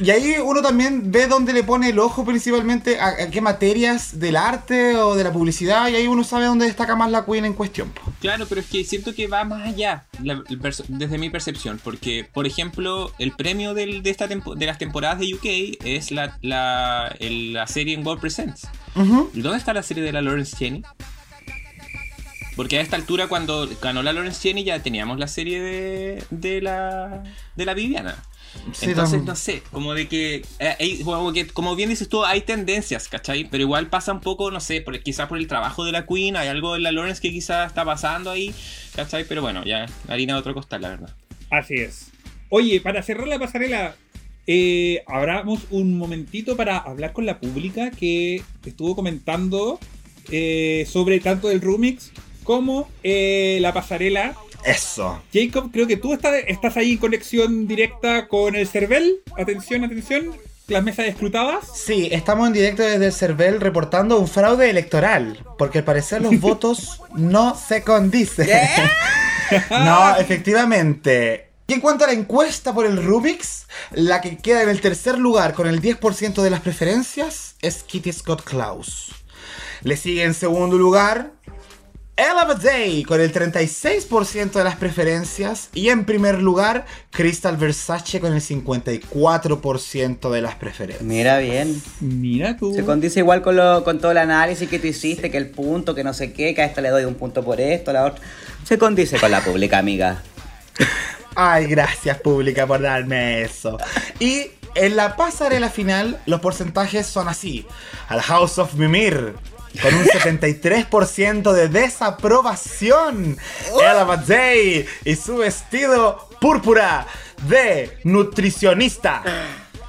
Y ahí uno también ve dónde le pone el ojo principalmente a, a qué materias del arte o de la publicidad, y ahí uno sabe dónde destaca más la queen en cuestión. Claro, pero es que siento que va más allá la, perso- desde mi percepción, porque por ejemplo el premio del, de, esta tempo- de las temporadas de U K es la, la, el, la serie en World Presents. Uh-huh. ¿Dónde está la serie de la Lawrence Chaney? Porque a esta altura cuando ganó la Lawrence Chaney ya teníamos la serie de, de, la, de la Viviana. Entonces, no sé, como de que, eh, eh, como que, como bien dices tú, hay tendencias, ¿cachai? Pero igual pasa un poco, no sé, por, quizás por el trabajo de la Queen, hay algo de la Lawrence que quizás está pasando ahí, ¿cachai? Pero bueno, ya, harina de otro costal, la verdad. Así es. Oye, para cerrar la pasarela, eh, abramos un momentito para hablar con la pública que estuvo comentando eh, sobre tanto el remix como eh, la pasarela. Eso. Jacob, creo que tú está, estás ahí en conexión directa con el Cervel. Atención, atención. Las mesas escrutadas. Sí, estamos en directo desde el Cervel reportando un fraude electoral. Porque al parecer los votos no se condicen. No, efectivamente. Y en cuanto a la encuesta por el Rubix, la que queda en el tercer lugar con el diez por ciento de las preferencias es Kitty Scott-Claus. Le sigue en segundo lugar Ella Vaday con el treinta y seis por ciento de las preferencias, y en primer lugar Krystal Versace con el cincuenta y cuatro por ciento de las preferencias. Mira bien. Mira tú. Se condice igual con, lo, con todo el análisis que tú hiciste, sí, que el punto, que no sé qué, que a esta le doy un punto por esto, la otra. Se condice con la pública, amiga. Ay, gracias pública por darme eso. Y en la pasarela final los porcentajes son así. Al House of Mimir con un setenta y tres por ciento de desaprobación. Oh. Ella Vaday y su vestido púrpura de nutricionista.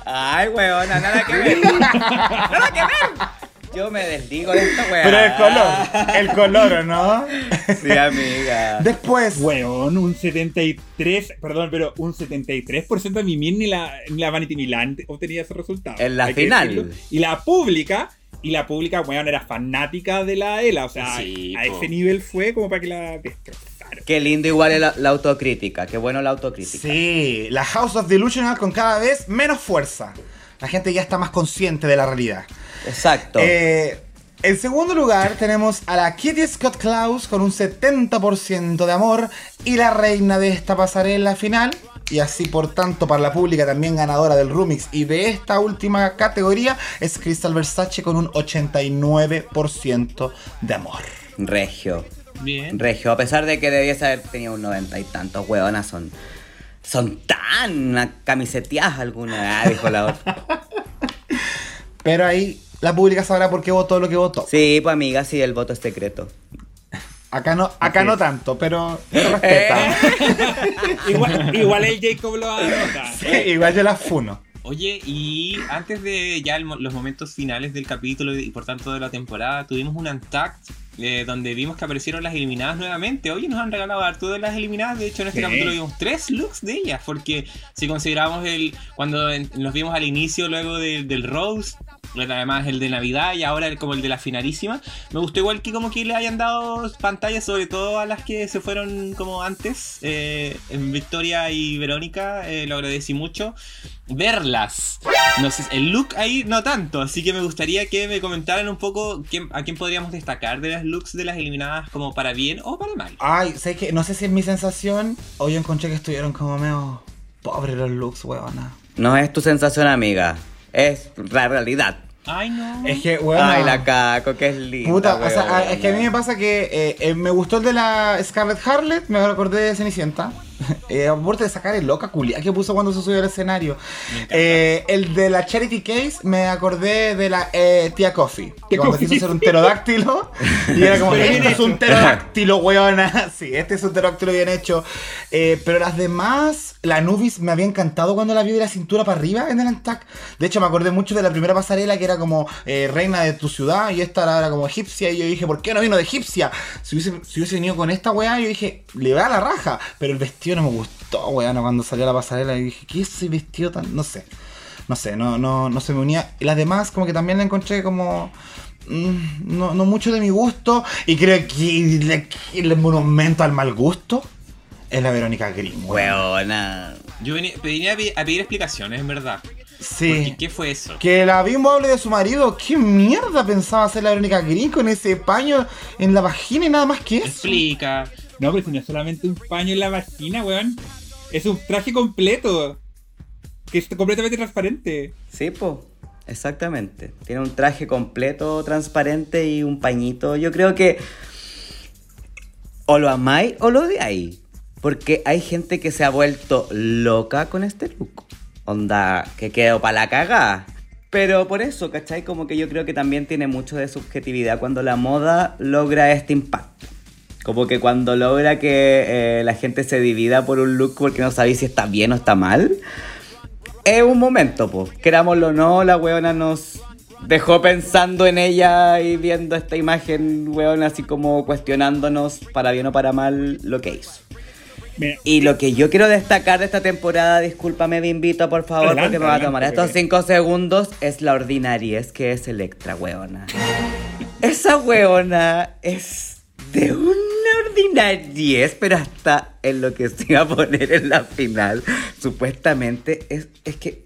Ay, weona, nada que ver. Nada que ver. Yo me desdigo de esta weona. Pero el color, el color, ¿no? Sí, amiga. Después, weón, un setenta y tres, perdón, pero un setenta y tres por ciento de Mimir ni la, ni la Vanity Milan obtenía ese resultado. En la final. Y la pública... Y la pública, weón, era fanática de la Ela. O sea, sí, a po. ese nivel fue como para que la destrozaron. Qué lindo igual la, la autocrítica. Qué bueno la autocrítica. Sí, la House of Delusional con cada vez menos fuerza. La gente ya está más consciente de la realidad. Exacto. Eh, en segundo lugar tenemos a la Kitty Scott-Claus con un setenta por ciento de amor. Y la reina de esta pasarela final... Y así, por tanto, para la pública también ganadora del Rumix y de esta última categoría es Krystal Versace con un ochenta y nueve por ciento de amor. Regio. Bien. Regio, a pesar de que debiese haber tenido un noventa y tantos, hueonas, son, son tan camiseteadas algunas. Ah, dijo la otra. Pero ahí la pública sabrá por qué votó lo que votó. Sí, pues amiga, sí, el voto es secreto. Acá no, acá no tanto, pero se respeta. Eh. igual, igual el Jacob lo anota. Sí, eh. Igual yo las funo. Oye, y antes de ya el, los momentos finales del capítulo y por tanto de la temporada, tuvimos un Untucked eh, donde vimos que aparecieron las eliminadas nuevamente. Oye, nos han regalado harto de las eliminadas. De hecho, en este ¿Qué? capítulo vimos tres looks de ellas, porque si consideramos el cuando nos vimos al inicio luego de, del Rose, además el de Navidad y ahora el, como el de la finalísima, me gustó igual que como que le hayan dado pantallas, sobre todo a las que se fueron como antes, eh, Victoria y Verónica, eh, lo agradecí mucho verlas. No sé, el look ahí no tanto, así que me gustaría que me comentaran un poco quién, a quién podríamos destacar de las looks de las eliminadas, como para bien o para mal. Ay, sé que no sé si es mi sensación, hoy encontré que estuvieron como medio pobres los looks, huevona. No es tu sensación, amiga. Es la realidad. Ay, no. Es que, bueno. Ay, la caco, que es linda. Puta, weón, o sea, weón, es que a mí me pasa que eh, eh, me gustó el de la Scarlett Harlett, me acordé de Cenicienta. Eh, aparte de sacar el loca culia que puso cuando se subió al escenario. Eh, el de la Charity Kase, me acordé de la eh, tía Coffee. Que cuando quiso hacer un pterodáctilo. Y era como, este es un pterodáctilo, weona. Sí, este es un pterodáctilo bien hecho. Eh, pero las demás, la Nubis me había encantado cuando la vi de la cintura para arriba en el Untucked. De hecho, me acordé mucho de la primera pasarela que era como eh, reina de tu ciudad. Y esta era, era como egipcia. Y yo dije, ¿por qué no vino de egipcia? Si hubiese, si hubiese venido con esta weá, yo dije, le va a la raja. Pero el vestido no me gustó, weón, cuando salió a la pasarela y dije, ¿qué ese vestido tan...? No sé, no sé, no, no, no se me unía. Y las demás como que también la encontré como... Mmm, no, no mucho de mi gusto. Y creo que, le, que el monumento al mal gusto es la Verónica Green, weona. Yo venía, venía a, pedir, a pedir explicaciones, en verdad. Sí. Porque, ¿qué fue eso? Que la Bimbo hable de su marido. ¿Qué mierda pensaba hacer la Verónica Green con ese paño en la vagina y nada más que eso? Explica. No, pero si no es solamente un paño en la vagina, weón. Es un traje completo. Que es completamente transparente. Sí, po. Exactamente. Tiene un traje completo, transparente y un pañito. Yo creo que o lo amáis o lo odiáis. Porque hay gente que se ha vuelto loca con este look. Onda, que quedó para la cagada. Pero por eso, ¿cachai? Como que yo creo que también tiene mucho de subjetividad cuando la moda logra este impacto. Como que cuando logra que eh, la gente se divida por un look porque no sabéis si está bien o está mal. Es un momento, pues. Querámoslo o no, la weona nos dejó pensando en ella y viendo esta imagen, weona, así como cuestionándonos para bien o para mal lo que hizo. Mira. Y lo que yo quiero destacar de esta temporada, discúlpame, me invito, por favor, adelante, porque me va a tomar adelante, estos cinco segundos, es la ordinariez que es Elektra, weona. Esa weona es... de una ordinariez, pero hasta en lo que se va a poner en la final, supuestamente, es, es que...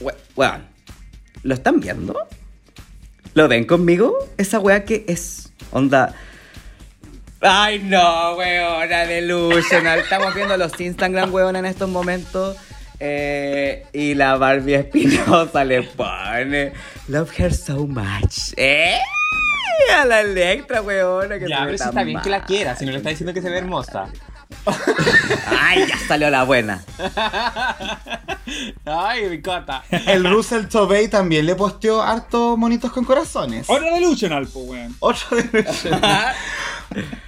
Weón, we, ¿lo están viendo? ¿Lo ven conmigo? Esa weá que es... Onda... ¡Ay, no, weona, delusional! Estamos viendo los Instagram, weona, en estos momentos. Eh, y la Barbie Espinosa le pone... Love her so much. ¿Eh? A la Elektra, weona, que ya, se ve tan está bien mal. Que la quiera, si no le está diciendo que se ve hermosa. Ay, ya salió la buena. Ay, mi cota. El Russell Tobey también le posteó harto monitos con corazones. Otro delusional, po, weón. Otro delusional.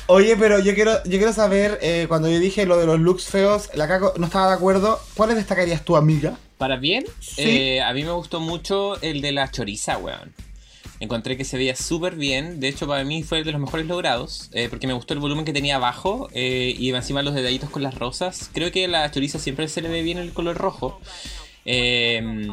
Oye, pero yo quiero, yo quiero saber, eh, cuando yo dije lo de los looks feos, la Caco no estaba de acuerdo. ¿Cuáles destacarías tú, amiga? Para bien, sí. eh, a mí me gustó mucho el de la choriza, weón. Encontré que se veía súper bien. De hecho, para mí fue el de los mejores logrados, eh, porque me gustó el volumen que tenía abajo, eh, y encima los detallitos con las rosas. Creo que a la choriza siempre se le ve bien el color rojo. Eh,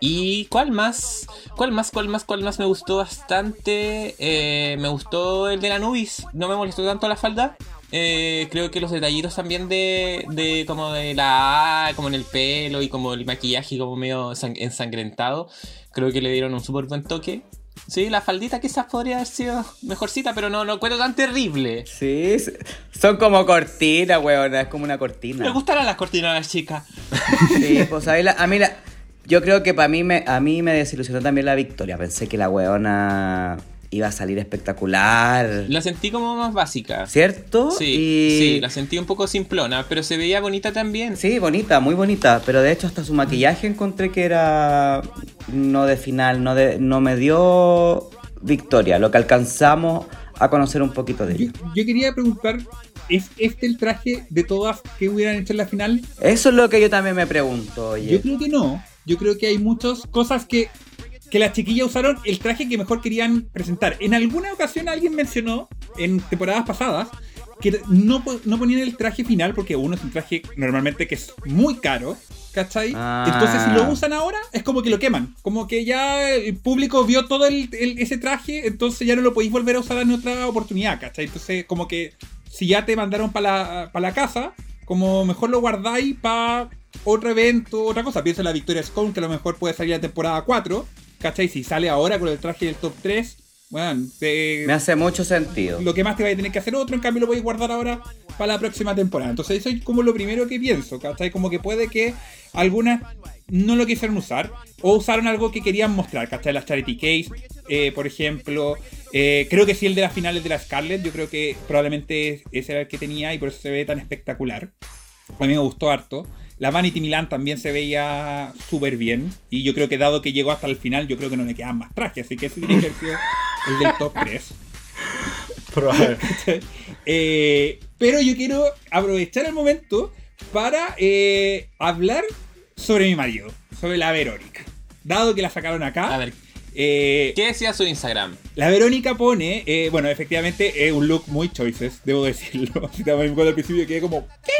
¿Y cuál más? ¿Cuál más? ¿Cuál más? ¿Cuál más? Me gustó bastante. Eh, me gustó el de la Nubis. No me molestó tanto la falda. Eh, creo que los detallitos también de, de como de la A, como en el pelo y como el maquillaje como medio ensangrentado. Creo que le dieron un súper buen toque. Sí, la faldita quizás podría haber sido mejorcita, pero no, no cuento tan terrible. Sí, son como cortinas, weona, es como una cortina. Me gustarán las cortinas a las chicas. Sí, pues a, la, a mí la, yo creo que para mí me, a mí me desilusionó también la Victoria. Pensé que la weona iba a salir espectacular. La sentí como más básica. ¿Cierto? Sí, y... sí, la sentí un poco simplona, pero se veía bonita también. Sí, bonita, muy bonita, pero de hecho hasta su maquillaje encontré que era... no de final, no de no me dio Victoria. Lo que alcanzamos a conocer un poquito de ella. Yo, yo quería preguntar, ¿es este el traje de todas que hubieran hecho en la final? Eso es lo que yo también me pregunto, oye. Yo creo que no. Yo creo que hay muchas cosas que, que las chiquillas usaron el traje que mejor querían presentar. En alguna ocasión alguien mencionó, en temporadas pasadas, que no, no ponían el traje final porque uno es un traje normalmente que es muy caro, ¿cachai? Ah. Entonces si lo usan ahora es como que lo queman, como que ya el público vio todo el, el, ese traje, entonces ya no lo podéis volver a usar en otra oportunidad, ¿cachai? Entonces como que si ya te mandaron para la, pa la casa, como mejor lo guardáis para otro evento, otra cosa. Pienso en la Victoria Scone, que a lo mejor puede salir la temporada cuatro, ¿cachai? Si sale ahora con el traje del top tres, bueno, te... me hace mucho sentido. Lo que más te va a tener que hacer otro, en cambio lo voy a guardar ahora para la próxima temporada. Entonces eso es como lo primero que pienso, ¿cachai? Como que puede que algunas no lo quisieron usar o usaron algo que querían mostrar, ¿cachai? Las Charity Kase, eh, por ejemplo, eh, creo que sí, el de las finales de la Scarlett, yo creo que probablemente ese era el que tenía y por eso se ve tan espectacular. A mí me gustó harto. La Vanity Milan también se veía súper bien. Y yo creo que dado que llegó hasta el final, yo creo que no le quedan más trajes. Así que ese tiene que haber sido el del top tres. Probablemente. eh, pero yo quiero aprovechar el momento para eh, hablar sobre mi marido. Sobre la Verónica. Dado que la sacaron acá. A ver. Eh, ¿Qué decía su Instagram? La Verónica pone, eh, bueno, efectivamente, eh, un look muy choices, debo decirlo. Si te acuerdas al principio, quedé como, ¿qué?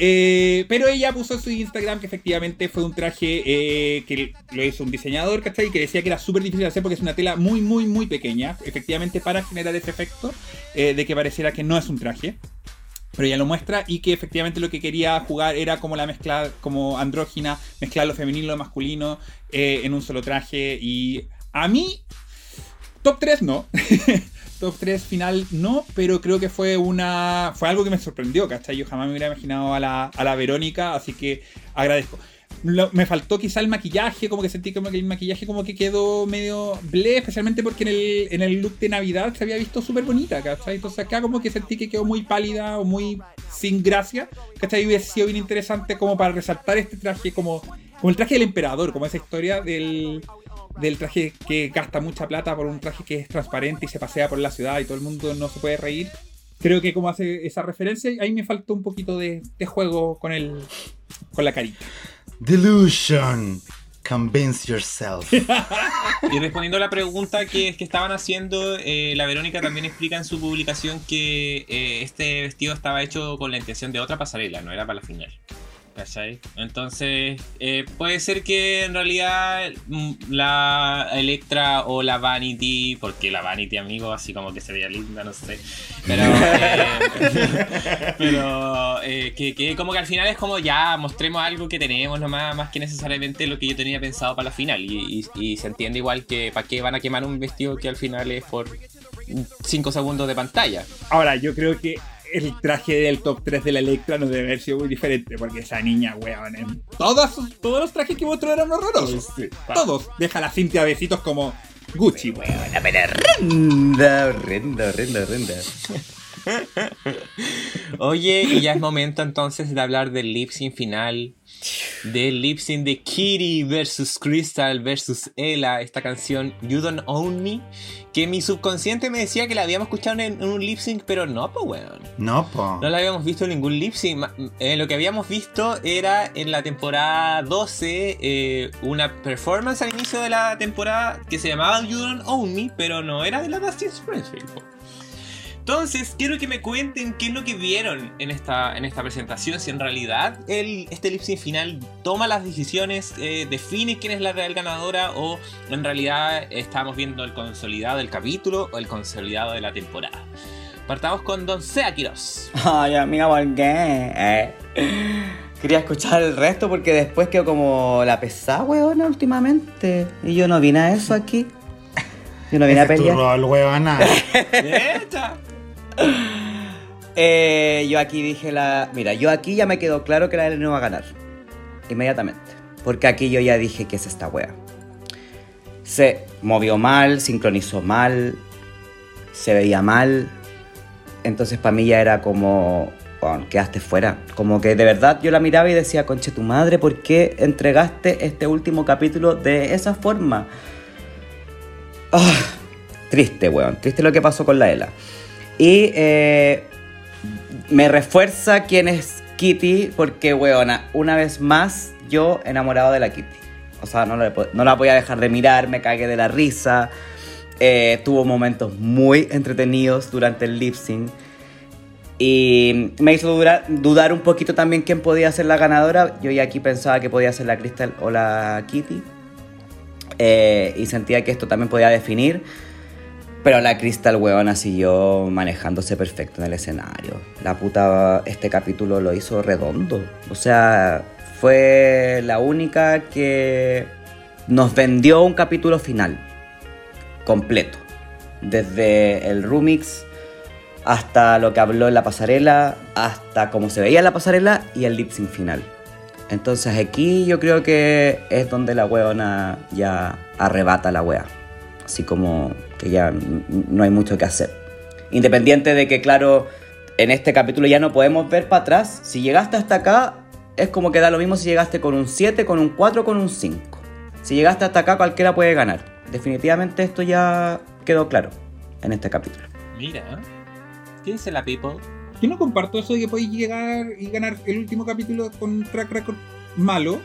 Eh, pero ella puso en su Instagram que efectivamente fue un traje eh, que lo hizo un diseñador, ¿cachai? Que decía que era súper difícil de hacer porque es una tela muy, muy, muy pequeña, efectivamente para generar ese efecto eh, de que pareciera que no es un traje. Pero ella lo muestra y que efectivamente lo que quería jugar era como la mezcla, como andrógina, mezclar lo femenino y lo masculino eh, en un solo traje. Y a mí, top tres no. Top tres final no, pero creo que fue una fue algo que me sorprendió, ¿cachai? Yo jamás me hubiera imaginado a la, a la Verónica, así que agradezco. Lo, me faltó quizá el maquillaje, como que sentí como que el maquillaje como que quedó medio ble, especialmente porque en el, en el look de Navidad se había visto súper bonita, ¿cachai? Entonces acá como que sentí que quedó muy pálida o muy sin gracia, ¿cachai? Y hubiese sido bien interesante como para resaltar este traje como, como el traje del emperador, como esa historia del... del traje que gasta mucha plata por un traje que es transparente y se pasea por la ciudad y todo el mundo no se puede reír. Creo que como hace esa referencia, ahí me faltó un poquito de, de juego con el con la carita. Delusion, convince yourself. Y respondiendo a la pregunta que, que estaban haciendo, eh, la Verónica también explica en su publicación que eh, este vestido estaba hecho con la intención de otra pasarela, no era para la final. ¿Cachai? Entonces eh, puede ser que en realidad la Elektra o la Vanity, porque la Vanity, amigo, así como que se veía linda, no sé, pero eh, pero eh, que, que como que al final es como ya mostremos algo que tenemos nomás, más que necesariamente lo que yo tenía pensado para la final, y, y, y se entiende igual que para qué van a quemar un vestido que al final es por cinco segundos de pantalla. Ahora yo creo que el traje del top tres de la Elektra no debe haber sido muy diferente, porque esa niña, weón, en todos, todos los trajes que mostró eran horrorosos. Sí, todos. Deja la Cintia a besitos como Gucci, weón. Pero horrenda, horrenda, horrenda, horrenda. Oye, y ya es momento entonces de hablar del lip sync final. Del lip sync de Kitty versus Krystal versus Ella. Esta canción, You Don't Own Me, que mi subconsciente me decía que la habíamos escuchado en, en un lip sync, pero no, po, weón. No, po. No la habíamos visto en ningún lip sync. Eh, lo que habíamos visto era en la temporada doce, eh, una performance al inicio de la temporada que se llamaba You Don't Own Me, pero no era de la Dusty Springfield, po. Entonces, quiero que me cuenten qué es lo que vieron en esta, en esta presentación, si en realidad el, este lip sync final toma las decisiones, eh, define quién es la real ganadora, o en realidad estamos viendo el consolidado del capítulo o el consolidado de la temporada. Partamos con Doncella Quiroz. Ay, amiga, ¿por qué? Eh. Quería escuchar el resto porque después quedó como la pesada, weona, últimamente. Y yo no vine a eso aquí. Yo no vine a pelear. Es tu rol, weona. ¡Echa! Eh, yo aquí dije la... Mira, yo aquí ya me quedó claro que la L no va a ganar inmediatamente, porque aquí yo ya dije que es esta wea. Se movió mal, sincronizó mal, se veía mal. Entonces para mí ya era como, bueno, quedaste fuera. Como que de verdad yo la miraba y decía, conche tu madre, ¿por qué entregaste este último capítulo de esa forma? Ah, oh. Triste, weón. Triste lo que pasó con la Ella. Y eh, me refuerza quién es Kitty, porque, weona, una vez más, yo enamorado de la Kitty. O sea, no la, no la podía dejar de mirar, me cagué de la risa. Eh, tuvo momentos muy entretenidos durante el lip sync. Y me hizo dudar, dudar un poquito también quién podía ser la ganadora. Yo ya aquí pensaba que podía ser la Krystal o la Kitty. Eh, y sentía que esto también podía definir. Pero la Krystal, huevona, siguió manejándose perfecto en el escenario. La puta, este capítulo lo hizo redondo. O sea, fue la única que nos vendió un capítulo final. Completo. Desde el remix hasta lo que habló en la pasarela, hasta cómo se veía en la pasarela y el lip sync final. Entonces aquí yo creo que es donde la weona ya arrebata la wea. Así como que ya no hay mucho que hacer. Independiente de que, claro, en este capítulo ya no podemos ver para atrás. Si llegaste hasta acá, es como que da lo mismo si llegaste con un siete, con un cuatro, con un cinco. Si llegaste hasta acá, cualquiera puede ganar. Definitivamente esto ya quedó claro en este capítulo. Mira, ¿qué dice la people? Yo no comparto eso de que podéis llegar y ganar el último capítulo con track record malo,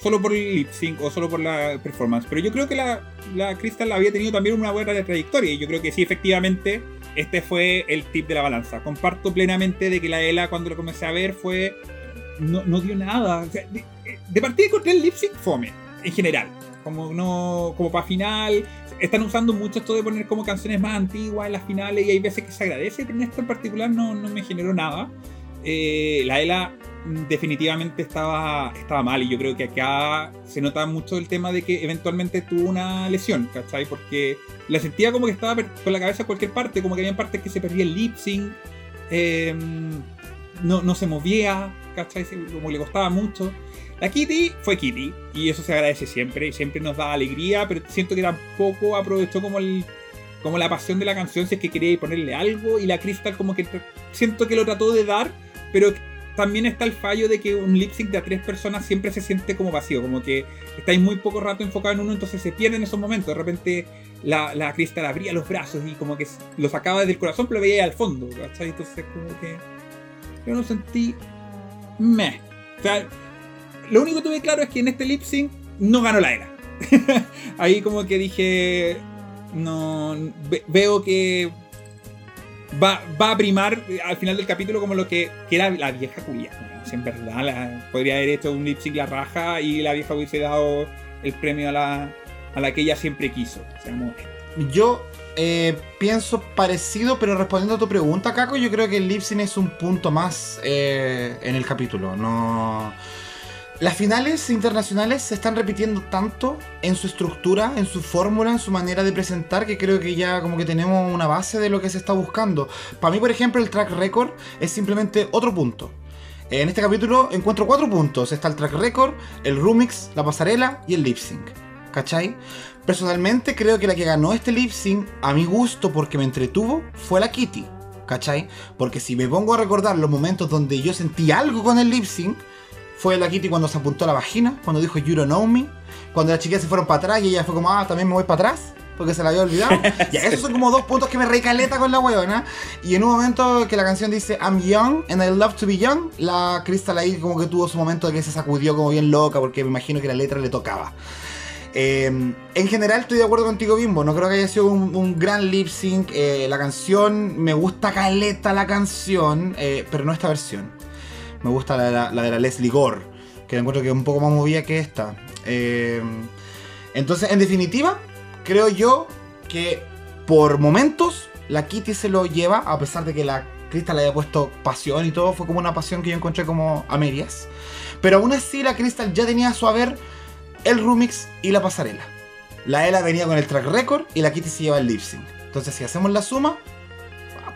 solo por el lip sync o solo por la performance. Pero yo creo que la, la Krystal había tenido también una buena trayectoria. Y yo creo que sí, efectivamente, este fue el tip de la balanza. Comparto plenamente de que la Ella, cuando lo comencé a ver, fue... No, no dio nada. O sea, de, de partida encontré el lip sync fome, en general. Como no, como para final... Están usando mucho esto de poner como canciones más antiguas en las finales y hay veces que se agradece, pero en esto en particular no, no me generó nada. Eh, la Ella definitivamente estaba, estaba mal y yo creo que acá se nota mucho el tema de que eventualmente tuvo una lesión, ¿cachai? Porque la sentía como que estaba con la cabeza en cualquier parte, como que había partes que se perdía el lip sync, eh, no, no se movía, ¿cachai? Como que le costaba mucho. La Kitty fue Kitty, y eso se agradece siempre, y siempre nos da alegría, pero siento que tampoco aprovechó como el como la pasión de la canción, si es que quería ponerle algo, y la Krystal como que siento que lo trató de dar, pero también está el fallo de que un lip sync de a tres personas siempre se siente como vacío, como que estáis muy poco rato enfocado en uno, entonces se pierden esos momentos, de repente la, la Krystal abría los brazos y como que lo sacaba desde el corazón, pero lo veía ahí al fondo, ¿cachai? Entonces como que yo no sentí... meh, o sea... Lo único que tuve claro es que en este lip sync no ganó la Ella. Ahí como que dije, no ve, veo que va, va a primar al final del capítulo como lo que, que era la vieja culia. En verdad, la, podría haber hecho un lip sync la raja y la vieja hubiese dado el premio a la, a la que ella siempre quiso. O sea, no. Yo eh, pienso parecido, pero respondiendo a tu pregunta, Caco, yo creo que el lip sync es un punto más eh, en el capítulo. No... Las finales internacionales se están repitiendo tanto en su estructura, en su fórmula, en su manera de presentar, que creo que ya como que tenemos una base de lo que se está buscando. Para mí, por ejemplo, el track record es simplemente otro punto. En este capítulo encuentro cuatro puntos. Está el track record, el remix, la pasarela y el lip sync. ¿Cachai? Personalmente creo que la que ganó este lip sync, a mi gusto porque me entretuvo, fue la Kitty. ¿Cachai? Porque si me pongo a recordar los momentos donde yo sentí algo con el lip sync, fue la Kitty cuando se apuntó a la vagina, cuando dijo "You don't know me", cuando las chicas se fueron para atrás y ella fue como "Ah, también me voy para atrás", porque se la había olvidado. Y esos son como dos puntos que me recaleta con la huevona. Y en un momento que la canción dice "I'm young and I love to be young", la Krystal ahí como que tuvo su momento de que se sacudió como bien loca, porque me imagino que la letra le tocaba. Eh, en general estoy de acuerdo contigo, Bimbo. No creo que haya sido un, un gran lip sync. Eh, la canción, me gusta caleta la canción, eh, pero no esta versión. Me gusta la de la, la de la Leslie Gore, que la encuentro que es un poco más movida que esta. Eh, entonces, en definitiva, creo yo que por momentos la Kitty se lo lleva, a pesar de que la Krystal le haya puesto pasión y todo, fue como una pasión que yo encontré como a medias. Pero aún así la Krystal ya tenía a su haber el remix y la pasarela. La Ella venía con el track record y la Kitty se lleva el lip sync. Entonces, si hacemos la suma,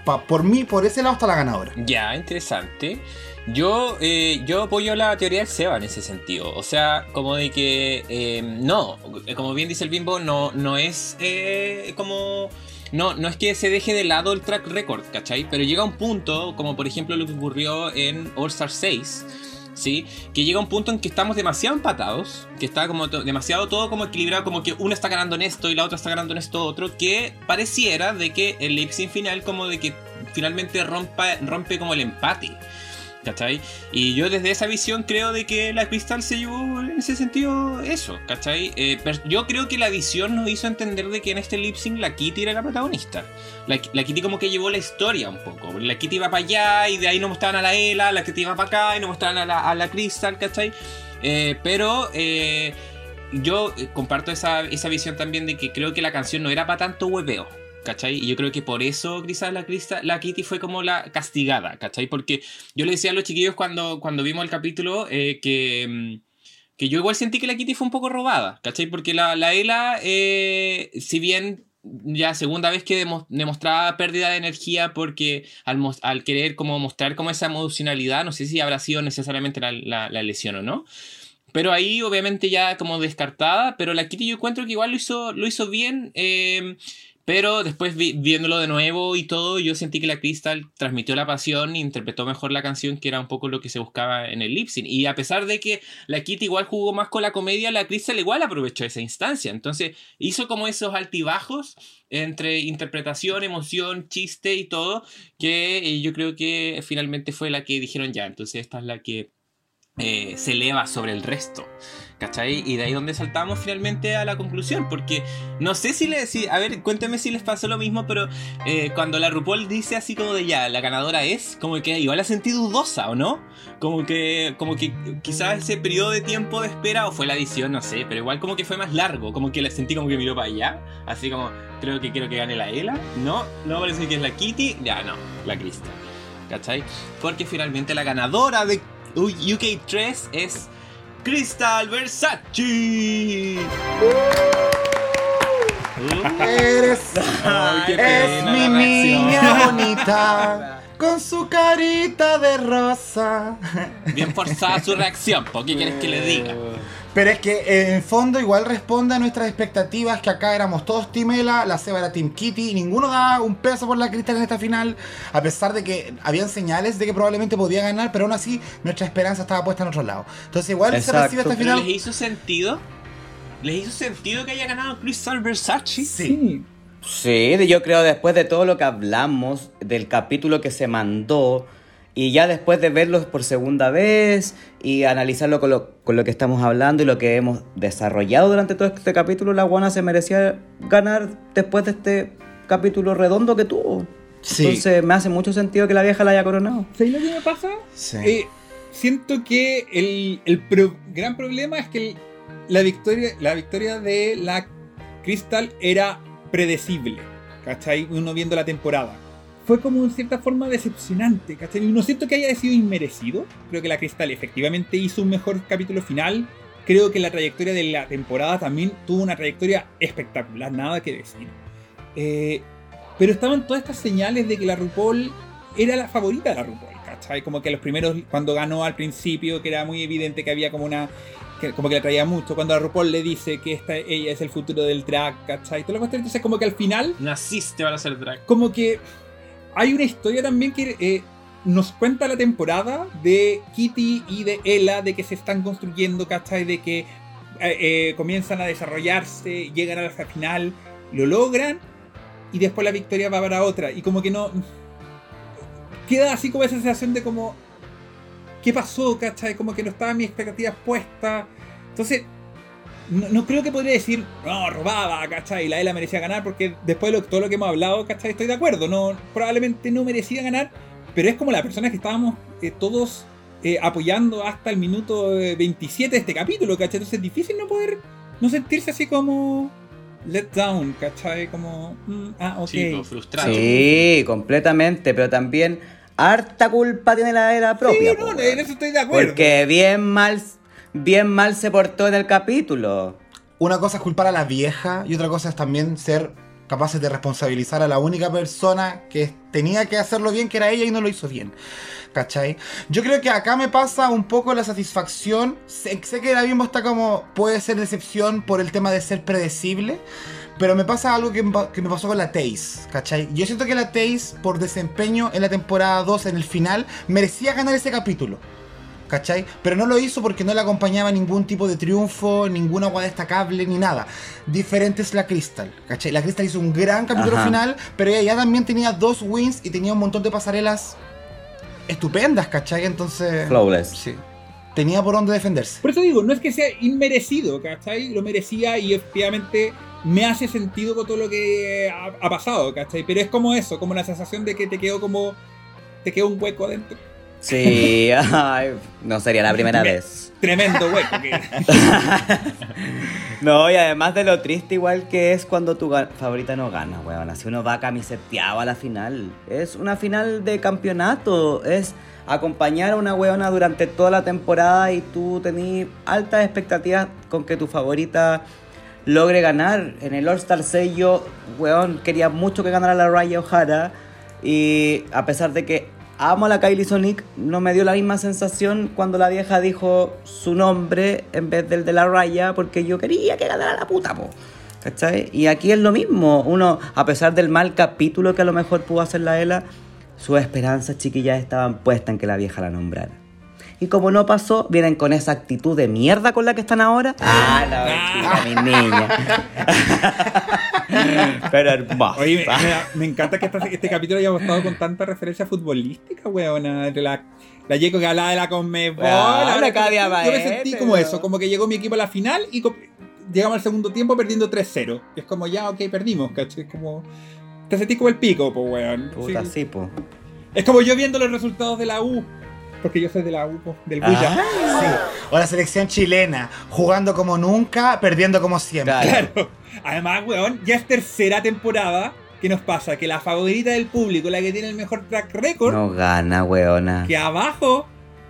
pa, por mí, por ese lado está la ganadora. Ya, interesante. Yo eh, yo apoyo la teoría del Seba en ese sentido, o sea, como de que eh, no, como bien dice el Bimbo, no no es eh, como no no es que se deje de lado el track record, ¿cachai? Pero llega un punto, como por ejemplo lo que ocurrió en All-Star seis, ¿sí? Que llega un punto en que estamos demasiado empatados, que está como to- demasiado todo como equilibrado, como que una está ganando en esto y la otra está ganando en esto otro, que pareciera de que el lip sync final como de que finalmente rompa, rompe como el empate, ¿cachai? Y yo desde esa visión creo de que la Krystal se llevó en ese sentido eso, ¿cachai? Eh, pero yo creo que la visión nos hizo entender de que en este lip sync la Kitty era la protagonista. La, la Kitty como que llevó la historia un poco. La Kitty iba para allá y de ahí nos mostraban a la Ella, la Kitty iba para acá y nos mostraban a la, a la Krystal, ¿cachai? Eh, pero... Eh, yo comparto esa, esa visión también de que creo que la canción no era para tanto hueveo, ¿cachai? Y yo creo que por eso quizás la, la Kitty fue como la castigada, ¿cachai? Porque yo le decía a los chiquillos cuando, cuando vimos el capítulo eh, que, que yo igual sentí que la Kitty fue un poco robada, ¿cachai? Porque la, la Ella, eh, si bien ya segunda vez que demo, demostraba pérdida de energía porque al, al querer como mostrar como esa emocionalidad, no sé si habrá sido necesariamente la, la, la lesión o no. Pero ahí obviamente ya como descartada, pero la Kitty yo encuentro que igual lo hizo, lo hizo bien... Eh, Pero después vi- viéndolo de nuevo y todo, yo sentí que la Krystal transmitió la pasión e interpretó mejor la canción, que era un poco lo que se buscaba en el lip sync. Y a pesar de que la Kitty igual jugó más con la comedia, la Krystal igual aprovechó esa instancia. Entonces hizo como esos altibajos entre interpretación, emoción, chiste y todo, que yo creo que finalmente fue la que dijeron ya, entonces esta es la que eh, se eleva sobre el resto. ¿Cachai? Y de ahí donde saltamos finalmente a la conclusión, porque no sé si les... Si, a ver, cuéntame si les pasó lo mismo, pero eh, cuando la RuPaul dice así como de ya, la ganadora es, como que igual la sentí dudosa, ¿o no? Como que como que quizás ese periodo de tiempo de espera, o fue la edición, no sé, pero igual como que fue más largo, como que la sentí como que miró para allá, así como, creo que quiero que gane la Ella, no, no parece que es la Kitty, ya no, la Krystal, ¿cachai? Porque finalmente la ganadora de U K tres es... Krystal Versace. Uh, eres oh, es mi niña bonita con su carita de rosa. Bien forzada su reacción, ¿por qué quieres que le diga? Pero es que en fondo igual responde a nuestras expectativas, que acá éramos todos Team Ella, la Seba era Team Kitty, y ninguno daba un peso por la Krystal en esta final, a pesar de que habían señales de que probablemente podía ganar, pero aún así nuestra esperanza estaba puesta en otro lado. Entonces igual se recibe esta final... ¿Les hizo sentido? ¿Les hizo sentido que haya ganado Krystal Versace? Sí. sí. Sí, yo creo después de todo lo que hablamos, del capítulo que se mandó, y ya después de verlos por segunda vez y analizarlo con lo, con lo que estamos hablando y lo que hemos desarrollado durante todo este capítulo, la guana se merecía ganar después de este capítulo redondo que tuvo. Sí. Entonces me hace mucho sentido que la vieja la haya coronado. ¿Sabes lo que me pasa? Sí. Eh, siento que el, el pro, gran problema es que el, la, victoria, la victoria de la Krystal era predecible, ¿cachai? Uno viendo la temporada. Fue como en cierta forma decepcionante, ¿cachai? No siento que haya sido inmerecido. Creo que la Krystal efectivamente hizo un mejor capítulo final. Creo que la trayectoria de la temporada también tuvo una trayectoria espectacular, nada que decir. Eh, pero estaban todas estas señales de que la RuPaul era la favorita de la RuPaul, ¿cachai? Como que los primeros, cuando ganó al principio, que era muy evidente que había como una... Que, como que la traía mucho, cuando a RuPaul le dice que esta, ella es el futuro del drag, ¿cachai? Toda la cuestión, entonces como que al final... Naciste para ser drag. Como que... Hay una historia también que eh, nos cuenta la temporada de Kitty y de Ella, de que se están construyendo, ¿cachai? De que eh, eh, comienzan a desarrollarse, llegan a la final, lo logran, y después la victoria va para otra. Y como que no... Queda así como esa sensación de como... ¿Qué pasó, cachai? Como que no estaban mis expectativas puestas. Entonces... No, no creo que podría decir, no, robaba, ¿cachai? La Ella merecía ganar, porque después de lo, todo lo que hemos hablado, ¿cachai? Estoy de acuerdo, no, probablemente no merecía ganar, pero es como la persona que estábamos eh, todos eh, apoyando hasta el minuto eh, veintisiete de este capítulo, ¿cachai? Entonces es difícil no poder, no sentirse así como let down, ¿cachai? Como, mm, ah, ok. Sí, como frustrado. Sí, completamente, pero también harta culpa tiene la Ella propia. Sí, no, por... en eso estoy de acuerdo. Porque bien mal... Bien mal se portó en el capítulo. Una cosa es culpar a la vieja y otra cosa es también ser capaces de responsabilizar a la única persona que tenía que hacerlo bien, que era ella, y no lo hizo bien, ¿cachai? Yo creo que acá me pasa un poco la satisfacción. Sé, sé que la Bimbo está como, puede ser decepción por el tema de ser predecible, pero me pasa algo que me pasó con la Tayce, ¿cachai? Yo siento que la Tayce, por desempeño en la temporada dos, en el final, merecía ganar ese capítulo, ¿cachai? Pero no lo hizo porque no le acompañaba ningún tipo de triunfo, ninguna agua destacable, ni nada. Diferente es la Krystal, ¿cachai? La Krystal hizo un gran capítulo Ajá. final, pero ella ya también tenía dos wins y tenía un montón de pasarelas estupendas, ¿cachai? Entonces... flawless. Sí. Tenía por dónde defenderse. Por eso digo, no es que sea inmerecido, ¿cachai? Lo merecía y efectivamente me hace sentido con todo lo que ha, ha pasado, ¿cachai? Pero es como eso, como la sensación de que te quedó como... te quedó un hueco adentro. Sí, ay, no sería la primera Trem- vez. Tremendo hueco que... No, y además de lo triste igual que es cuando tu ga- favorita no gana, weón. Así uno va camiseteado a la final. Es una final de campeonato, es... acompañar a una weona durante toda la temporada y tú tenés altas expectativas con que tu favorita logre ganar. En el All-Star seis yo, weón, quería mucho que ganara la Raya O'Hara y a pesar de que amo a la Kylie Sonic, no me dio la misma sensación cuando la vieja dijo su nombre en vez del de la Raya porque yo quería que ganara la puta, po. ¿Cachai? Y aquí es lo mismo, uno, a pesar del mal capítulo que a lo mejor pudo hacer la Ella, sus esperanzas, chiquillas, estaban puestas en que la vieja la nombrara. Y como no pasó, vienen con esa actitud de mierda con la que están ahora. ¡Ah, la ah. chica, mi niña! Pero hermosa. Oye, me, me, me encanta que este, este capítulo haya estado con tanta referencia futbolística, weona. La, la Yeco que hablaba de la Conmebol. Ahora cada día va. Yo me sentí pero... como eso, como que llegó mi equipo a la final y com- llegamos al segundo tiempo perdiendo tres cero. Y es como, ya, ok, perdimos, ¿cachai? Es como... te sentís como el pico, po, weón. Puta, sí, sí po. Es como yo viendo los resultados de la U. Porque yo soy de la U, po, del Huila. Ah, sí. O la selección chilena. Jugando como nunca, perdiendo como siempre. Claro. claro. Además, weón, ya es tercera temporada que nos pasa. Que la favorita del público, la que tiene el mejor track record... no gana, weona. Que abajo,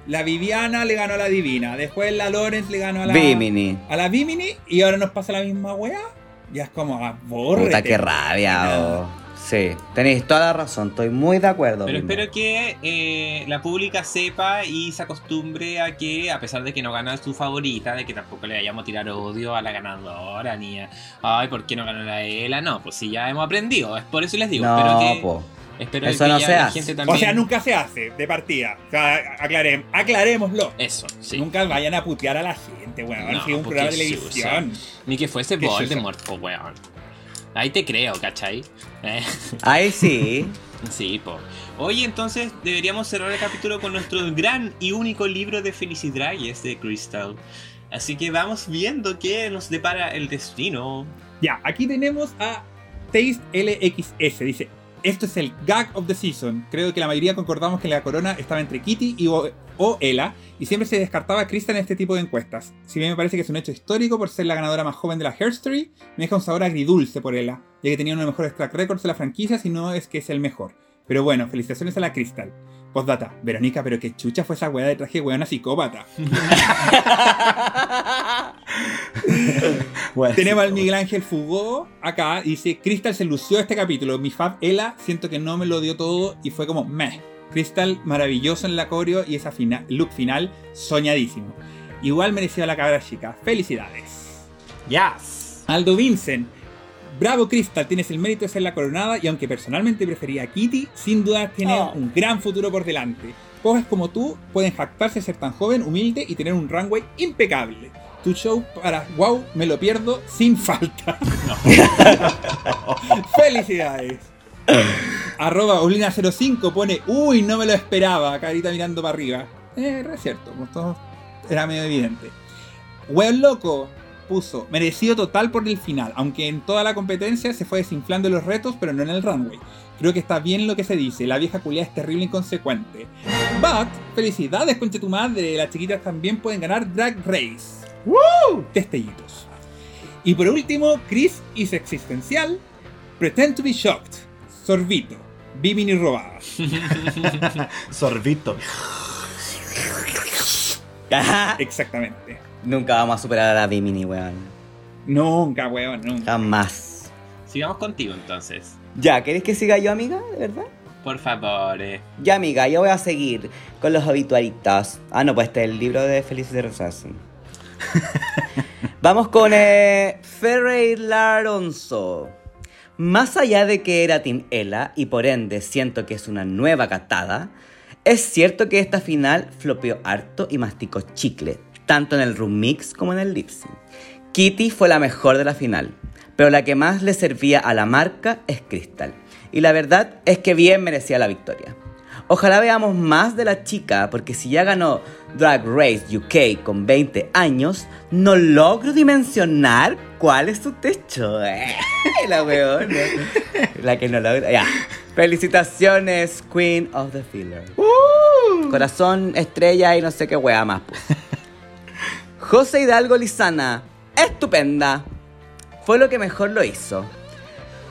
la Viviana le ganó a la Divina. Después la Lawrence le ganó a la... Bimini. A la Bimini. Y ahora nos pasa la misma weá. Ya es como, abórrete. Puta, qué rabia, oh. Sí, tenéis toda la razón, estoy muy de acuerdo. Pero mismo. Espero que eh, la pública sepa y se acostumbre a que, a pesar de que no gana su favorita, de que tampoco le vayamos a tirar odio a la ganadora, ni a, ay, ¿por qué no ganó la Ella? No, pues sí, ya hemos aprendido, es por eso les digo. No, que, po. Espero eso que no se hace. Gente también... o sea, nunca se hace de partida. O sea, aclarem, aclarémoslo. Eso, sí. Nunca vayan a putear a la gente, weón. No, si es un programa de televisión. Eso. Ni que fuese Voldemort, po, weón. Ahí te creo, ¿cachai? Eh. Ahí sí. Sí, po. Oye, entonces deberíamos cerrar el capítulo con nuestro gran y único libro de felicidad y es de Krystal. Así que vamos viendo qué nos depara el destino. Ya, aquí tenemos a Tayce L X S. Dice, esto es el gag of the season. Creo que la mayoría concordamos que la corona estaba entre Kitty y o, o Ella y siempre se descartaba a Krystal en este tipo de encuestas. Si bien me parece que es un hecho histórico por ser la ganadora más joven de la Herstory, me deja un sabor agridulce por Ella, ya que tenía uno de los mejores track records de la franquicia, si no es que es el mejor. Pero bueno, felicitaciones a la Krystal. Postdata, Verónica, pero qué chucha fue esa weá de traje, weona psicópata. Bueno, tenemos al Miguel Ángel Fugó acá, dice, Krystal se lució este capítulo, mi fab Ella, siento que no me lo dio todo y fue como meh. Krystal maravilloso en la coreo y esa fina- look final soñadísimo. Igual mereció la cabra chica, felicidades. Yes. Aldo Vincent, bravo Krystal, tienes el mérito de ser la coronada y aunque personalmente prefería a Kitty, sin duda tiene oh. un gran futuro por delante. Cojas como tú pueden jactarse de ser tan joven, humilde y tener un runway impecable. Tu show para wow, me lo pierdo sin falta. No. Felicidades. Arroba Olina cero cinco pone, uy, no me lo esperaba, carita mirando para arriba. Eh, era cierto, como todo era medio evidente. Weón loco. Puso, merecido total por el final, aunque en toda la competencia se fue desinflando los retos, pero no en el runway. Creo que está bien lo que se dice, la vieja culiada es terrible e inconsecuente. But, felicidades concha tu madre, las chiquitas también pueden ganar Drag Race. ¡Woo! Destellitos. Y por último, Chris is existencial, pretend to be shocked, sorbito, Bimini robada. Sorbito. Exactamente. Nunca vamos a superar a la Bimini, weón. Nunca, weón, nunca. Jamás. Sigamos contigo, entonces. Ya, ¿querés que siga yo, amiga? ¿De verdad? Por favor. Eh. Ya, amiga, yo voy a seguir con los obituaritos. Ah, no, pues este es el libro de Felicity Rosas. Vamos con eh, Ferrey Laronso. Más allá de que era Team Ella, y por ende siento que es una nueva catada... Es cierto que esta final flopeó harto y masticó chicle, tanto en el room mix como en el lip sync. Kitty fue la mejor de la final, pero la que más le servía a la marca es Krystal. Y la verdad es que bien merecía la victoria. Ojalá veamos más de la chica, porque si ya ganó Drag Race U K con veinte años, no logro dimensionar cuál es su techo. ¿Eh? La weona. La que no logra. Ya. Felicitaciones, Queen of the Filler. Uh. Corazón, estrella y no sé qué wea más. Pues. José Hidalgo Lizana, estupenda. Fue lo que mejor lo hizo.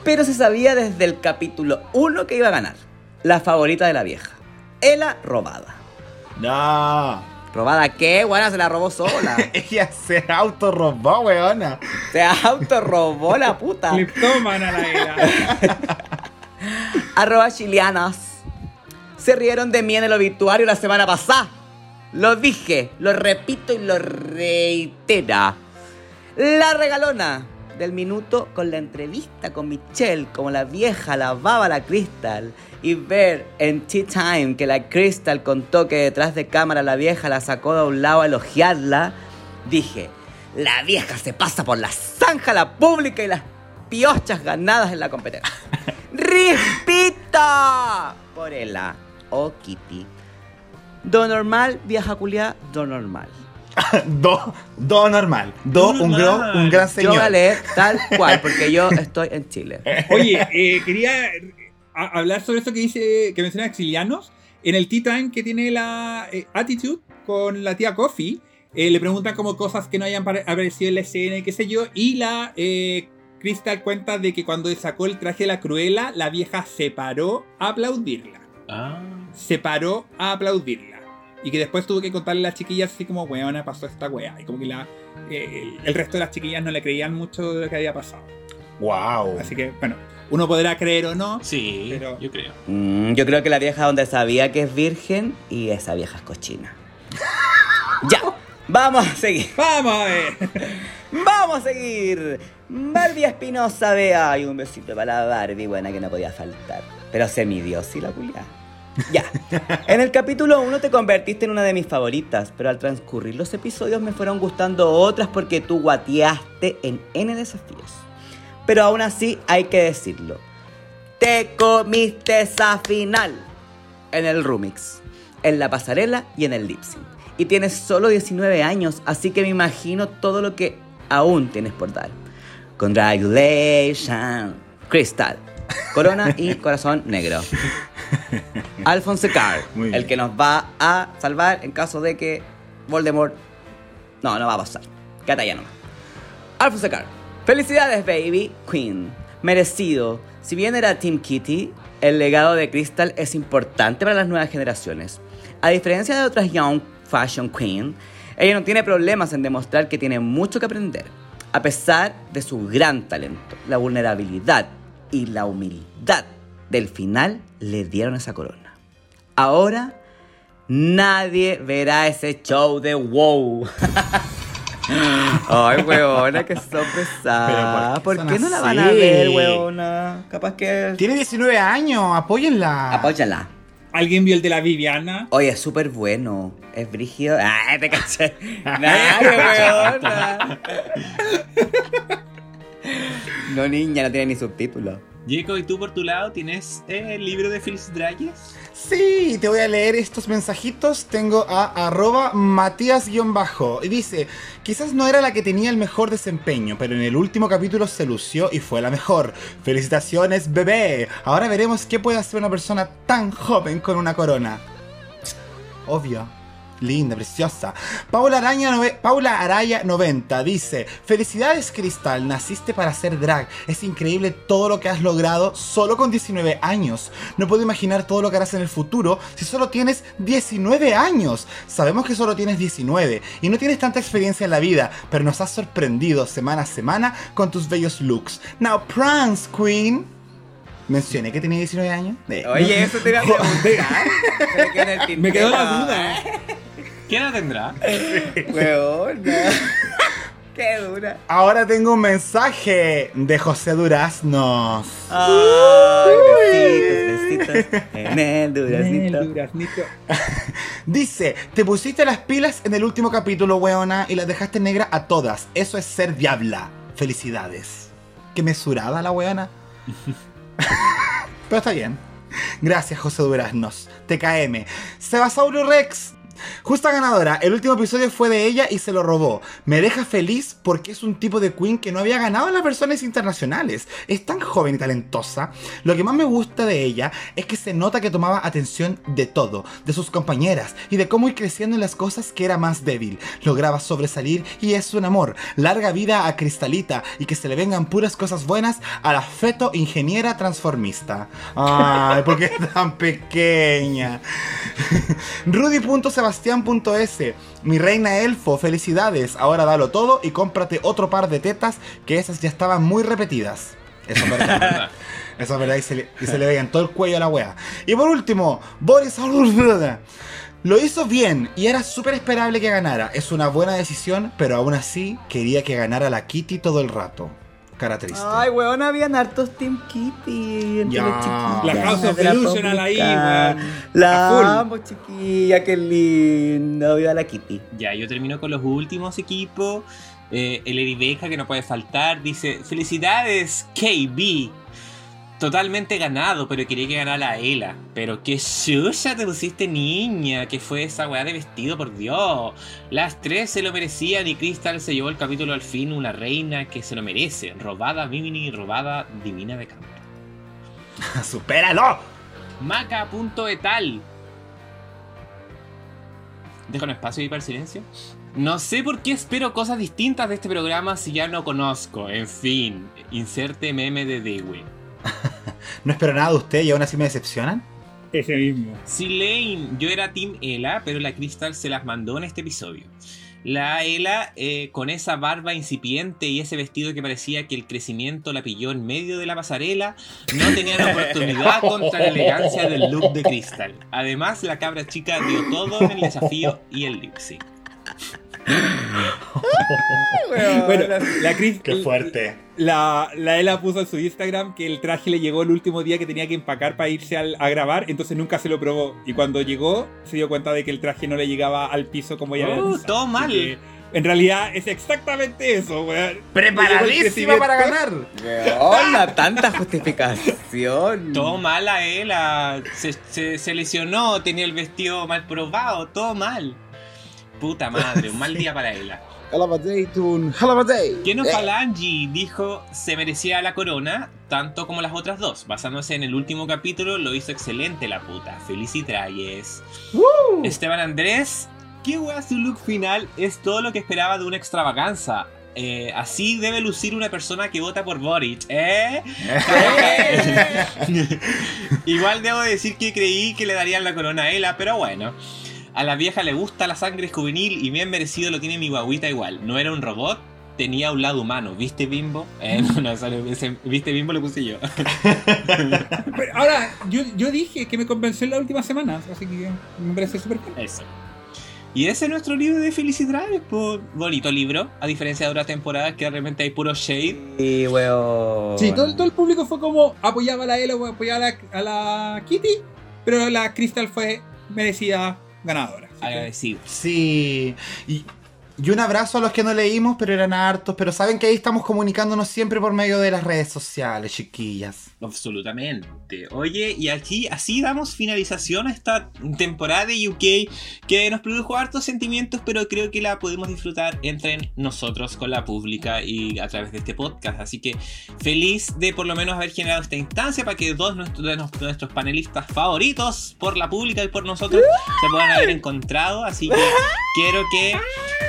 Pero se sabía desde el capítulo uno que iba a ganar. La favorita de la vieja. Ella robada. No. ¿Robada qué? Weona, se la robó sola. Ella se autorrobó, weona. Se autorrobó la puta. Cliptómana la Ella. Arroba chilianas. Se rieron de mí en el obituario la semana pasada. Lo dije, lo repito y lo reitera. La regalona del minuto con la entrevista con Michelle, como la vieja lavaba la Krystal, y ver en Tea Time que la Krystal contó que detrás de cámara la vieja la sacó de un lado a elogiarla, dije, la vieja se pasa por la zanja la pública y las piochas ganadas en la competencia. ¡Rispito! Por Ella o Kitty. Do normal, vieja culiá, do normal. Do, do normal. Do, normal. Un, gro, un gran señor. Yo voy a leer tal cual, porque yo estoy en Chile. Oye, eh, quería hablar sobre esto que dice, que menciona Exilianos. En el Tea Time que tiene la eh, Attitude con la tía Coffee, eh, le preguntan como cosas que no hayan aparecido en la escena y qué sé yo. Y la eh, Krystal cuenta de que cuando sacó el traje de la Cruella, la vieja se paró a aplaudirla. Ah. Se paró a aplaudirla. Y que después tuvo que contarle a las chiquillas así como, weona, pasó esta wea. Y como que la, eh, el resto de las chiquillas no le creían mucho de lo que había pasado. Wow. Así que, bueno, uno podrá creer o no. Sí, pero... yo creo. Mm, yo creo que la vieja donde sabía que es virgen y esa vieja es cochina. Ya, vamos a seguir. Vamos a ver. Vamos a seguir. Barbie Espinosa, vea. Y un besito para la Barbie, buena que no podía faltar. Pero se midió, sí, la culiá. Ya, en el capítulo uno te convertiste en una de mis favoritas, pero al transcurrir los episodios me fueron gustando otras porque tú guateaste en N desafíos. Pero aún así hay que decirlo, te comiste esa final en el remix, en la pasarela y en el lip sync. Y tienes solo diecinueve años, así que me imagino todo lo que aún tienes por dar. Congratulations, Krystal. Corona y corazón negro. Alphonse Carr, el que nos va a salvar en caso de que Voldemort... No, no va a pasar. Quédate allá nomás. Alphonse Carr. Felicidades, baby queen. Merecido. Si bien era Team Kitty, el legado de Krystal es importante para las nuevas generaciones. A diferencia de otras young fashion queen, ella no tiene problemas en demostrar que tiene mucho que aprender. A pesar de su gran talento, la vulnerabilidad y la humildad del final le dieron esa corona. Ahora nadie verá ese show de wow. Ay, huevona, que son pesadas. ¿Por qué, ¿Por qué no así? La van a ver, huevona? Capaz que... Tiene diecinueve años, apóyenla. Apóyenla. ¿Alguien vio el de la Viviana? Oye, es súper bueno. Es brígido. ¡Ah, te caché! ¡Nadie, huevona! No, niña, no tiene ni subtítulos. Jacob, ¿y tú por tu lado tienes el libro de Fils Drayes? Sí, te voy a leer estos mensajitos. Tengo a arroba Matías-bajo. Y dice, quizás no era la que tenía el mejor desempeño, pero en el último capítulo se lució y fue la mejor. ¡Felicitaciones, bebé! Ahora veremos qué puede hacer una persona tan joven con una corona. Obvio. Linda, preciosa. Paula Araya, nove- Paula Araya noventa dice, felicidades Krystal, naciste para ser drag. Es increíble todo lo que has logrado solo con diecinueve años. No puedo imaginar todo lo que harás en el futuro si solo tienes diecinueve años. Sabemos que solo tienes diecinueve y no tienes tanta experiencia en la vida, pero nos has sorprendido semana a semana con tus bellos looks. Now prance, queen. ¿Mencioné que tenía diecinueve años? Eh. Oye, eso te iba a preguntar. Me quedó la duda, ¿eh? ¿Quién la tendrá? Weona. Qué dura. Ahora tengo un mensaje de José Duraznos. Ay, besitos, besitos. duracitos, en el duraznito. En el duraznito. Dice, te pusiste las pilas en el último capítulo, weona, y las dejaste negra a todas. Eso es ser diabla. Felicidades. Qué mesurada la weona. Pero está bien. Gracias, José Duraznos. T K M. Sebasaurio Rex. Justa ganadora, el último episodio fue de ella y se lo robó. Me deja feliz porque es un tipo de queen que no había ganado en las versiones internacionales. Es tan joven y talentosa. Lo que más me gusta de ella es que se nota que tomaba atención de todo, de sus compañeras y de cómo ir creciendo en las cosas que era más débil. Lograba sobresalir y es un amor. Larga vida a Cristalita y que se le vengan puras cosas buenas a la feto ingeniera transformista. Ay, ¿por qué es tan pequeña? Rudy.se Sebastián.s, mi reina elfo, felicidades, ahora dalo todo y cómprate otro par de tetas, que esas ya estaban muy repetidas. Eso es verdad. Eso es verdad, y se, le, y se le veía en todo el cuello a la wea. Y por último, Boris lo hizo bien y era súper esperable que ganara. Es una buena decisión, pero aún así quería que ganara la Kitty todo el rato. Cara triste. Ay, weón, habían hartos Team Kitty entre yeah. los chiquillos. La House of Delusional ahí, weón. La amo, chiquilla, qué lindo. Viva la Kitty. Ya, yo termino con los últimos equipos. Eh, el Eribeja, que no puede faltar, dice: felicidades, K B. Totalmente ganado, pero quería que ganara la Ela. Pero qué suya te pusiste, niña. Que fue esa weá de vestido, por Dios. Las tres se lo merecían y Krystal se llevó el capítulo al fin. Una reina que se lo merece. Robada Bimini, robada divina de cámara. ¡Supéralo! Maca.etal. Deja un espacio ahí para el silencio. No sé por qué espero cosas distintas de este programa si ya no conozco. En fin, inserte meme de Dewey. No espero nada de usted y aún así me decepcionan. Ese mismo. Silane, yo era team Ela, pero la Krystal se las mandó en este episodio. La Ela, eh, con esa barba incipiente y ese vestido que parecía que el crecimiento la pilló en medio de la pasarela, no tenía la oportunidad contra la elegancia del look de Krystal. Además, la cabra chica dio todo en el desafío y el lip sync. Bueno, bueno, la, la Chris, qué fuerte. La, la Ela puso en su Instagram que el traje le llegó el último día que tenía que empacar para irse al, a grabar, entonces nunca se lo probó. Y cuando llegó, se dio cuenta de que el traje no le llegaba al piso como ella uh, había pensado. Todo mal. Que, en realidad es exactamente eso, weón. Preparadísima para ganar. Hola, tanta justificación. Todo mal a Ela. Se, se, se lesionó, tenía el vestido mal probado, todo mal. Puta madre, un mal día para Ela. Ella Vaday, tun. Ella Vaday. Keno Falangi dijo se merecía la corona, tanto como las otras dos. Basándose en el último capítulo, lo hizo excelente la puta. Felicidades. ¡Woo! Esteban Andrés, qué wea su look final, es todo lo que esperaba de una extravaganza. Eh, así debe lucir una persona que vota por Boric, ¿eh? Igual debo decir que creí que le darían la corona a Ela, pero bueno. A la vieja le gusta la sangre juvenil y bien merecido lo tiene mi guaguita igual. No era un robot, tenía un lado humano. ¿Viste, Bimbo? Eh, no, no, ese, ¿viste, Bimbo? Lo puse yo. Pero ahora, yo, yo dije que me convenció en la última semana, así que me parece súper cool. Eso. Y ese es nuestro libro de felicidades, por bonito libro, a diferencia de otras temporadas que realmente hay puro shade. Sí, weón. Sí, todo, todo el público fue como apoyaba a la Elo, apoyaba a la, a la Kitty, pero la Krystal fue merecida. Ganadora. Agradecido. Sí. Y, y un abrazo a los que no leímos, pero eran hartos. Pero saben que ahí estamos comunicándonos siempre por medio de las redes sociales, chiquillas. Absolutamente. Oye, y aquí así damos finalización a esta temporada de U K que nos produjo hartos sentimientos, pero creo que la podemos disfrutar entre nosotros con la pública y a través de este podcast. Así que feliz de por lo menos haber generado esta instancia para que dos de nuestros panelistas favoritos por la pública y por nosotros se puedan haber encontrado. Así que quiero que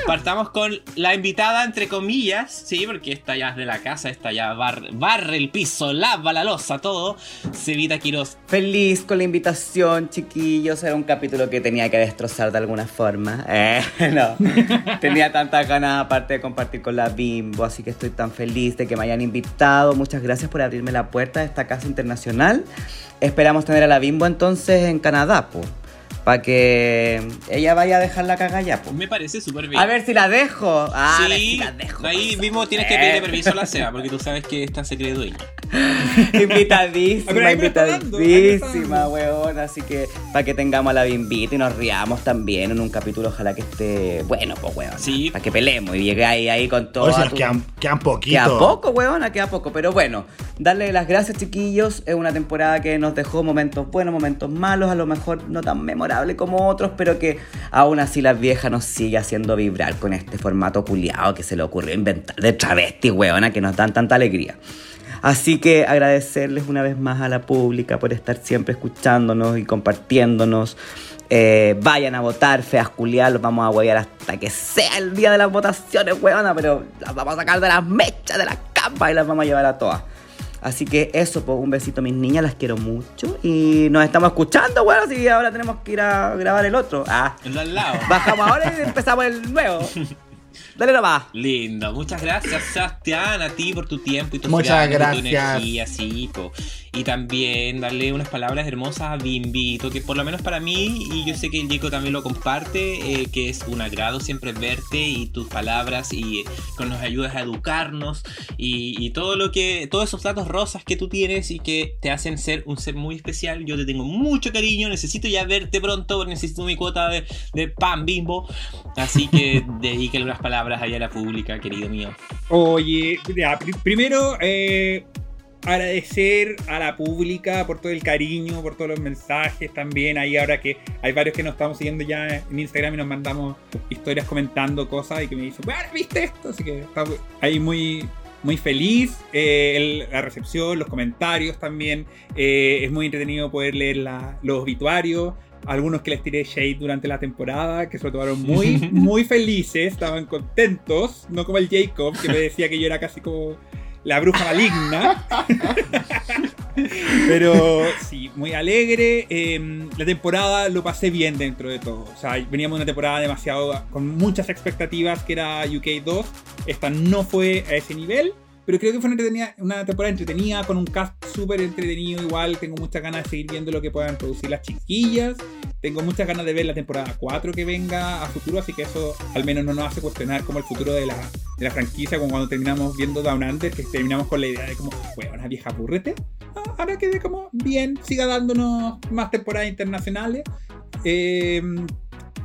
partamos con la invitada, entre comillas, sí, porque esta ya es de la casa, esta ya barre, barre el piso, lava la losa, a todo, Cevita Quiroz. Feliz con la invitación, chiquillos. Era un capítulo que tenía que destrozar de alguna forma. Eh, no. Tenía tantas ganas, aparte de compartir con la Bimbo, así que estoy tan feliz de que me hayan invitado. Muchas gracias por abrirme la puerta de esta casa internacional. Esperamos tener a la Bimbo entonces en Canadá, po. Para que ella vaya a dejar la caga ya, po. Me parece súper bien. A ver si la dejo. Ah, sí, a ver si la dejo. Ahí mismo tienes que pedirle permiso a la Seba, porque tú sabes que esta se cree dueña. Invitadísima, invitadísima, weón. Así que para que tengamos a la bimbita y nos riamos también en un capítulo, ojalá que esté bueno, pues, weón. Sí. Para que peleemos y llegue ahí, ahí con todo. O sea, tu... quedan, quedan poquito. Queda poco, weón, queda poco. Pero bueno, darle las gracias, chiquillos. Es una temporada que nos dejó momentos buenos, momentos malos, a lo mejor no tan memorables como otros, pero que aún así la vieja nos sigue haciendo vibrar con este formato culiado que se le ocurrió inventar de travesti, weona, que nos dan tanta alegría. Así que agradecerles una vez más a la pública por estar siempre escuchándonos y compartiéndonos. Eh, vayan a votar, feas culiadas, los vamos a huevear hasta que sea el día de las votaciones, weona, pero las vamos a sacar de las mechas, de las capas y las vamos a llevar a todas. Así que eso, pues, un besito, mis niñas, las quiero mucho. Y nos estamos escuchando, bueno, así que ahora tenemos que ir a grabar el otro. Ah, el de al lado. Bajamos ahora y empezamos el nuevo. Dale nomás. Lindo, muchas gracias, Sebastián, a ti por tu tiempo y tu muchas gracias. Y tu energía, sí, po. Y también darle unas palabras hermosas a Bimbito, que por lo menos para mí, y yo sé que el Diego también lo comparte, eh, que es un agrado siempre verte y tus palabras y eh, que nos ayudas a educarnos y, y todo lo que, todos esos datos rosas que tú tienes y que te hacen ser un ser muy especial. Yo te tengo mucho cariño, necesito ya verte pronto, necesito mi cuota de, de pan bimbo, así que dedíquenle unas palabras allá a la pública, querido mío. Oye, ya, pr- primero... Eh... agradecer a la pública por todo el cariño, por todos los mensajes también. Ahí ahora que hay varios que nos estamos siguiendo ya en Instagram y nos mandamos historias comentando cosas y que me dicen, bueno, ¿viste esto? Así que estamos ahí muy, muy feliz. Eh, el, la recepción, los comentarios también. Eh, es muy entretenido poder leer la, los obituarios. Algunos que les tiré shade durante la temporada, que se lo tomaron muy, muy felices, estaban contentos. No como el Jacob, que me decía que yo era casi como... la bruja maligna. Pero sí, muy alegre. Eh, la temporada lo pasé bien dentro de todo. O sea, veníamos de una temporada demasiado con muchas expectativas, que era U K dos. Esta no fue a ese nivel, pero creo que fue una, una temporada entretenida, con un cast súper entretenido. Igual tengo muchas ganas de seguir viendo lo que puedan producir las chiquillas. Tengo muchas ganas de ver la temporada cuatro que venga a futuro, así que eso al menos no nos hace cuestionar como el futuro de la, de la franquicia, como cuando terminamos viendo Down Under, que terminamos con la idea de como, huevona vieja, apúrrete. Ah, ahora quede como, bien, siga dándonos más temporadas internacionales. Eh,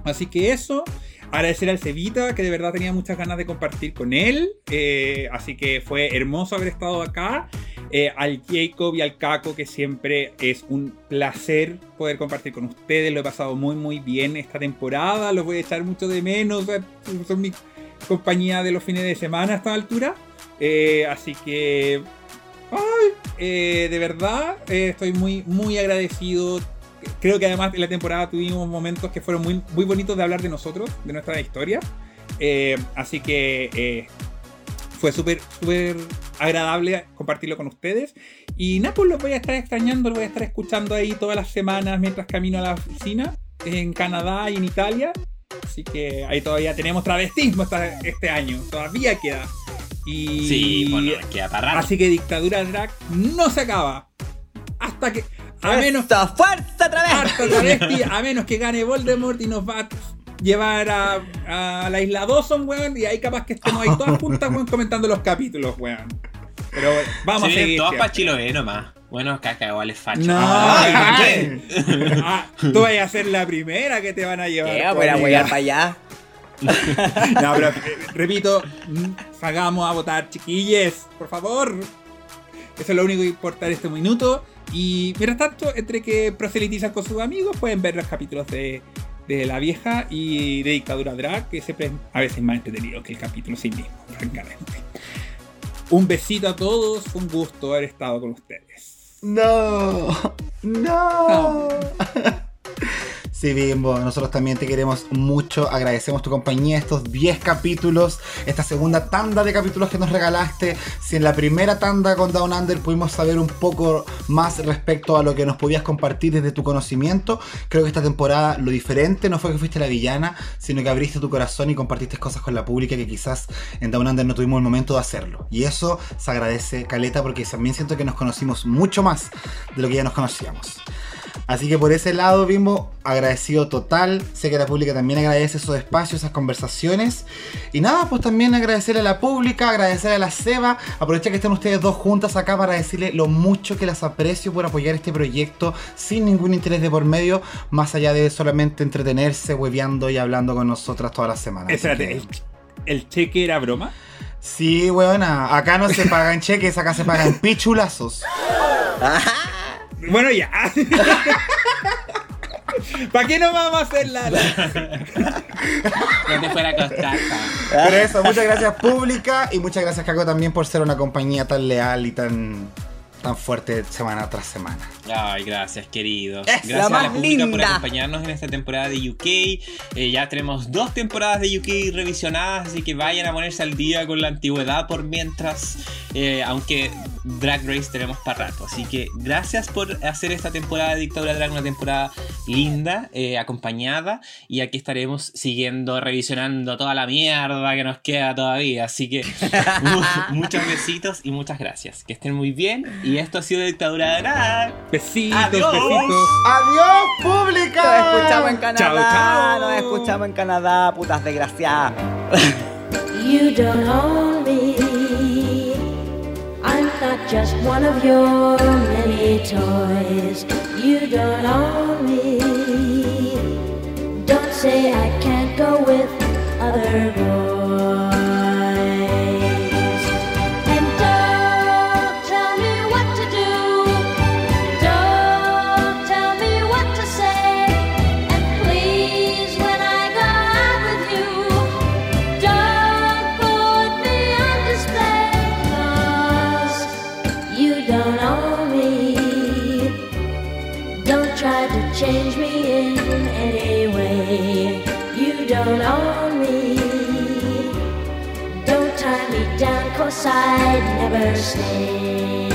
así que eso... agradecer al Cevita, que de verdad tenía muchas ganas de compartir con él, eh, así que fue hermoso haber estado acá. Eh, al Jacob y al Caco, que siempre es un placer poder compartir con ustedes. Lo he pasado muy muy bien esta temporada, los voy a echar mucho de menos, son mi compañía de los fines de semana a esta altura. Eh, así que ay, eh, de verdad eh, estoy muy muy agradecido. Creo que además en la temporada tuvimos momentos que fueron muy, muy bonitos de hablar de nosotros, de nuestra historia. Eh, así que eh, fue súper, súper agradable compartirlo con ustedes. Y nada, pues los voy a estar extrañando, los voy a estar escuchando ahí todas las semanas mientras camino a la oficina en Canadá y en Italia. Así que ahí todavía tenemos travestismo hasta este año, todavía queda. Y sí, bueno, queda para rato. Así que Dictadura Drag no se acaba. Hasta que... a menos, ¡Esto, fuerza travesti! travesti, a menos que gane Voldemort y nos va a llevar a, a la isla Dawson, weón, y ahí capaz que estemos ahí todas juntas, weón, comentando los capítulos, weón. Pero vamos sí, a seguir. Todas para Chiloé nomás. Bueno, cacahuales fachos. No, ah, ¿qué? Ah, tú vas a ser la primera que te van a llevar. ¿Qué? Voy a huear para allá. No, pero repito, salgamos a votar, chiquilles, por favor. Eso es lo único que importa en este minuto. Y mientras tanto, entre que proselitizan con sus amigos, pueden ver los capítulos de, de La Vieja y de Dictadura Drag, que siempre es a veces más entretenido que el capítulo sin mismo, francamente. Un besito a todos, un gusto haber estado con ustedes. No, no. no. Sí, Bimbo, nosotros también te queremos mucho, agradecemos tu compañía, estos diez capítulos, esta segunda tanda de capítulos que nos regalaste. Si en la primera tanda con Down Under pudimos saber un poco más respecto a lo que nos podías compartir desde tu conocimiento, creo que esta temporada lo diferente no fue que fuiste la villana, sino que abriste tu corazón y compartiste cosas con la pública que quizás en Down Under no tuvimos el momento de hacerlo. Y eso se agradece, caleta, porque también siento que nos conocimos mucho más de lo que ya nos conocíamos. Así que por ese lado, Bimbo, agradecido total. Sé que la pública también agradece esos espacios, esas conversaciones. Y nada, pues también agradecer a la pública, agradecer a la Seba. Aprovecha que estén ustedes dos juntas acá para decirle lo mucho que las aprecio por apoyar este proyecto sin ningún interés de por medio, más allá de solamente entretenerse, hueveando y hablando con nosotras todas las semanas. Espérate, que... ¿El, ¿el cheque era broma? Sí, weona. Acá no se pagan cheques, acá se pagan pichulazos. Bueno, ya. ¿Para qué no vamos a hacer la? No te fuera a costar. Pero eso, muchas gracias pública y muchas gracias Caco también por ser una compañía tan leal y tan, tan fuerte semana tras semana. Ay, gracias queridos. Es gracias la más a la pública linda por acompañarnos en esta temporada de U K. Eh, ya tenemos dos temporadas de U K revisionadas, así que vayan a ponerse al día con la antigüedad por mientras, eh, aunque Drag Race tenemos para rato. Así que gracias por hacer esta temporada de Dictadura Drag una temporada linda, eh, acompañada, y aquí estaremos siguiendo, revisionando toda la mierda que nos queda todavía. Así que uh, muchos besitos y muchas gracias. Que estén muy bien y esto ha sido Dictadura Drag. Besitos, adiós. Besitos. Adiós, pública. Nos escuchamos en Canadá. Chau, chau. Nos escuchamos en Canadá, putas desgraciadas. You don't own me. I'm not just one of your many toys. You don't own me. Don't say I can't go with other boys. Change me in any way. You don't own me. Don't tie me down, 'cause I'd never stay.